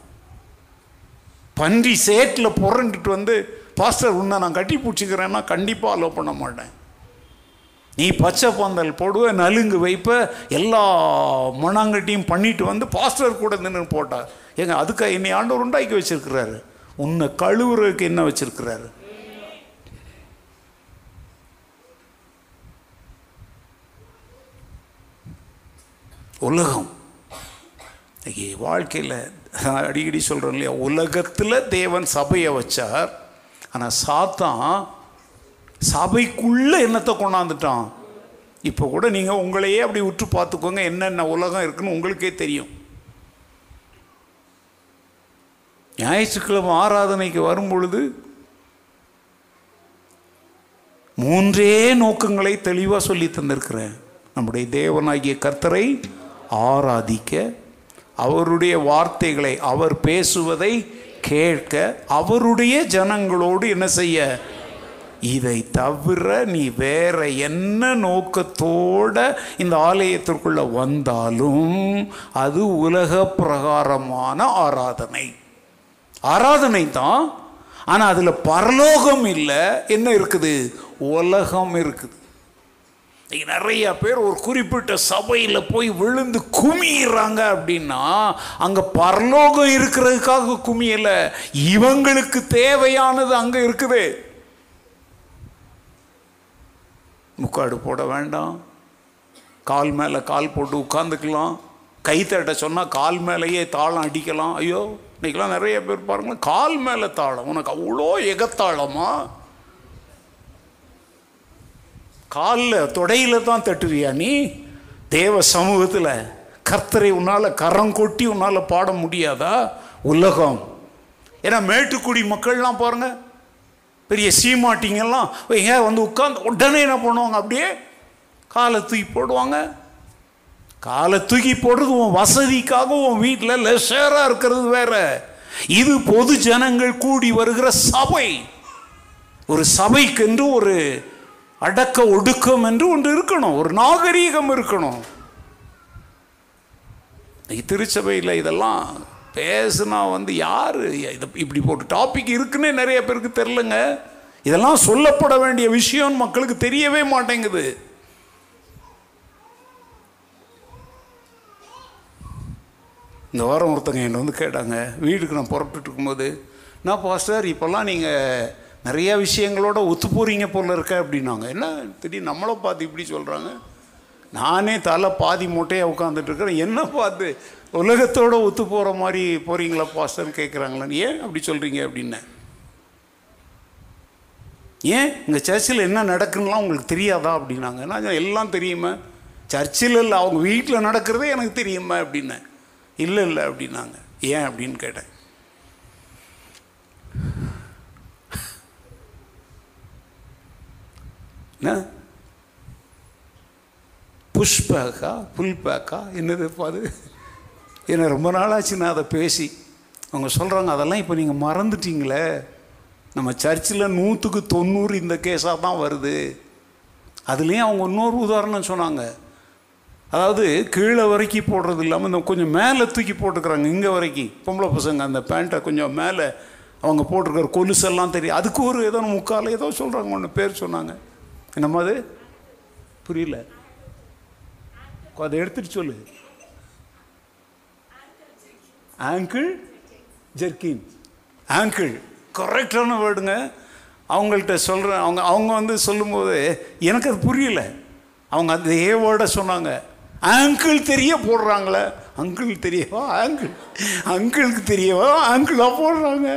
பன்றி சேட்டில் புரண்டுட்டு வந்து பாஸ்டர் உன்னை நான் கட்டி பிடிச்சிக்கிறேன்னா கண்டிப்பாக அலோ பண்ண மாட்டேன். நீ பச்சை பந்தல் போடுவ, நலுங்கு வைப்ப, எல்லா மணாங்கட்டியும் பண்ணிட்டு வந்து பாஸ்டர் கூட நின்று போட்டா, ஏங்க அதுக்காக என்னை ஆண்டவர் உண்டாக்கி வச்சிருக்கிறாரு, உன்னை கழுவுறதுக்கு என்ன வச்சிருக்கிறாரு. உலகம் வாழ்க்கையில் அடிக்கடி சொல்கிறோம் இல்லையா, உலகத்தில் தேவன் சபையை வச்சார், ஆனால் சாத்தான் சபைக்குள்ளே என்னத்தை கொண்டாந்துட்டான். இப்போ கூட நீங்கள் உங்களையே அப்படி உற்று பார்த்துக்கோங்க, என்னென்ன உலகம் இருக்குன்னு உங்களுக்கே தெரியும். ஞாயிற்றுக்கிழமை ஆராதனைக்கு வரும்பொழுது மூன்றே நோக்கங்களை தெளிவாக சொல்லி தந்திருக்கிறேன். நம்முடைய தேவனாகிய கர்த்தரை ஆராதிக்க, அவருடைய வார்த்தைகளை, அவர் பேசுவதை கேட்க, அவருடைய ஜனங்களோடு என்ன செய்ய, இதை தவிர நீ வேற என்ன நோக்கத்தோட இந்த ஆலயத்திற்குள்ள வந்தாலும் அது உலக பிரகாரமான ஆராதனை, ஆராதனை தான். ஆனால் அதில் பரலோகம் இல்லை, என்ன இருக்குது, உலகம் இருக்குது. நிறைய பேர் ஒரு குறிப்பிட்ட சபையில் போய் விழுந்து குமியிறாங்க அப்படின்னா அங்கே பரலோகம் இருக்கிறதுக்காக குமியலை, இவங்களுக்கு தேவையானது அங்கே இருக்குது. முக்காடு போட வேண்டாம், கால் மேலே கால் போட்டு உட்காந்துக்கலாம், கை தட்ட சொன்னால் கால் மேலேயே தாளம் அடிக்கலாம். ஐயோ இன்றைக்கெலாம் நிறைய பேர் பாருங்களேன், கால் மேலே தாளம், உனக்கு அவ்வளோ எகத்தாளமா, காலில் தொடையில் தான் தட்டுவியா நீ. தேவ சமூகத்தில் கர்த்தரை உன்னால் கரம் கொட்டி உன்னால் பாட முடியாதா உலகம். ஏன்னா மேட்டுக்குடி மக்கள்லாம் பாருங்கள், பெரிய சீமாட்டிங்கெல்லாம் ஏன் வந்து உட்காந்து உடனே என்ன பண்ணுவாங்க, அப்படியே காலை தூக்கி போடுவாங்க. காலை தூக்கி போடுறது உன் வசதிக்காக, உன் வீட்டில் லெஷராக இருக்கிறது வேற. இது பொது ஜனங்கள் கூடி வருகிற சபை, ஒரு சபைக்கென்று ஒரு அடக்க ஒடுக்கம் என்று ஒன்று இருக்கணும், ஒரு நாகரீகம் இருக்கணும். திருச்சபையில் இதெல்லாம் பேசுனா வந்து யார் இப்படி போட்டு டாபிக் இருக்குன்னு நிறைய பேருக்கு தெரிலங்க. இதெல்லாம் சொல்லப்பட வேண்டிய விஷயம் மக்களுக்கு தெரியவே மாட்டேங்குது. இந்த வாரம் ஒருத்தங்க என்னை வந்து கேட்டாங்க, வீட்டுக்கு நான் புறப்பட்டு இருக்கும்போது, நான் பாஸ்டர் இப்போல்லாம் நீங்கள் நிறையா விஷயங்களோட ஒத்து போகிறீங்க போல இருக்க அப்படின்னாங்க. என்ன திடீர்னு நம்மளை பார்த்து இப்படி சொல்கிறாங்க. நானே தலை பாதி மூட்டையாக உட்காந்துட்ருக்கிறேன், என்ன பார்த்து உலகத்தோடு ஒத்து போகிற மாதிரி போகிறீங்களா பாஸ்டர்ன்னு கேட்குறாங்களான்னு. ஏன் அப்படி சொல்கிறீங்க அப்படின்னா, ஏன் இந்த சர்ச்சில் என்ன நடக்குன்னுலாம் உங்களுக்கு தெரியாதா அப்படின்னாங்க. நான் எல்லாம் தெரியுமா, சர்ச்சில் இல்லை அவங்க வீட்டில் நடக்கிறதே எனக்கு தெரியுமா அப்படின்னேன். இல்லை இல்லை அப்படின்னாங்க. ஏன் அப்படின்னு கேட்டேன். என்ன புஷ் பேக்கா புல் பேக்கா என்னது பாது, என்ன ரொம்ப நாளாச்சு நான் அதை பேசி. அவங்க சொல்கிறாங்க அதெல்லாம் இப்போ நீங்கள் மறந்துட்டீங்களே, நம்ம சர்ச்சில் நூற்றுக்கு தொண்ணூறு இந்த கேஸாக தான் வருது. அதுலேயும் அவங்க இன்னொரு உதாரணம் சொன்னாங்க, அதாவது கீழே வரைக்கும் போடுறது இல்லாமல் இந்த கொஞ்சம் மேலே தூக்கி போட்டுக்கிறாங்க. இங்கே வரைக்கும் பொம்பளை பசங்க அந்த பேண்ட்டை கொஞ்சம் மேலே அவங்க போட்டிருக்கிற கொலுசெல்லாம் தெரியும். அதுக்கு ஒரு ஏதோ முக்கால் ஏதோ சொல்கிறாங்க, ஒன்று பேர் சொன்னாங்க. என்னம்மா அது புரியல, அதை எடுத்துகிட்டு சொல்லு. ஆங்கிள் ஜெர்கின், ஆங்கிள் கரெக்டான வேர்டுங்க. அவங்கள்ட்ட சொல்கிறேன். அவங்க அவங்க வந்து சொல்லும்போது எனக்கு அது புரியல. அவங்க அந்த ஏ வேர்டை சொன்னாங்க, ஆங்கிள் தெரிய போடுறாங்களே, அங்கிள் தெரியவா ஆங்கிள், அங்கிளுக்கு தெரியவா ஆங்கிளாக போடுறாங்க.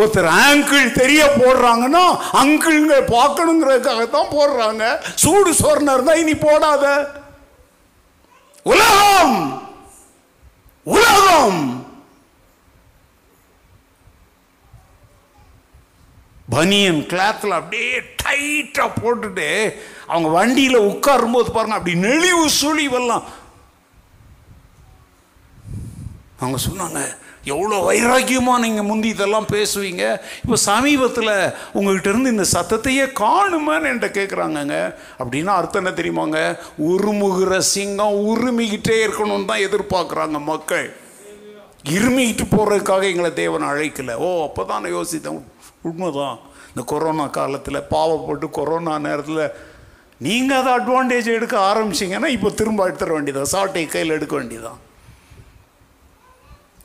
ஒருத்தர் ஆங்கிள் தெரிய போடுறாங்கன்னா அங்கிள்ங்க பார்க்கணுங்கிறதுக்காகத்தான் போடுறாங்க. சூடு சோர்னா இருந்தால் இனி போடாத. உலகம் உலகம் பனியன் கிளாத்தில் அப்படியே டைட்டாக போட்டுட்டு அவங்க வண்டியில் உட்காரும்போது பாருங்க, அப்படி நெளிவு சுழிவெல்லாம். அவங்க சொன்னாங்க, எவ்வளோ வைராக்கியமாக நீங்கள் முந்தி இதெல்லாம் பேசுவீங்க, இப்போ சமீபத்தில் உங்கள்கிட்ட இருந்து இந்த சத்தத்தையே காணுமான்னு என்கிட்ட கேட்குறாங்கங்க. அப்படின்னா அர்த்தம் என்ன தெரியுமாங்க, உருமுகிற சிங்கம் உருமிக்கிட்டே இருக்கணும்னு தான் எதிர்பார்க்குறாங்க மக்கள். இருமிக்கிட்டு போகிறதுக்காக எங்களை தேவன் அழைக்கலை. ஓ அப்போ தான் நான் யோசித்தேன், உண்மைதான். இந்த கொரோனா காலத்தில் பாவப்பட்டு கொரோனா நேரத்தில் நீங்கள் அதை அட்வான்டேஜ் எடுக்க ஆரம்பிச்சிங்கன்னா இப்போ திரும்ப எடுத்துட வேண்டியதான், சாட்டை கையில் எடுக்க வேண்டியதான்.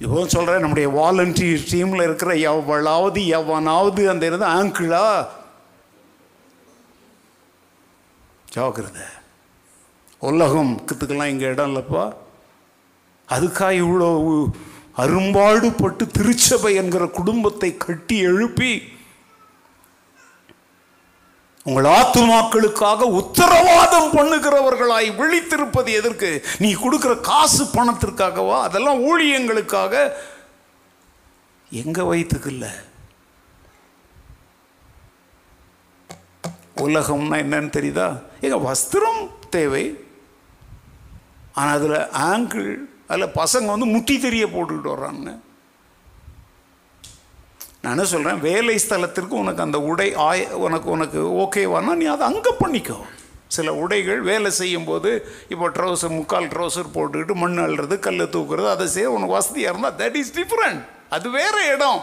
இப்போ சொல்கிறேன், நம்முடைய வாலண்டியர் டீமில் இருக்கிற எவ்வளவு எவனாவது அந்த இருந்து ஆங்கிளா ஜாக்கிரத, உலகம் கித்துக்கெல்லாம் இங்கே இடம் இல்லைப்பா. அதுக்காக இவ்வளோ அரும்பாடுபட்டு திருச்சபை என்கிற குடும்பத்தை கட்டி எழுப்பி உங்கள் ஆத்துமாக்களுக்காக உத்தரவாதம் பண்ணுகிறவர்களாய் விழித்திருப்பது எதற்கு? நீ கொடுக்குற காசு பணத்திற்காகவா? அதெல்லாம் ஊழியங்களுக்காக, எங்க வயிற்றுக்கு இல்லை. உலகம்னா என்னன்னு தெரியுதா? எங்க வஸ்திரம் தேவை, ஆனால் அதில் ஆங்கிள், அதில் பசங்க வந்து முட்டி தெரிய போட்டுக்கிட்டு வர்றாங்க. நான் சொல்கிறேன், வேலை ஸ்தலத்திற்கு உனக்கு அந்த உடை ஆய உனக்கு உனக்கு ஓகேவானா நீ அதை அங்கே பண்ணிக்கோ. சில உடைகள் வேலை செய்யும்போது இப்போ ட்ரௌசர் முக்கால் ட்ரௌசர் போட்டுக்கிட்டு மண் அள்ளுறது கல்லை தூக்குறது அதை செய்ய உனக்கு வசதியாக இருந்தால் தட் இஸ் டிஃப்ரெண்ட், அது வேறு இடம்.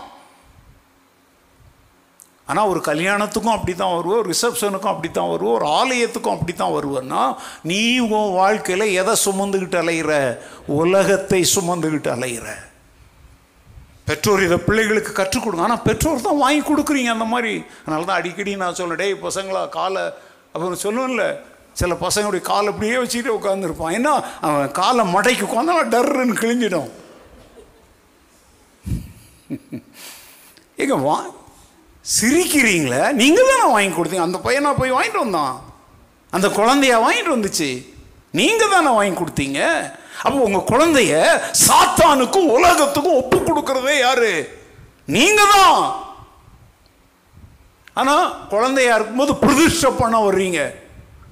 ஆனால் ஒரு கல்யாணத்துக்கும் அப்படி தான் வருவோம், ஒரு ரிசப்ஷனுக்கும் அப்படி தான் வருவோம், ஒரு ஆலயத்துக்கும் அப்படி தான் வருவோன்னா நீ உன் வாழ்க்கையில் எதை சுமந்துக்கிட்டு அலைகிற? உலகத்தை சுமந்துக்கிட்டு அலைகிற. பெற்றோர் இதை பிள்ளைகளுக்கு கற்றுக் கொடுங்க, ஆனால் பெற்றோர் தான் வாங்கி கொடுக்குறீங்க அந்த மாதிரி. அதனால தான் அடிக்கடி நான் சொல்லுவேன், டேய் பசங்களா காலை, அப்புறம் சொல்லுவேன்ல, சில பசங்களுடைய காலை அப்படியே வச்சுக்கிட்டே உட்காந்துருப்பான். ஏன்னா அவன் காலை மடைக்கு உட்காந்து அவன் டர்ன்னு கிழிஞ்சிடும். ஏங்க வா சிரிக்கிறீங்களே, நீங்கள் தானே வாங்கி கொடுத்தீங்க. அந்த பையனாக போய் வாங்கிட்டு வந்தான், அந்த குழந்தையா வாங்கிட்டு வந்துச்சு, நீங்கள் தானே வாங்கி கொடுத்தீங்க. அப்போ உங்கள் குழந்தைய சாத்தானுக்கும் உலகத்துக்கும் ஒப்பு கொடுக்கறதே யாரு? நீங்கள் தான். ஆனால் குழந்தையா இருக்கும்போது பிரதிஷ்டை பண்ண வர்றீங்க.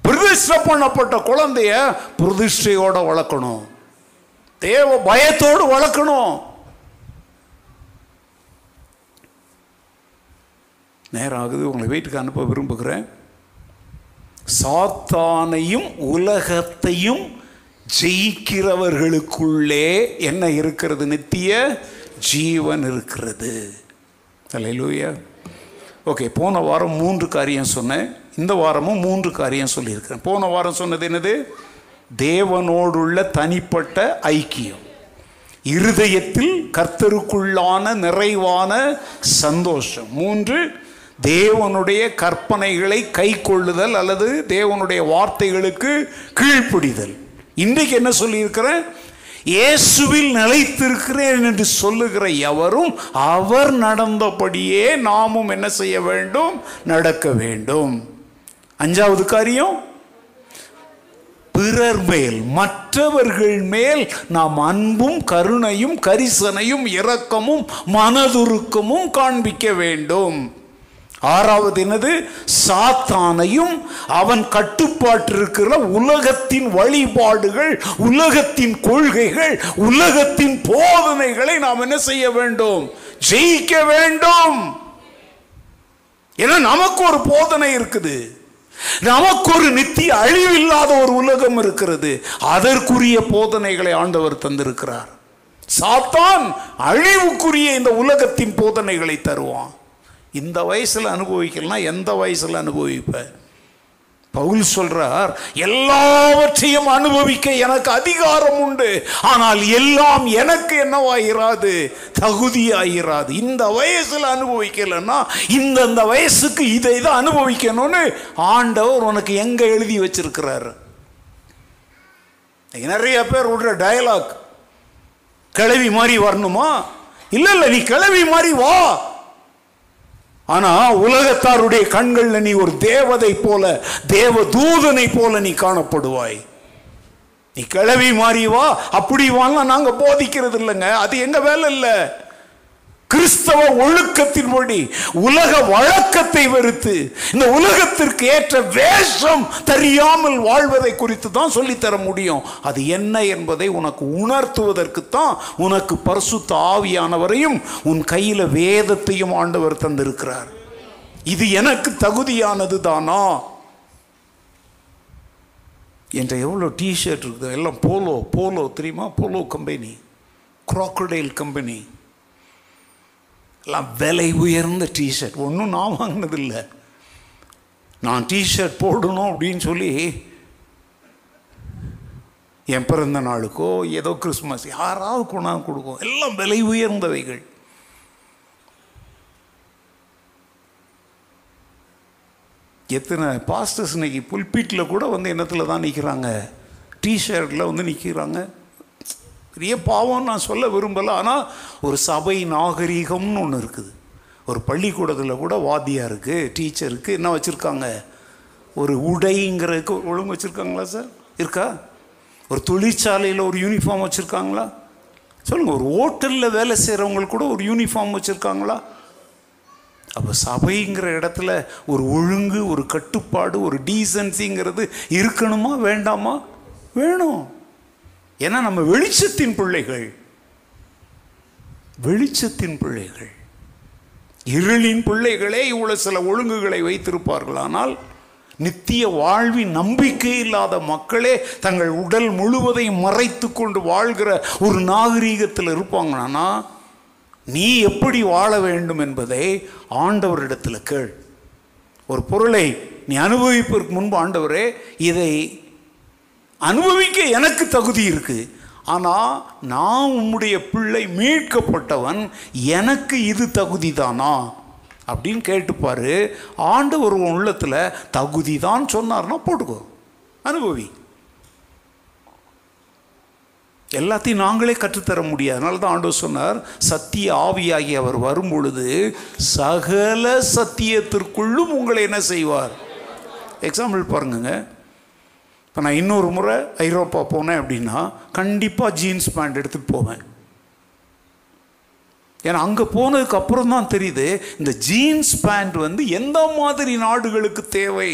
பிரதிஷ்டை பண்ணப்பட்ட குழந்தைய பிரதிஷ்டையோட வளர்க்கணும், தேவ பயத்தோடு வளர்க்கணும். நேரம் ஆகுது, உங்களை வீட்டுக்கு அனுப்ப விரும்புகிறேன். சாத்தானையும் உலகத்தையும் ஜெயிக்கிறவர்களுக்குள்ளே என்ன இருக்கிறது? நித்திய ஜீவன் இருக்கிறது. அல்லேலூயா. ஓகே, போன வாரம் மூன்று காரியம் சொன்னேன், இந்த வாரமும் மூன்று காரியம் சொல்லியிருக்கிறேன். போன வாரம் சொன்னது என்னது? தேவனோடுள்ள தனிப்பட்ட ஐக்கியம், இருதயத்தில் கர்த்தருக்குள்ளான நிறைவான சந்தோஷம். மூன்று, தேவனுடைய கற்பனைகளை கை கொள்ளுதல் அல்லது தேவனுடைய வார்த்தைகளுக்கு கீழ்ப்படிதல். இன்றைக்கு என்ன சொல்லியிருக்கிறேன்? இயேசுவில் நிலைத்திருக்கிறேன் என்று சொல்லுகிற எவரும் அவர் நடந்தபடியே நாமும் என்ன செய்ய வேண்டும்? நடக்க வேண்டும். அஞ்சாவது காரியம், பிறர் மேல், மற்றவர்கள் மேல் நாம் அன்பும் கருணையும் கரிசனையும் இரக்கமும் மனதுருக்கமும் காண்பிக்க வேண்டும். ஆறாவது என்னது? சாத்தானையும் அவன் கட்டுப்பாட்டிருக்கிற உலகத்தின் வழிபாடுகள், உலகத்தின் கொள்கைகள், உலகத்தின் போதனைகளை நாம் என்ன செய்ய வேண்டும்? ஜெயிக்க வேண்டும். ஏன்னா நமக்கு ஒரு போதனை இருக்குது, நமக்கு ஒரு நித்திய அழிவில்லாத ஒரு உலகம் இருக்கிறது. அதற்குரிய போதனைகளை ஆண்டவர் தந்திருக்கிறார். சாத்தான் அழிவுக்குரிய இந்த உலகத்தின் போதனைகளை தருவான். இந்த வயசில் அனுபவிக்கலாம், எந்த வயசில் அனுபவிப்ப? பவுல் சொல்றார், எல்லாவற்றையும் அனுபவிக்க எனக்கு அதிகாரம் உண்டு, ஆனால் எல்லாம் எனக்கு என்னவாயிராது? தகுதியாயிராது. இந்த வயசில் அனுபவிக்கலன்னா இந்த வயசுக்கு இதை தான் அனுபவிக்கணும்னு ஆண்டவர் உனக்கு எங்க எழுதி வச்சிருக்கிறார்? நிறைய பேர் விடுற டயலாக், கிளவி மாதிரி வரணுமா? இல்ல இல்ல, நீ கிளவி மாதிரி வா, ஆனா உலகத்தாருடைய கண்கள்ல நீ ஒரு தேவதை போல, தேவ தூதனை போல நீ காணப்படுவாய். நீ கிளவி மாறி வா, அப்படி வாங்க நாங்க போதிக்கிறது இல்லைங்க. அது எங்க வேலை இல்லை. கிறிஸ்தவ ஒழுக்கத்தின்படி உலக வழக்கத்தை வெறுத்து இந்த உலகத்திற்கு ஏற்ற வேஷம் தெரியாமல் வாழ்வதை குறித்து தான் சொல்லித்தர முடியும். அது என்ன என்பதை உனக்கு உணர்த்துவதற்குத்தான் உனக்கு பரிசுத்த ஆவியானவரையும் உன் கையில் வேதத்தையும் ஆண்டவர் தந்திருக்கிறார். இது எனக்கு தகுதியானது தானா என்ற எவ்வளோ டிஷர்ட் இருக்குது, எல்லாம் போலோ போலோ தெரியுமா? போலோ கம்பெனி, க்ராக்கடைல் கம்பெனி, எல்லாம் விலை உயர்ந்த டிஷர்ட். ஒன்றும் நான் வாங்கினதில்லை. நான் டிஷர்ட் போடணும் அப்படின்னு சொல்லி என் பிறந்த நாளுக்கோ ஏதோ கிறிஸ்மஸ் யாராவது கொண்டாந்து கொடுக்கும். எல்லாம் விலை உயர்ந்தவைகள். எத்தனை பாஸ்டர்ஸ் இன்னைக்கு புல்பீட்டில் கூட வந்து என்னத்தில் தான் நிற்கிறாங்க, டிஷர்ட்டில் வந்து நிற்கிறாங்க. பெரிய பாவம் நான் சொல்ல விரும்பலை, ஆனால் ஒரு சபை நாகரீகம்னு ஒன்று இருக்குது. ஒரு பள்ளிக்கூடத்தில் கூட வாத்தியாருக்கு, டீச்சருக்கு என்ன வச்சுருக்காங்க? ஒரு உடைங்கிறதுக்கு ஒழுங்கு வச்சுருக்காங்களா சார்? இருக்கா? ஒரு தொழிற்சாலையில் ஒரு யூனிஃபார்ம் வச்சுருக்காங்களா? சொல்லுங்கள். ஒரு ஹோட்டலில் வேலை செய்கிறவங்களுக்கு கூட ஒரு யூனிஃபார்ம் வச்சுருக்காங்களா? அப்போ சபைங்கிற இடத்துல ஒரு ஒழுங்கு, ஒரு கட்டுப்பாடு, ஒரு டீசன்சிங்கிறது இருக்கணுமா வேண்டாமா? வேணும். ஏன்னா நம்ம வெளிச்சத்தின் பிள்ளைகள், வெளிச்சத்தின் பிள்ளைகள். இருளின் பிள்ளைகளே இவ்வளோ சில ஒழுங்குகளை வைத்திருப்பார்கள். ஆனால் நித்திய வாழ்வின் நம்பிக்கை இல்லாத மக்களே தங்கள் உடல் முழுவதையும் மறைத்து கொண்டு வாழ்கிற ஒரு நாகரீகத்தில் இருப்பாங்கன்னா நீ எப்படி வாழ வேண்டும் என்பதை ஆண்டவரிடத்தில் கேள். ஒரு பொருளை நீ அனுபவிப்பதற்கு முன்பு, ஆண்டவரே, இதை அனுபவிக்க எனக்கு தகுதி இருக்குது, ஆனால் நான் உம்முடைய பிள்ளை, மீட்கப்பட்டவன், எனக்கு இது தகுதி தானா அப்படின்னு கேட்டுப்பார். ஆண்டவர் உள்ளத்தில் தகுதி தான் சொன்னார்னா போட்டுக்கோ, அனுபவி. எல்லாத்தையும் நாங்களே கற்றுத்தர முடியாது. அதனால தான் ஆண்டவர் சொன்னார், சத்திய ஆவியாகி அவர் வரும் பொழுது சகல சத்தியத்திற்குள்ளும் உங்களை என்ன செய்வார்? எக்ஸாம்பிள் பாருங்கங்க. இப்போ நான் இன்னொரு முறை ஐரோப்பா போனேன் அப்படின்னா கண்டிப்பாக ஜீன்ஸ் பேண்ட் எடுத்துகிட்டு போவேன். ஏன்னா அங்கே போனதுக்கு அப்புறம் தான் தெரியுது இந்த ஜீன்ஸ் பேண்ட் வந்து எந்த மாதிரி நாடுகளுக்கு தேவை.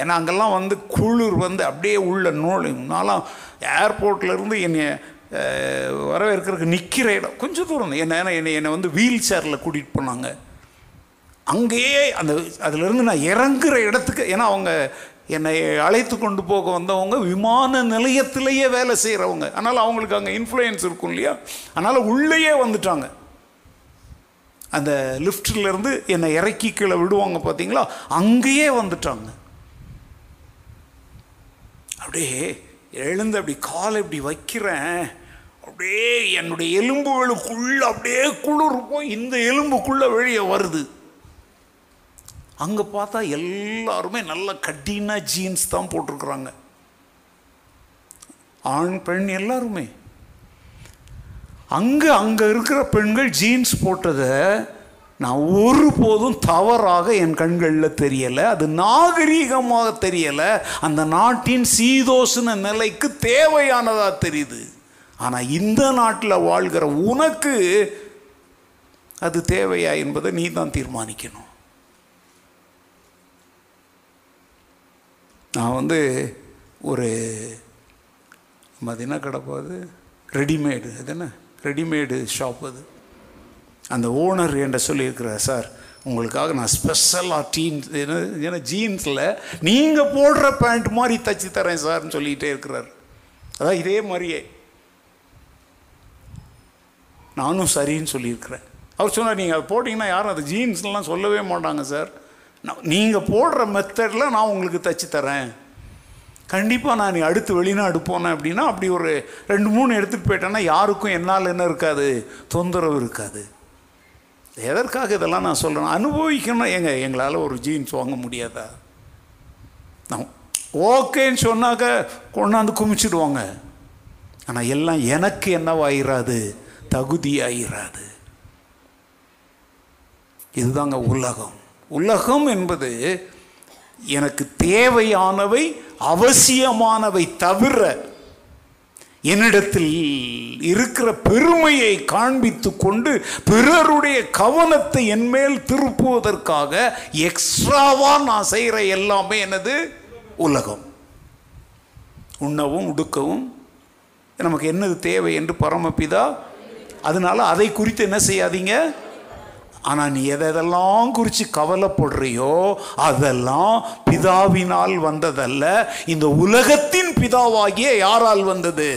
ஏன்னா அங்கெல்லாம் வந்து குளிர் வந்து அப்படியே உள்ள நூலும். நான்லாம் ஏர்போர்ட்லேருந்து என்னை வரவேற்கிறதுக்கு நிற்கிற இடம் கொஞ்சம் தூரம். என்ன ஏன்னா என்னை என்னை வந்து வீல் சேரில் கூட்டிகிட்டு போனாங்க. அங்கேயே அந்த அதிலிருந்து நான் இறங்குற இடத்துக்கு, ஏன்னா அவங்க என்னை அழைத்து கொண்டு போக வந்தவங்க விமான நிலையத்திலேயே வேலை செய்கிறவங்க. அதனால் அவங்களுக்கு அங்கே இன்ஃப்ளூயன்ஸ் இருக்கும் இல்லையா, அதனால் உள்ளேயே வந்துட்டாங்க. அந்த லிஃப்டிலேருந்து என்னை இறக்கி கீழே விடுவாங்க பார்த்தீங்களா, அங்கேயே வந்துட்டாங்க. அப்படியே எழுந்து அப்படி காலை இப்படி வைக்கிறேன், அப்படியே என்னுடைய எலும்புகளுக்குள்ளே அப்படியே குளிர்ப்போம், இந்த எலும்புக்குள்ளே வெளியே வருது. அங்கே பார்த்தா எல்லாருமே நல்ல கடின ஜீன்ஸ் தான் போட்டிருக்குறாங்க, ஆண் பெண் எல்லாருமே. அங்கே அங்கே இருக்கிற பெண்கள் ஜீன்ஸ் போட்டதை நான் ஒருபோதும் தவறாக என் கண்களில் தெரியலை, அது நாகரீகமாக தெரியலை, அந்த நாட்டின் சீதோஷண நிலைக்கு தேவையானதாக தெரியுது. ஆனால் இந்த நாட்டில் வாழ்கிற உனக்கு அது தேவையா என்பதை நீ தான் தீர்மானிக்கணும். நான் வந்து ஒரு மதினா கிடப்பாது ரெடிமேடு, அது என்ன ரெடிமேடு ஷாப், அது அந்த ஓனர் என்கிட்ட சொல்லியிருக்கிறார், சார் உங்களுக்காக நான் ஸ்பெஷலாக டீன்ஸ் ஏன்னா ஏன்னா ஜீன்ஸில் நீங்கள் போடுற பேண்ட் மாதிரி தைச்சி தரேன் சார்ன்னு சொல்லிகிட்டே இருக்கிறார். அதான் இதே மாதிரியே நானும் சரின்னு சொல்லியிருக்கிறேன். அவர் சொன்னார், நீங்கள் அதை போட்டிங்கன்னா யாரும் அது ஜீன்ஸ்லாம் சொல்லவே மாட்டாங்க சார், நான் நீங்கள் போடுற மெத்தடில் நான் உங்களுக்கு தைச்சி தரேன். கண்டிப்பாக நான் அடுத்து வெளிநாடு போனேன் அப்படின்னா அப்படி ஒரு ரெண்டு மூணு எடுத்துகிட்டு போயிட்டேன்னா யாருக்கும் என்னால் என்ன இருக்காது, தொந்தரவு இருக்காது. எதற்காக இதெல்லாம் நான் சொல்கிறேன், அனுபவிக்கணும். எங்க எங்களால் ஒரு ஜீன்ஸ் வாங்க முடியாதா? நான் ஓகேன்னு சொன்னாக்க கொண்டாந்து குமிச்சிடுவாங்க. ஆனால் எல்லாம் எனக்கு என்னவாயிராது, தகுதியாயிராது. இதுதாங்க உலகம். உலகம் என்பது எனக்கு தேவையானவை அவசியமானவை தவிர என்னிடத்தில் இருக்கிற பெருமையை காண்பித்து கொண்டு பிறருடைய கவனத்தை என்மேல் திருப்புவதற்காக எக்ஸ்ட்ராவாக நான் செய்கிற எல்லாமே எனது உலகம். உண்ணவும் உடுக்கவும் நமக்கு என்னது தேவை என்று பரமபிதா, அதனால அதை குறித்து என்ன செய்யாதீங்க. ஆனால் நீ எதெல்லாம் குறித்து கவலைப்படுறியோ அதெல்லாம் பிதாவினால் வந்ததல்ல, இந்த உலகத்தின் பிதாவாகிய யாரால் வந்தது.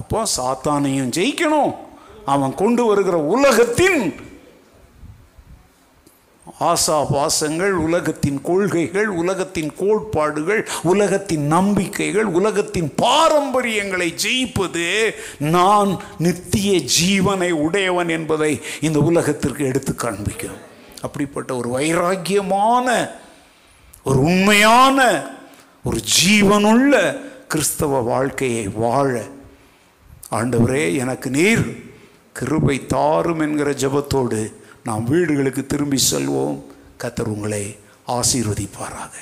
அப்போ சாத்தானையும் ஜெயிக்கணும், அவன் கொண்டு வருகிற உலகத்தின் ஆசா பாசங்கள், உலகத்தின் கொள்கைகள், உலகத்தின் கோட்பாடுகள், உலகத்தின் நம்பிக்கைகள், உலகத்தின் பாரம்பரியங்களை ஜெயிப்பது நான் நித்திய ஜீவனை உடையவன் என்பதை இந்த உலகத்திற்கு எடுத்து காண்பிக்கும். அப்படிப்பட்ட ஒரு வைராக்கியமான, ஒரு உண்மையான, ஒரு ஜீவனுள்ள கிறிஸ்தவ வாழ்க்கையை வாழ ஆண்டவரே எனக்கு நீர் கிருபை தாரும் என்கிற ஜெபத்தோடு நாம் வீடுகளுக்கு திரும்பி செல்வோம். கர்த்தர் உங்களை ஆசீர்வதிப்பாராக.